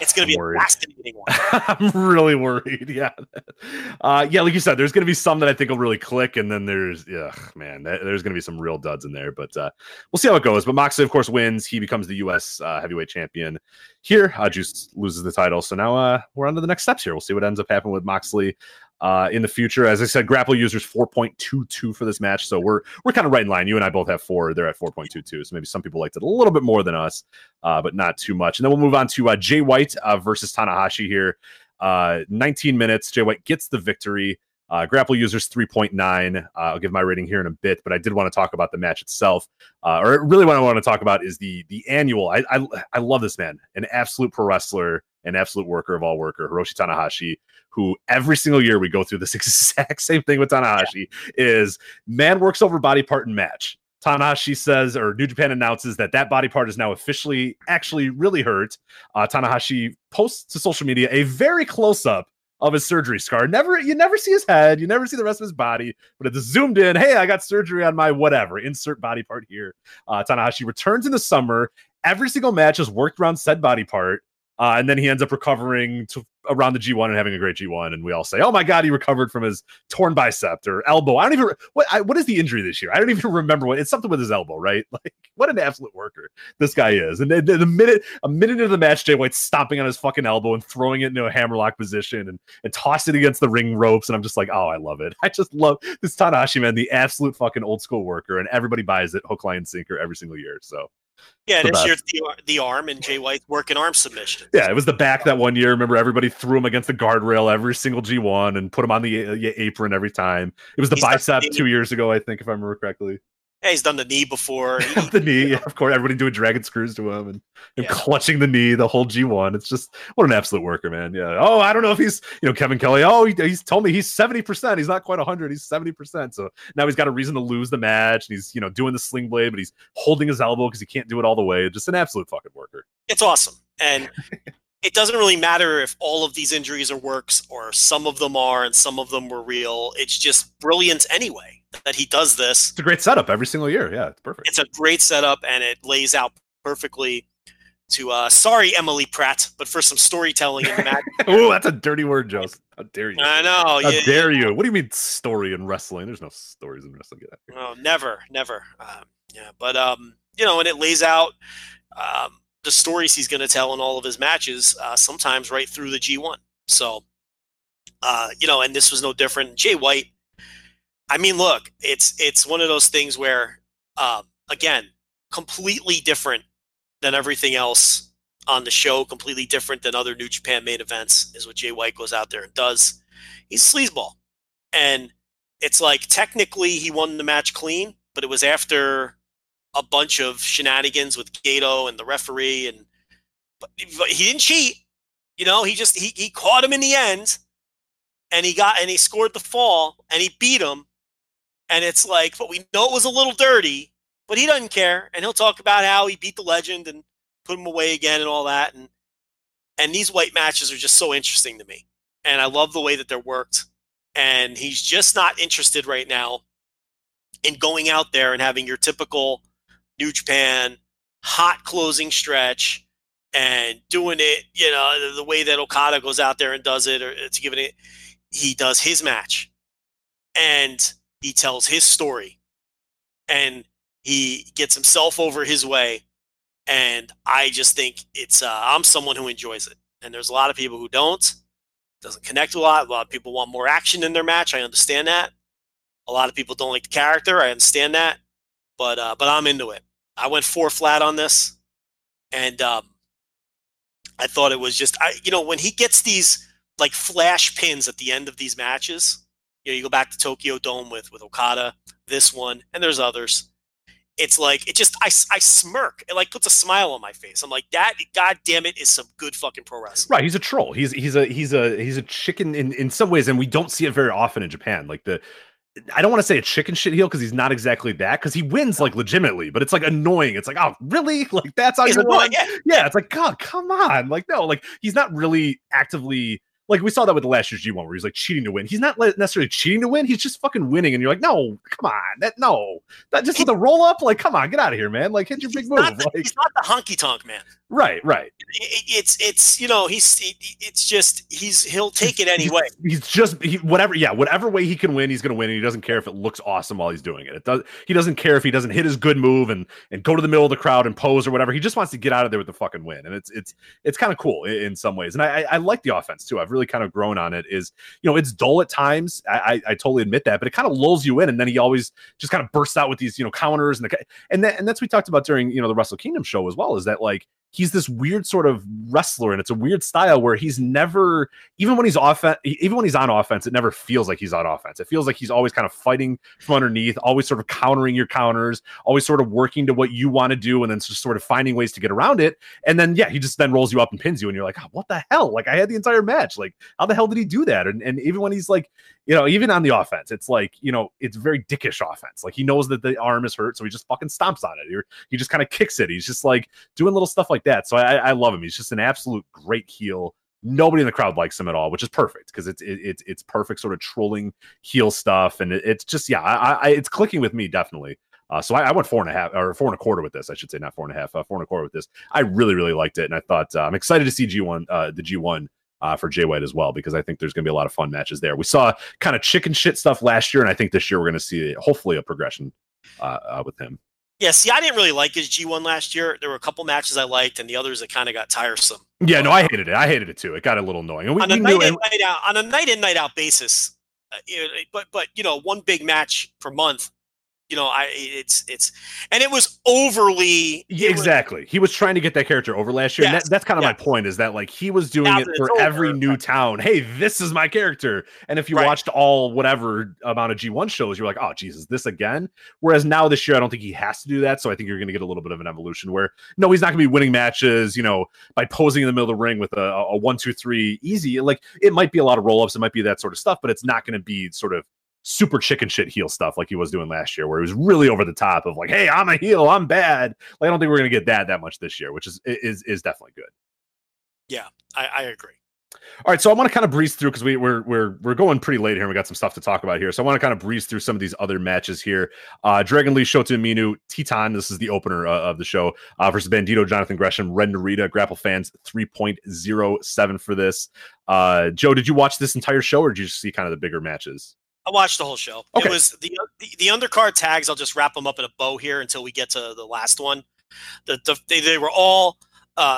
it's going to be a fascinating one. I'm really worried. Yeah. Yeah. Like you said, there's going to be some that I think will really click. And then there's going to be some real duds in there, but we'll see how it goes. But Moxley, of course, wins. He becomes the U.S. heavyweight champion here. Juice loses the title. So now we're on to the next steps here. We'll see what ends up happening with Moxley in the future. As I said, Grapple users 4.22 for this match. So we're kind of right in line. You and I both have 4. They're at 4.22. So maybe some people liked it a little bit more than us, but not too much. And then we'll move on to Jay White versus Tanahashi here. 19 minutes. Jay White gets the victory. Grapple users 3.9. I'll give my rating here in a bit, but I did want to talk about the match itself. Or really what I want to talk about is the annual. I love this man, an absolute pro wrestler. an absolute worker of all worker, Hiroshi Tanahashi, who every single year we go through this exact same thing with Tanahashi, is man works over body part in match. Tanahashi says, or New Japan announces that body part is now officially actually really hurt. Tanahashi posts to social media a very close-up of his surgery scar. You never see his head. You never see the rest of his body. But it's zoomed in. Hey, I got surgery on my whatever. Insert body part here. Tanahashi returns in the summer. Every single match is worked around said body part. And then he ends up recovering to around the G1 and having a great G1. And we all say, oh my God, he recovered from his torn bicep or elbow. I don't even, what is the injury this year? I don't even remember what, it's something with his elbow, right? Like, what an absolute worker this guy is. And then a minute into the match, Jay White's stomping on his fucking elbow and throwing it into a hammerlock position and tossing it against the ring ropes. And I'm just like, oh, I love it. I just love this Tanahashi, man, the absolute fucking old school worker. And everybody buys it hook, line, and sinker every single year. So. Yeah, this year's the arm and Jay White working arm submission. Yeah, it was the back that one year. Remember, everybody threw him against the guardrail every single G1 and put him on the apron every time. It was the bicep 2 years ago, I think, if I remember correctly. Yeah, he's done the knee before. The knee, yeah, of course. Everybody doing dragon screws to him and clutching the knee the whole G1. It's just, what an absolute worker, man. Yeah. Oh, I don't know if he's, Kevin Kelly. Oh, he's told me he's 70%. He's not quite 100. He's 70%. So now he's got a reason to lose the match. And he's, doing the sling blade, but he's holding his elbow because he can't do it all the way. Just an absolute fucking worker. It's awesome. And it doesn't really matter if all of these injuries are works or some of them are and some of them were real. It's just brilliant anyway that he does this. It's a great setup every single year. Yeah, it's perfect. It's a great setup, and it lays out perfectly to, sorry, Emily Pratt, but for some storytelling in the match. Oh, that's a dirty word, Joe. How dare you? I know. How dare you? What do you mean story in wrestling? There's no stories in wrestling. Get out of here. Oh, never. And it lays out the stories he's going to tell in all of his matches, sometimes right through the G1. So, and this was no different. Jay White, I mean, look, it's one of those things where, again, completely different than everything else on the show, completely different than other New Japan main events is what Jay White goes out there and does. He's a sleazeball. And it's like, technically he won the match clean, but it was after a bunch of shenanigans with Gato and the referee, and but he didn't cheat. He just he caught him in the end, and he scored the fall, and he beat him. And it's like, but we know it was a little dirty, but he doesn't care, and he'll talk about how he beat the legend and put him away again and all that. And these White matches are just so interesting to me, and I love the way that they're worked. And he's just not interested right now in going out there and having your typical New Japan hot closing stretch and doing it, the way that Okada goes out there and does it, or to give it, he does his match and he tells his story and he gets himself over his way. And I just think it's, I'm someone who enjoys it. And there's a lot of people who don't, doesn't connect a lot. A lot of people want more action in their match. I understand that. A lot of people don't like the character. I understand that, but I'm into it. I went 4 flat on this, and I thought it was just, when he gets these like flash pins at the end of these matches, you go back to Tokyo Dome with Okada, this one, and there's others. It's like, it just, I smirk. It like puts a smile on my face. I'm like, that, God damn it, is some good fucking pro wrestling. Right. He's a troll. He's a chicken in some ways. And we don't see it very often in Japan. Like I don't want to say a chicken shit heel because he's not exactly that, because he wins like legitimately, but it's like annoying. It's like, oh, really? Like that's how you won? Yeah, it's like, God, come on. Like, no, like he's not really actively, like we saw that with the last year's G1 where he's like cheating to win. He's not necessarily cheating to win. He's just fucking winning. And you're like, no, come on. That just with a roll up. Like, come on, get out of here, man. Like hit your big move. He's not the honky tonk man. Right. He'll take it anyway. Whatever way he can win, he's going to win. And he doesn't care if it looks awesome while he's doing it. He doesn't care if he doesn't hit his good move and go to the middle of the crowd and pose or whatever. He just wants to get out of there with the fucking win. And it's kind of cool in some ways. And I like the offense too. I've really kind of grown on it. Is, it's dull at times. I totally admit that, but it kind of lulls you in. And then he always just kind of bursts out with these, counters and that's what we talked about during, the Wrestle Kingdom show as well, is that like, he's this weird sort of wrestler, and it's a weird style where he's never, even when he's on offense, it never feels like he's on offense. It feels like he's always kind of fighting from underneath, always sort of countering your counters, always sort of working to what you want to do, and then just sort of finding ways to get around it. And then, yeah, he just then rolls you up and pins you, and you're like, oh, what the hell? Like, I had the entire match. Like, how the hell did he do that? And even when he's like, you know, even on the offense, it's like, you know, it's very dickish offense. Like, he knows that the arm is hurt, so he just fucking stomps on it. Or he just kind of kicks it. He's just like doing little stuff like that. So I love him. He's just an absolute great heel. Nobody in the crowd likes him at all, which is perfect, because it's perfect sort of trolling heel stuff. And it's just, yeah, it's clicking with me, definitely. So I went 4.5 or 4.25 with this. I should say not 4.5, 4.25 with this. I really, really liked it. And I thought I'm excited to see the G1 for Jay White as well, because I think there's going to be a lot of fun matches there. We saw kind of chicken shit stuff last year, and I think this year we're going to see hopefully a progression with him. Yeah, see, I didn't really like his G1 last year. There were a couple matches I liked, and the others that kind of got tiresome. Yeah, no, I hated it. I hated it too. It got a little annoying. And on a night in, night out basis, but you know, one big match per month. You know, and it was overly. Yeah, exactly. He was trying to get that character over last year. Yes, and that's kind of my point, is that like he was doing it for every new town. Hey, this is my character. And if you watched all whatever amount of G1 shows, you're like, oh, Jesus, this again. Whereas now this year, I don't think he has to do that. So I think you're going to get a little bit of an evolution where, no, he's not going to be winning matches, you know, by posing in the middle of the ring with a 1-2-3 easy. Like, it might be a lot of roll ups. It might be that sort of stuff, but it's not going to be sort of super chicken shit heel stuff like he was doing last year, where he was really over the top of like, hey, I'm a heel, I'm bad. Like, I don't think we're gonna get that much this year, which is definitely good. Yeah, I agree. All right, so I want to kind of breeze through, because we're going pretty late here, and we got some stuff to talk about here. So I want to kind of breeze through some of these other matches here. Dragon Lee, Shota Umino, Titan. This is the opener of the show versus Bandito, Jonathan Gresham, Red Narita. Grapple fans 3.07 for this. Joe, did you watch this entire show, or did you just see kind of the bigger matches? I watched the whole show. Okay. It was the undercard tags. I'll just wrap them up in a bow here until we get to the last one. They were all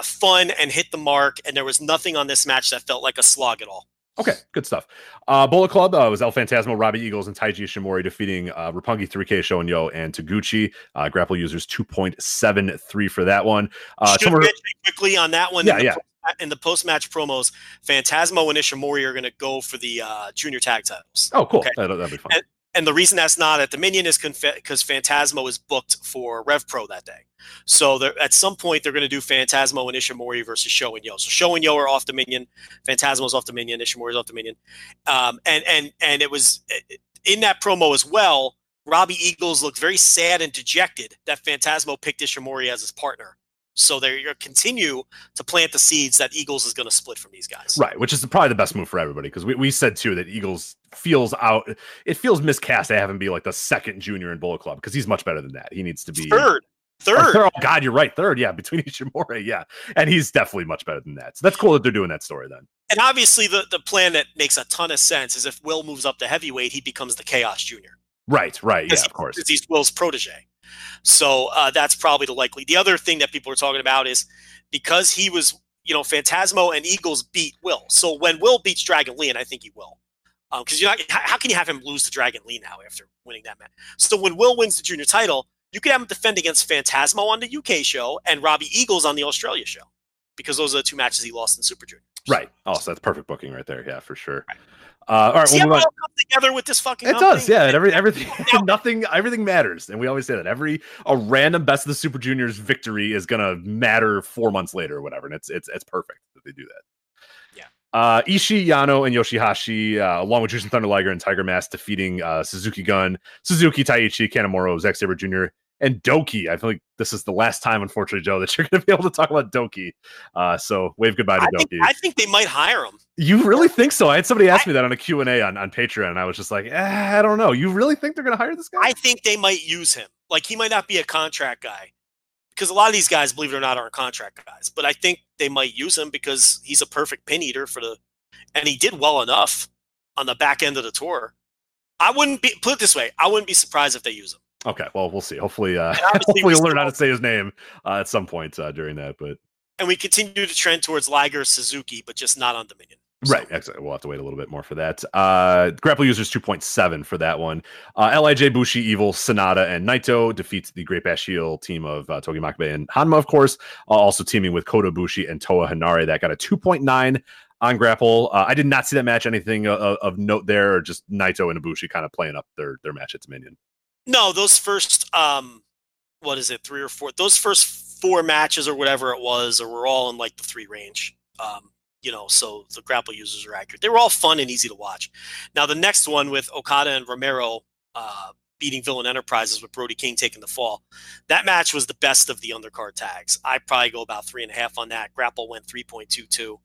fun and hit the mark, and there was nothing on this match that felt like a slog at all. Okay, good stuff. Bullet Club was El Phantasmo, Robbie Eagles, and Taiji Ishimori defeating Roppongi 3K, Sho and Yo, and Taguchi. Grapple users 2.73 for that one. Should mention quickly on that one. In the post-match promos, Phantasmo and Ishimori are going to go for the junior tag titles. Oh, cool. Okay? That'll be fun. And the reason that's not at Dominion is because Phantasmo is booked for Rev Pro that day. So at some point, they're going to do Phantasmo and Ishimori versus Sho and Yo. So Sho and Yo are off Dominion. Phantasmo's off Dominion. Ishimori's off Dominion. And it was in that promo as well, Robbie Eagles looked very sad and dejected that Phantasmo picked Ishimori as his partner. So they're going to continue to plant the seeds that Eagles is going to split from these guys. Right, which is probably the best move for everybody, because we said, too, that Eagles feels out. It feels miscast to have him be like the second junior in Bullet Club, because he's much better than that. He needs to be third. Oh, God, you're right. Third, yeah, between Ishimori, yeah. And he's definitely much better than that. So that's cool that they're doing that story then. And obviously the plan that makes a ton of sense is if Will moves up to heavyweight, he becomes the Chaos Junior. Right, yeah, of course. Because he's Will's protege. So that's probably the other thing that people are talking about is because he was, you know, Phantasmo and Eagles beat Will. So when Will beats Dragon Lee, and I think he will, because how can you have him lose to Dragon Lee now after winning that match? So when Will wins the junior title, you could have him defend against Phantasmo on the UK show and Robbie Eagles on the Australia show, because those are the two matches he lost in Super Junior. Right. Oh, so that's perfect booking right there. Yeah, for sure. Right. All right. See, well, it all comes together with this fucking. It does, yeah. And everything, everything matters, and we always say that a random Best of the Super Juniors victory is gonna matter 4 months later or whatever, and it's perfect that they do that. Yeah. Ishii, Yano, and Yoshihashi, along with Jushin Thunder Liger and Tiger Mask, defeating Suzuki Gun, Suzuki, Taichi, Kanemaru, Zack Sabre Jr. and Doki. I feel like this is the last time, unfortunately, Joe, that you're going to be able to talk about Doki. So wave goodbye to Doki. I think they might hire him. You really think so? I had somebody ask me that on a Q&A on Patreon, and I was just like, I don't know. You really think they're going to hire this guy? I think they might use him. Like, he might not be a contract guy, because a lot of these guys, believe it or not, aren't contract guys. But I think they might use him because he's a perfect pin eater and he did well enough on the back end of the tour. Put it this way, I wouldn't be surprised if they use him. Okay, well, we'll see. Hopefully we'll learn how to say his name at some point during that. But we continue to trend towards Liger, Suzuki, but just not on Dominion. Right, exactly. We'll have to wait a little bit more for that. Grapple users 2.7 for that one. LIJ, Bushi, Evil, Sonata, and Naito defeats the Great Bash Heel team of Togi Makabe and Hanma, of course, also teaming with Kota Ibushi and Toa Hanare. That got a 2.9 on Grapple. I did not see that match. Anything of note there, or just Naito and Ibushi kind of playing up their match at Dominion? No, those first, those first four matches or whatever it was, or were all in like the 3 range. So the Grapple users are accurate. They were all fun and easy to watch. Now, the next one with Okada and Romero beating Villain Enterprises with Brody King taking the fall. That match was the best of the undercard tags. I'd probably go about 3.5 on that. Grapple went 3.22.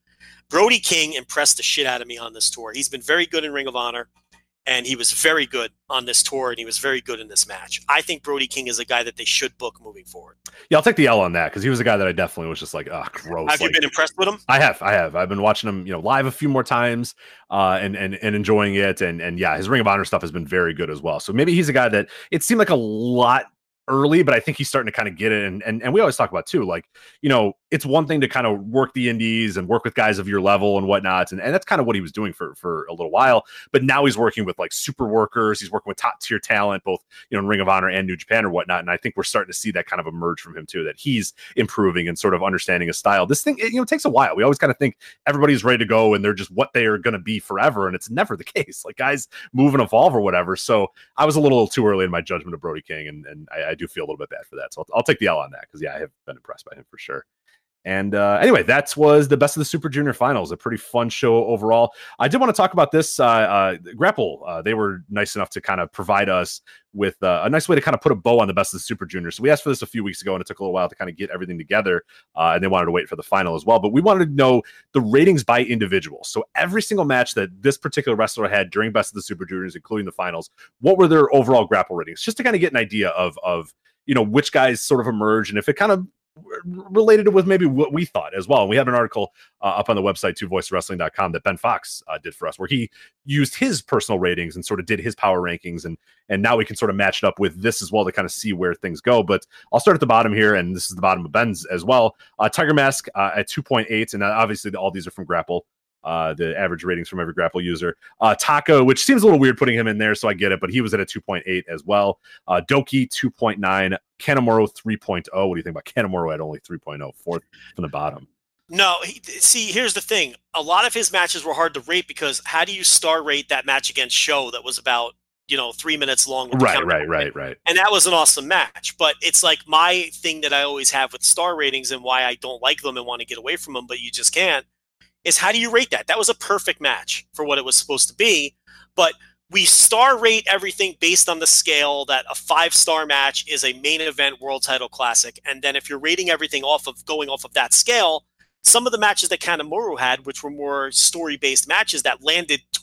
Brody King impressed the shit out of me on this tour. He's been very good in Ring of Honor, and he was very good on this tour, and he was very good in this match. I think Brody King is a guy that they should book moving forward. Yeah, I'll take the L on that, because he was a guy that I definitely was just like, oh, gross. Have you been impressed with him? I have. I've been watching him, live a few more times and enjoying it. And yeah, his Ring of Honor stuff has been very good as well. So maybe he's a guy that it seemed like a lot early, but I think he's starting to kind of get it. And we always talk about too, it's one thing to kind of work the indies and work with guys of your level and whatnot. And that's kind of what he was doing for a little while, but now he's working with super workers. He's working with top tier talent, both, in Ring of Honor and New Japan or whatnot. And I think we're starting to see that kind of emerge from him too, that he's improving and sort of understanding his style. This thing, it takes a while. We always kind of think everybody's ready to go and they're just what they are going to be forever. And it's never the case. Guys move and evolve or whatever. So I was a little too early in my judgment of Brody King. And I do feel a little bit bad for that. So I'll take the L on that. Cause I have been impressed by him for sure. And anyway, that was the Best of the Super Junior Finals. A pretty fun show overall. I did want to talk about this. Grapple, they were nice enough to kind of provide us with a nice way to kind of put a bow on the Best of the Super Junior. So we asked for this a few weeks ago, and it took a little while to kind of get everything together. And they wanted to wait for the final as well. But we wanted to know the ratings by individual. So every single match that this particular wrestler had during Best of the Super Juniors, including the finals, what were their overall Grapple ratings? Just to kind of get an idea of which guys sort of emerge, and if it kind of related with maybe what we thought as well. And we have an article up on the website, twovoicewrestling.com, that Ben Fox did for us, where he used his personal ratings and sort of did his power rankings. And now we can sort of match it up with this as well to kind of see where things go. But I'll start at the bottom here, and this is the bottom of Ben's as well. Tiger Mask at 2.8, and obviously all these are from Grapple. The average ratings from every Grapple user. Taka, which seems a little weird putting him in there, so I get it, but he was at a 2.8 as well. Doki, 2.9. Kanemaru, 3.0. What do you think about Kanemaru at only 3.0, fourth from the bottom? No, here's the thing. A lot of his matches were hard to rate because how do you star rate that match against Sho that was about 3 minutes long? Right. And that was an awesome match, but it's like my thing that I always have with star ratings and why I don't like them and want to get away from them, but you just can't. Is how do you rate that? That was a perfect match for what it was supposed to be, but we star rate everything based on the scale that a 5-star match is a main event world title classic, and then if you're rating everything going off of that scale, some of the matches that Kanemaru had, which were more story-based matches that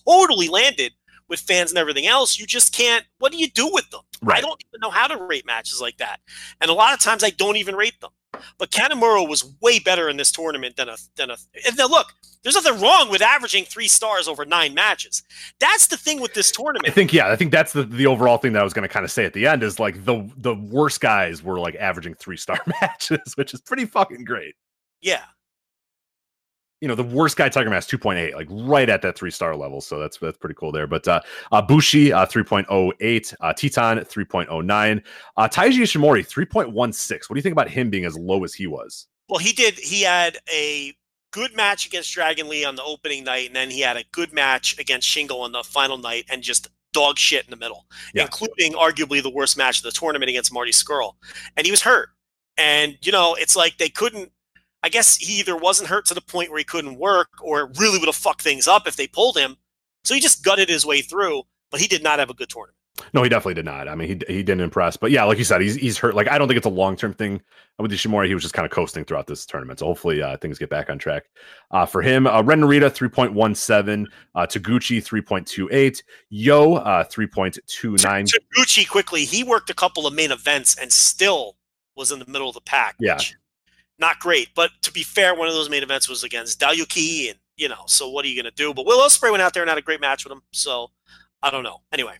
totally landed with fans and everything else, you just can't, what do you do with them? Right. I don't even know how to rate matches like that. And a lot of times I don't even rate them. But Kanemaru was way better in this tournament than a. And now look, there's nothing wrong with averaging 3 stars over 9 matches. That's the thing with this tournament. I think that's the overall thing that I was going to kind of say at the end is the worst guys were averaging 3-star matches, which is pretty fucking great. Yeah. The worst guy, Tiger Mask, 2.8, right at that 3-star level. So that's pretty cool there. But Bushi, 3.08, Titan, 3.09, Taiji Ishimori, 3.16. What do you think about him being as low as he was? Well, he had a good match against Dragon Lee on the opening night, and then he had a good match against Shingo on the final night, and just dog shit in the middle, including arguably the worst match of the tournament against Marty Scurll. And he was hurt. And, it's like they couldn't, I guess he either wasn't hurt to the point where he couldn't work or it really would have fucked things up if they pulled him. So he just gutted his way through, but he did not have a good tournament. No, he definitely did not. I mean, he didn't impress. But yeah, like you said, he's hurt. I don't think it's a long-term thing with Ishimori. He was just kind of coasting throughout this tournament. So hopefully things get back on track for him. Ren Narita, 3.17. Taguchi, 3.28. Yo, 3.29. Taguchi, quickly, he worked a couple of main events and still was in the middle of the pack. Yeah. Not great, but to be fair, one of those main events was against Daiyuki, and so what are you going to do? But Will Ospreay went out there and had a great match with him, so I don't know. Anyway.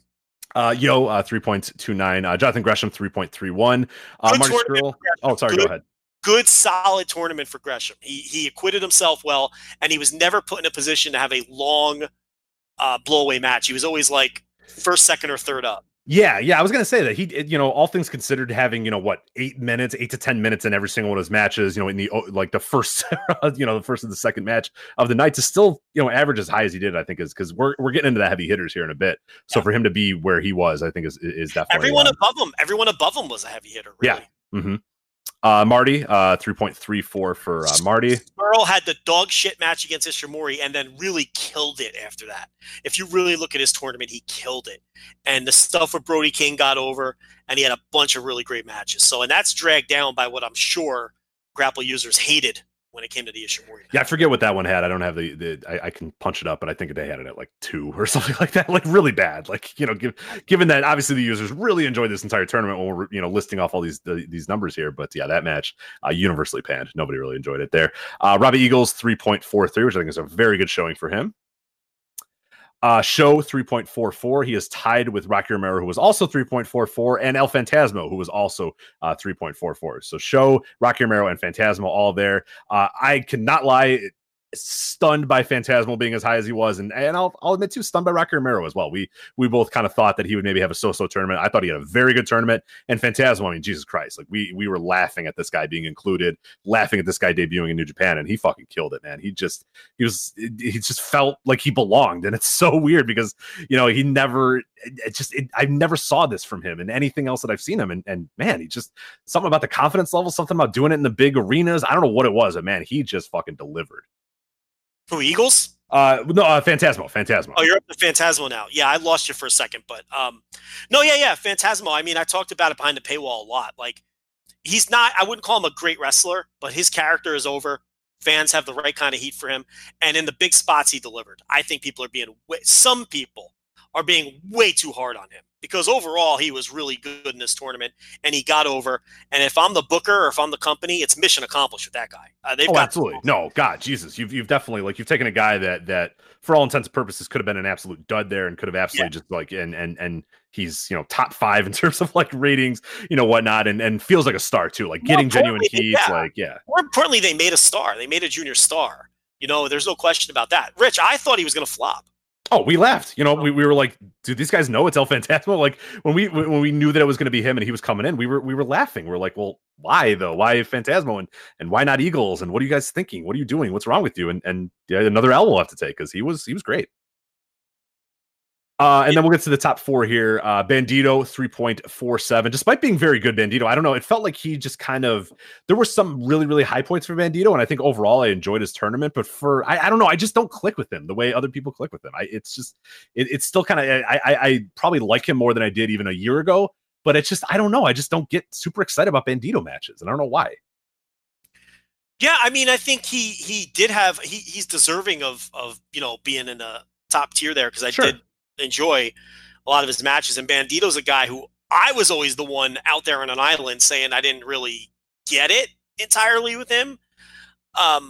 Yo, 3.29. Jonathan Gresham, 3.31. Marty Scurll. Go ahead. good, solid tournament for Gresham. He acquitted himself well, and he was never put in a position to have a long blowaway match. He was always like first, second, or third up. Yeah. I was going to say that he, you know, all things considered, having, you know, what, 8 to 10 minutes in every single one of his matches, you know, in the, like the first, you know, the first and the second match of the night to still, you know, average as high as he did, I think is because we're getting into the heavy hitters here in a bit. So yeah, for him to be where he was, I think is definitely everyone above him was a heavy hitter. Really. Yeah. Mm-hmm. Marty, 3.34 for Marty. Merle had the dog shit match against Ishimori and then really killed it after that. If you really look at his tournament, he killed it. And the stuff with Brody King got over, and he had a bunch of really great matches. So, and that's dragged down by what I'm sure Grapple users hated when it came to the Ishimori match. Yeah, I forget what that one had. I don't have I can punch it up, but I think they had it at like 2 or something like that, like really bad. Like, you know, given that obviously the users really enjoyed this entire tournament when we're, you know, listing off all these numbers here, but yeah, that match universally panned. Nobody really enjoyed it there. Robbie Eagles 3.43, which I think is a very good showing for him. Sho 3.44. He is tied with Rocky Romero, who was also 3.44, and El Phantasmo, who was also 3.44. So Sho, Rocky Romero, and Phantasmo all there. I cannot lie, stunned by Phantasmo being as high as he was, and I'll admit too, stunned by Rocky Romero as well. We both kind of thought that he would maybe have a so-so tournament. I thought he had a very good tournament, and Phantasmo, I mean, Jesus Christ, like we were laughing at this guy being included, laughing at this guy debuting in New Japan, and he fucking killed it, man. He just felt like he belonged, and it's so weird because, you know, I never saw this from him in anything else that I've seen him, and man, he just, something about the confidence level, something about doing it in the big arenas. I don't know what it was, but man, he just fucking delivered. Who, Eagles? No, Phantasmo. Oh, you're up to Phantasmo now. Yeah, I lost you for a second, but no, Phantasmo. I mean, I talked about it behind the paywall a lot. Like, he's not, I wouldn't call him a great wrestler, but his character is over. Fans have the right kind of heat for him, and in the big spots, he delivered. I think some people are being way too hard on him because overall, he was really good in this tournament, and he got over. And if I'm the booker or if I'm the company, it's mission accomplished with that guy. Absolutely. No, God, Jesus, you've definitely, like, you've taken a guy that for all intents and purposes could have been an absolute dud there and could have absolutely just like and he's, you know, top 5 in terms of like ratings, you know, whatnot, and feels like a star too, like getting genuine heat. Yeah. Like, yeah. More importantly, they made a star. They made a junior star. You know, there's no question about that. Rich, I thought he was going to flop. Oh, we laughed. You know, we were like, dude, these guys know it's El Phantasmo. Like when we knew that it was going to be him and he was coming in, we were laughing. We're like, well, why though? Why Phantasmo and why not Eagles? And what are you guys thinking? What are you doing? What's wrong with you? And yeah, another L we'll have to take because he was great. And then we'll get to the top 4 here. Bandito 3.47. Despite being very good, Bandito, I don't know, it felt like he just kind of, there were some really, really high points for Bandito, and I think overall I enjoyed his tournament, but for, I don't know, I just don't click with him the way other people click with him. It's still kind of, I probably like him more than I did even a year ago, but it's just, I don't know, I just don't get super excited about Bandito matches, and I don't know why. Yeah, I mean, I think he's deserving of you know, being in the top tier there, because I did enjoy a lot of his matches, and Bandito's a guy who I was always the one out there on an island saying I didn't really get it entirely with him, but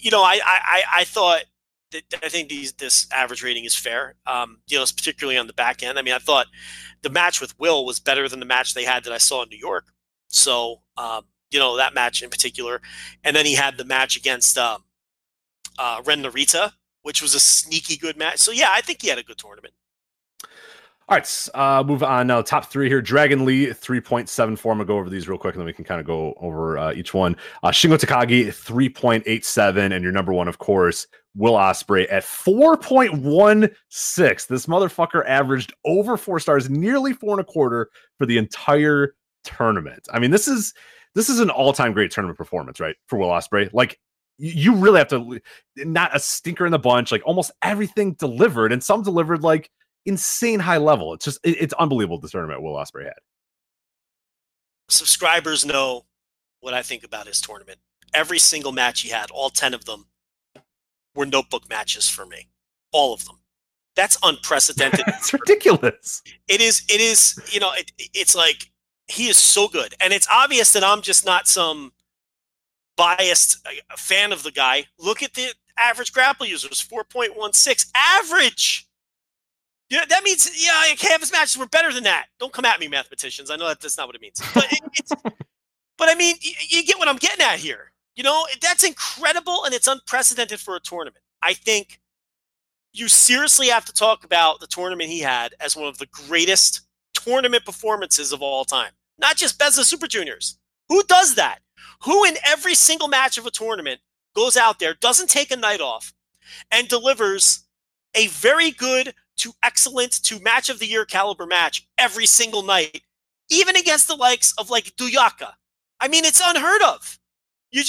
you know, I thought that, I think this average rating is fair, you know, particularly on the back end. I mean, I thought the match with Will was better than the match they had that I saw in New York, so you know, that match in particular, and then he had the match against Ren Narita, which was a sneaky good match. So, yeah, I think he had a good tournament. All right, move on now. Top 3 here. Dragon Lee, 3.74. I'm going to go over these real quick, and then we can kind of go over each one. Shingo Takagi, 3.87. And your number one, of course, Will Ospreay at 4.16. This motherfucker averaged over 4 stars, nearly 4.25 for the entire tournament. I mean, this is an all-time great tournament performance, right, for Will Ospreay? Like, you really have to, not a stinker in the bunch, like almost everything delivered, and some delivered like insane high level. It's just, it's unbelievable the tournament Will Ospreay had. Subscribers know what I think about his tournament. Every single match he had, all 10 of them were notebook matches for me. All of them. That's unprecedented. It's ridiculous. It is, you know, it's like, he is so good. And it's obvious that I'm just not some biased fan of the guy. Look at the average Grapple users, 4.16 average. Yeah, that means, half his matches were better than that. Don't come at me, mathematicians. I know that's not what it means, but it's But I mean, you get what I'm getting at here. You know, that's incredible, and it's unprecedented for a tournament. I think you seriously have to talk about the tournament he had as one of the greatest tournament performances of all time. Not just Best of the Super Juniors. Who does that? Who in every single match of a tournament goes out there, doesn't take a night off, and delivers a very good to excellent to match of the year caliber match every single night, even against the likes of like Duyaka? I mean, it's unheard of. It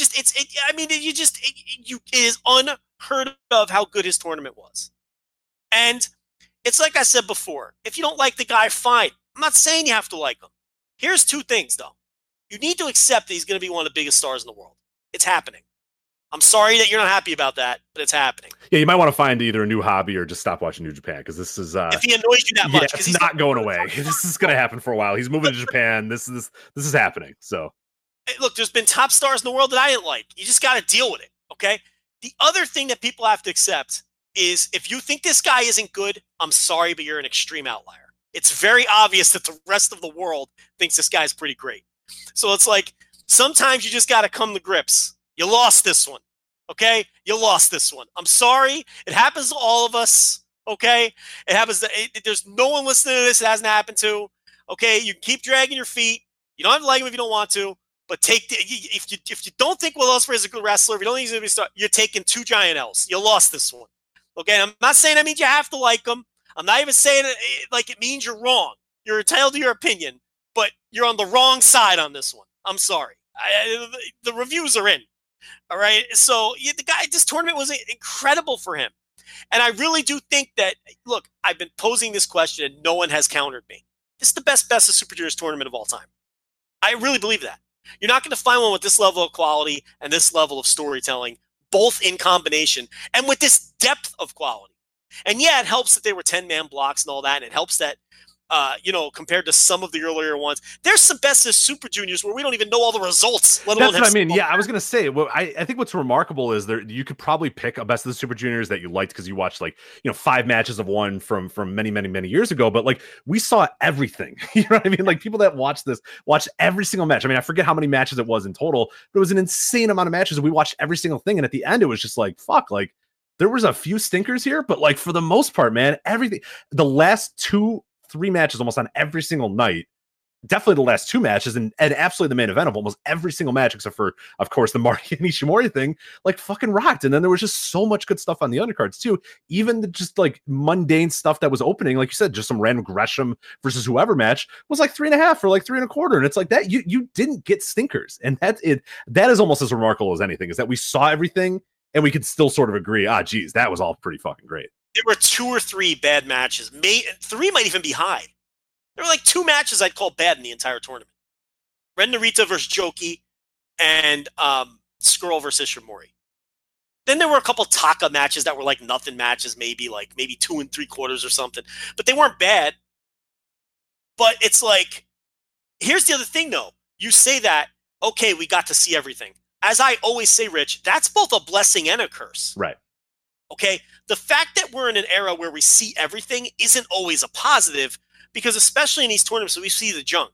is unheard of how good his tournament was. And it's like I said before, if you don't like the guy, fine. I'm not saying you have to like him. Here's two things, though. You need to accept that he's going to be one of the biggest stars in the world. It's happening. I'm sorry that you're not happy about that, but it's happening. Yeah, you might want to find either a new hobby or just stop watching New Japan, because this is... if he annoys you that much. Yeah, it's not going away. This is going to happen for a while. He's moving to Japan. This is happening. So, hey, look, there's been top stars in the world that I didn't like. You just got to deal with it, okay? The other thing that people have to accept is if you think this guy isn't good, I'm sorry, but you're an extreme outlier. It's very obvious that the rest of the world thinks this guy's pretty great. So it's like sometimes you just got to come to grips. You lost this one, okay? You lost this one. I'm sorry. It happens to all of us, okay? It happens to – there's no one listening to this it hasn't happened to, okay? You can keep dragging your feet. You don't have to like him if you don't want to, but take if you don't think Will Ospreay is a good wrestler, if you don't think he's going to be a star, you're taking two giant L's. You lost this one, okay? And I'm not saying that means you have to like him. I'm not even saying it, like it means you're wrong. You're entitled to your opinion, but you're on the wrong side on this one. I'm sorry. The reviews are in. All right. So the guy, this tournament was incredible for him. And I really do think that, look, I've been posing this question and no one has countered me. This is the best of Super Juniors tournament of all time. I really believe that. You're not going to find one with this level of quality and this level of storytelling, both in combination and with this depth of quality. And yeah, it helps that they were 10-man blocks and all that. And it helps that, compared to some of the earlier ones, there's some Best of Super Juniors where we don't even know all the results. Let alone that's what I mean. Yeah, I was going to say, well, I think what's remarkable is there you could probably pick a Best of the Super Juniors that you liked because you watched five matches of one from many, many, many years ago. But we saw everything. You know what I mean? Like people that watched this watched every single match. I mean, I forget how many matches it was in total, but it was an insane amount of matches. And we watched every single thing. And at the end, it was just fuck, there was a few stinkers here, but for the most part, man, everything, the last three matches almost on every single night, definitely the last two matches and absolutely the main event of almost every single match, except for, of course, the Mari and Ishimori thing, fucking rocked. And then there was just so much good stuff on the undercards too. Even the just mundane stuff that was opening, like you said, just some random Gresham versus whoever match was 3.5 or 3.25. And it's that you didn't get stinkers. And that's it. That is almost as remarkable as anything, is that we saw everything and we could still sort of agree, geez, that was all pretty fucking great. There were two or three bad matches. Three might even be high. There were two matches I'd call bad in the entire tournament. Ren Narita versus Joki and Skrull versus Ishimori. Then there were a couple Taka matches that were nothing matches, maybe 2 3/4 or something. But they weren't bad. But it's here's the other thing, though. You say that, okay, we got to see everything. As I always say, Rich, that's both a blessing and a curse. Right. Okay, the fact that we're in an era where we see everything isn't always a positive, because especially in these tournaments, we see the junk.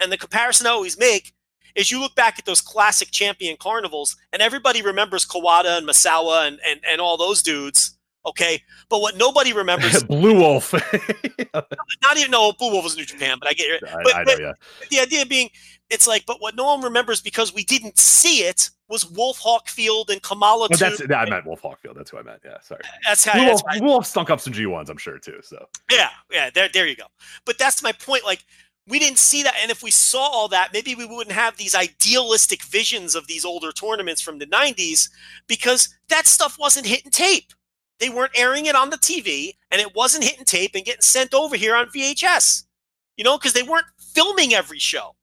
And the comparison I always make is you look back at those classic champion carnivals, and everybody remembers Kawada and Misawa and all those dudes, okay? But what nobody remembers... Blue Wolf. Blue Wolf was New Japan, but I get it. I know. The idea being, but what no one remembers because we didn't see it, was Wolf Hawkfield and Kamala too. I meant Wolf Hawkfield. That's who I meant. Yeah, sorry. That's how Wolf stunk up some G1s, I'm sure, too. So yeah. There you go. But that's my point. We didn't see that, and if we saw all that, maybe we wouldn't have these idealistic visions of these older tournaments from the 90s, because that stuff wasn't hitting tape. They weren't airing it on the TV, and it wasn't hitting tape and getting sent over here on VHS. You know, because they weren't filming every show,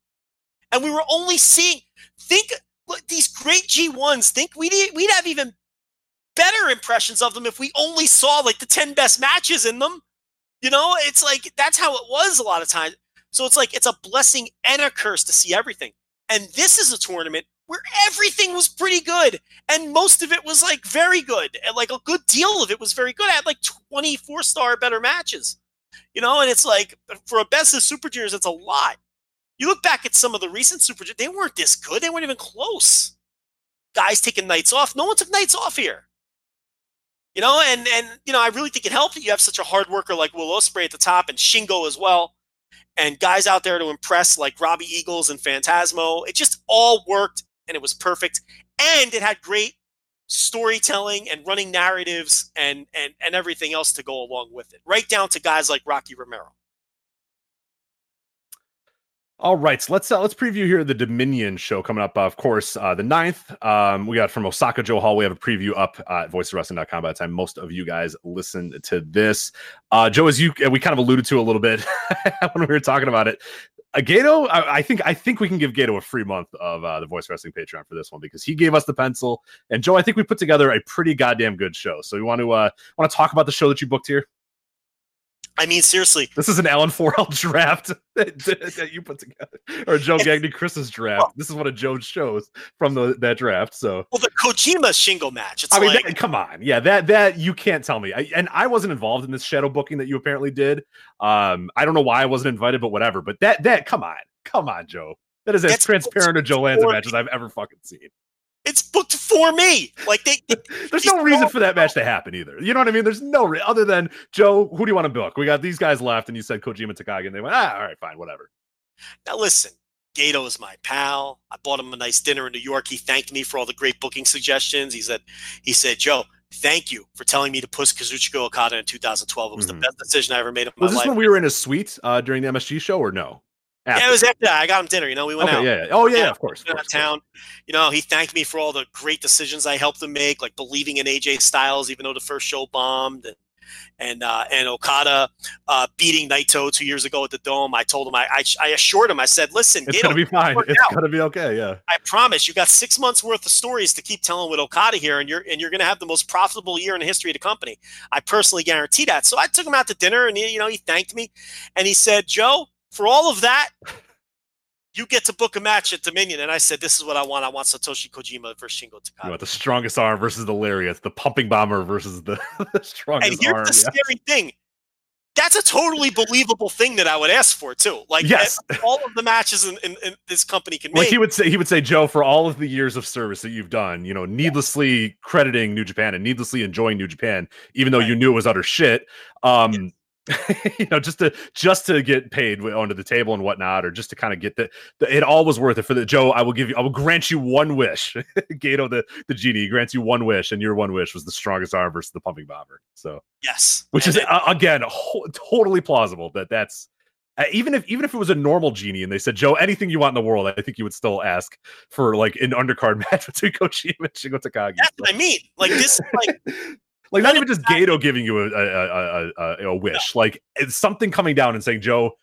and we were only seeing. Look, these great G1s, we'd have even better impressions of them if we only saw the 10 best matches in them. You know, it's that's how it was a lot of times. So it's it's a blessing and a curse to see everything. And this is a tournament where everything was pretty good. And most of it was very good. And a good deal of it was very good. I had 24-star better matches, you know, and it's for a Best of Super Juniors, it's a lot. You look back at some of the recent Super Juniors, they weren't this good. They weren't even close. Guys taking nights off. No one took nights off here. You know, and you know, I really think it helped that you have such a hard worker like Will Ospreay at the top and Shingo as well. And guys out there to impress like Robbie Eagles and Phantasmo. It just all worked and it was perfect. And it had great storytelling and running narratives and everything else to go along with it. Right down to guys like Rocky Romero. All right, so let's preview here the Dominion show coming up, of course, the 9th. We got from Osaka Joe Hall. We have a preview up at voiceofwrestling.com by the time most of you guys listen to this. Joe, as we kind of alluded to a little bit when we were talking about it, Gato, I think we can give Gato a free month of the Voice Wrestling Patreon for this one because he gave us the pencil. And Joe, I think we put together a pretty goddamn good show. So you want to talk about the show that you booked here? I mean, seriously. This is an Alan Forel draft that you put together. Or Joe Gagne Chris's draft. Well, this is one of Joe's shows from that draft. So, well, the Kojima Shingo match. It's come on. Yeah, that you can't tell me. I wasn't involved in this shadow booking that you apparently did. I don't know why I wasn't invited, but whatever. But that come on, Joe. That is as transparent a Joe Lanza match as I've ever fucking seen. It's booked for me. Like there's no reason for that match to happen either. You know what I mean? There's no other than Joe. Who do you want to book? We got these guys left, and you said Kojima Takagi, and they went, all right, fine, whatever. Now listen, Gato is my pal. I bought him a nice dinner in New York. He thanked me for all the great booking suggestions. He said, Joe, thank you for telling me to push Kazuchika Okada in 2012. It was the best decision I ever made of my life. Was this when we were in a suite during the MSG show, or no? Yeah, it was after that. I got him dinner. You know, we went out. Yeah. Oh, yeah, of course. Out of town. You know, he thanked me for all the great decisions I helped him make, like believing in AJ Styles, even though the first show bombed, and Okada beating Naito 2 years ago at the Dome. I told him, I assured him, I said, listen, it's going to be fine. It's going to be okay. Yeah. I promise. You got 6 months worth of stories to keep telling with Okada here, and you're going to have the most profitable year in the history of the company. I personally guarantee that. So I took him out to dinner, and he thanked me, and he said, Joe, for all of that, you get to book a match at Dominion. And I said, this is what I want. I want Satoshi Kojima versus Shingo Takagi. You want the strongest arm versus the lariat, the pumping bomber versus the strongest arm. And here's the scary thing. That's a totally believable thing that I would ask for, too. Like, yes. All of the matches in this company can make. Like he would say, Joe, for all of the years of service that you've done, needlessly crediting New Japan and needlessly enjoying New Japan, even though you knew it was utter shit. Just to get paid onto the table and whatnot, or just to kind of get the it all was worth it for the Joe. I will grant you one wish. Gato, the genie, grants you one wish, and your one wish was the strongest arm versus the pumping bomber. So yes, which is totally plausible. That's even if it was a normal genie and they said, Joe, anything you want in the world, I think you would still ask for like an undercard match between Kojima and Shingo Takagi. That's what I mean. Like this, like. Like not even just Gato giving you a wish, like it's something coming down and saying, Joe,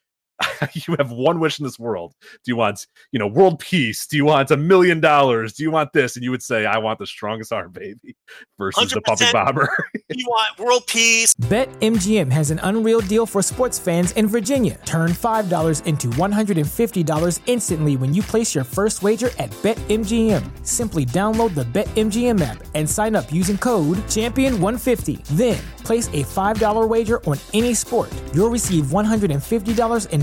you have one wish in this world. Do you want, world peace? Do you want $1 million? Do you want this? And you would say, I want the strongest arm, baby, versus the pumping bomber. You want world peace. BetMGM has an unreal deal for sports fans in Virginia. Turn $5 into $150 instantly when you place your first wager at BetMGM. Simply download the BetMGM app and sign up using code Champion150. Then place a $5 wager on any sport. You'll receive $150 in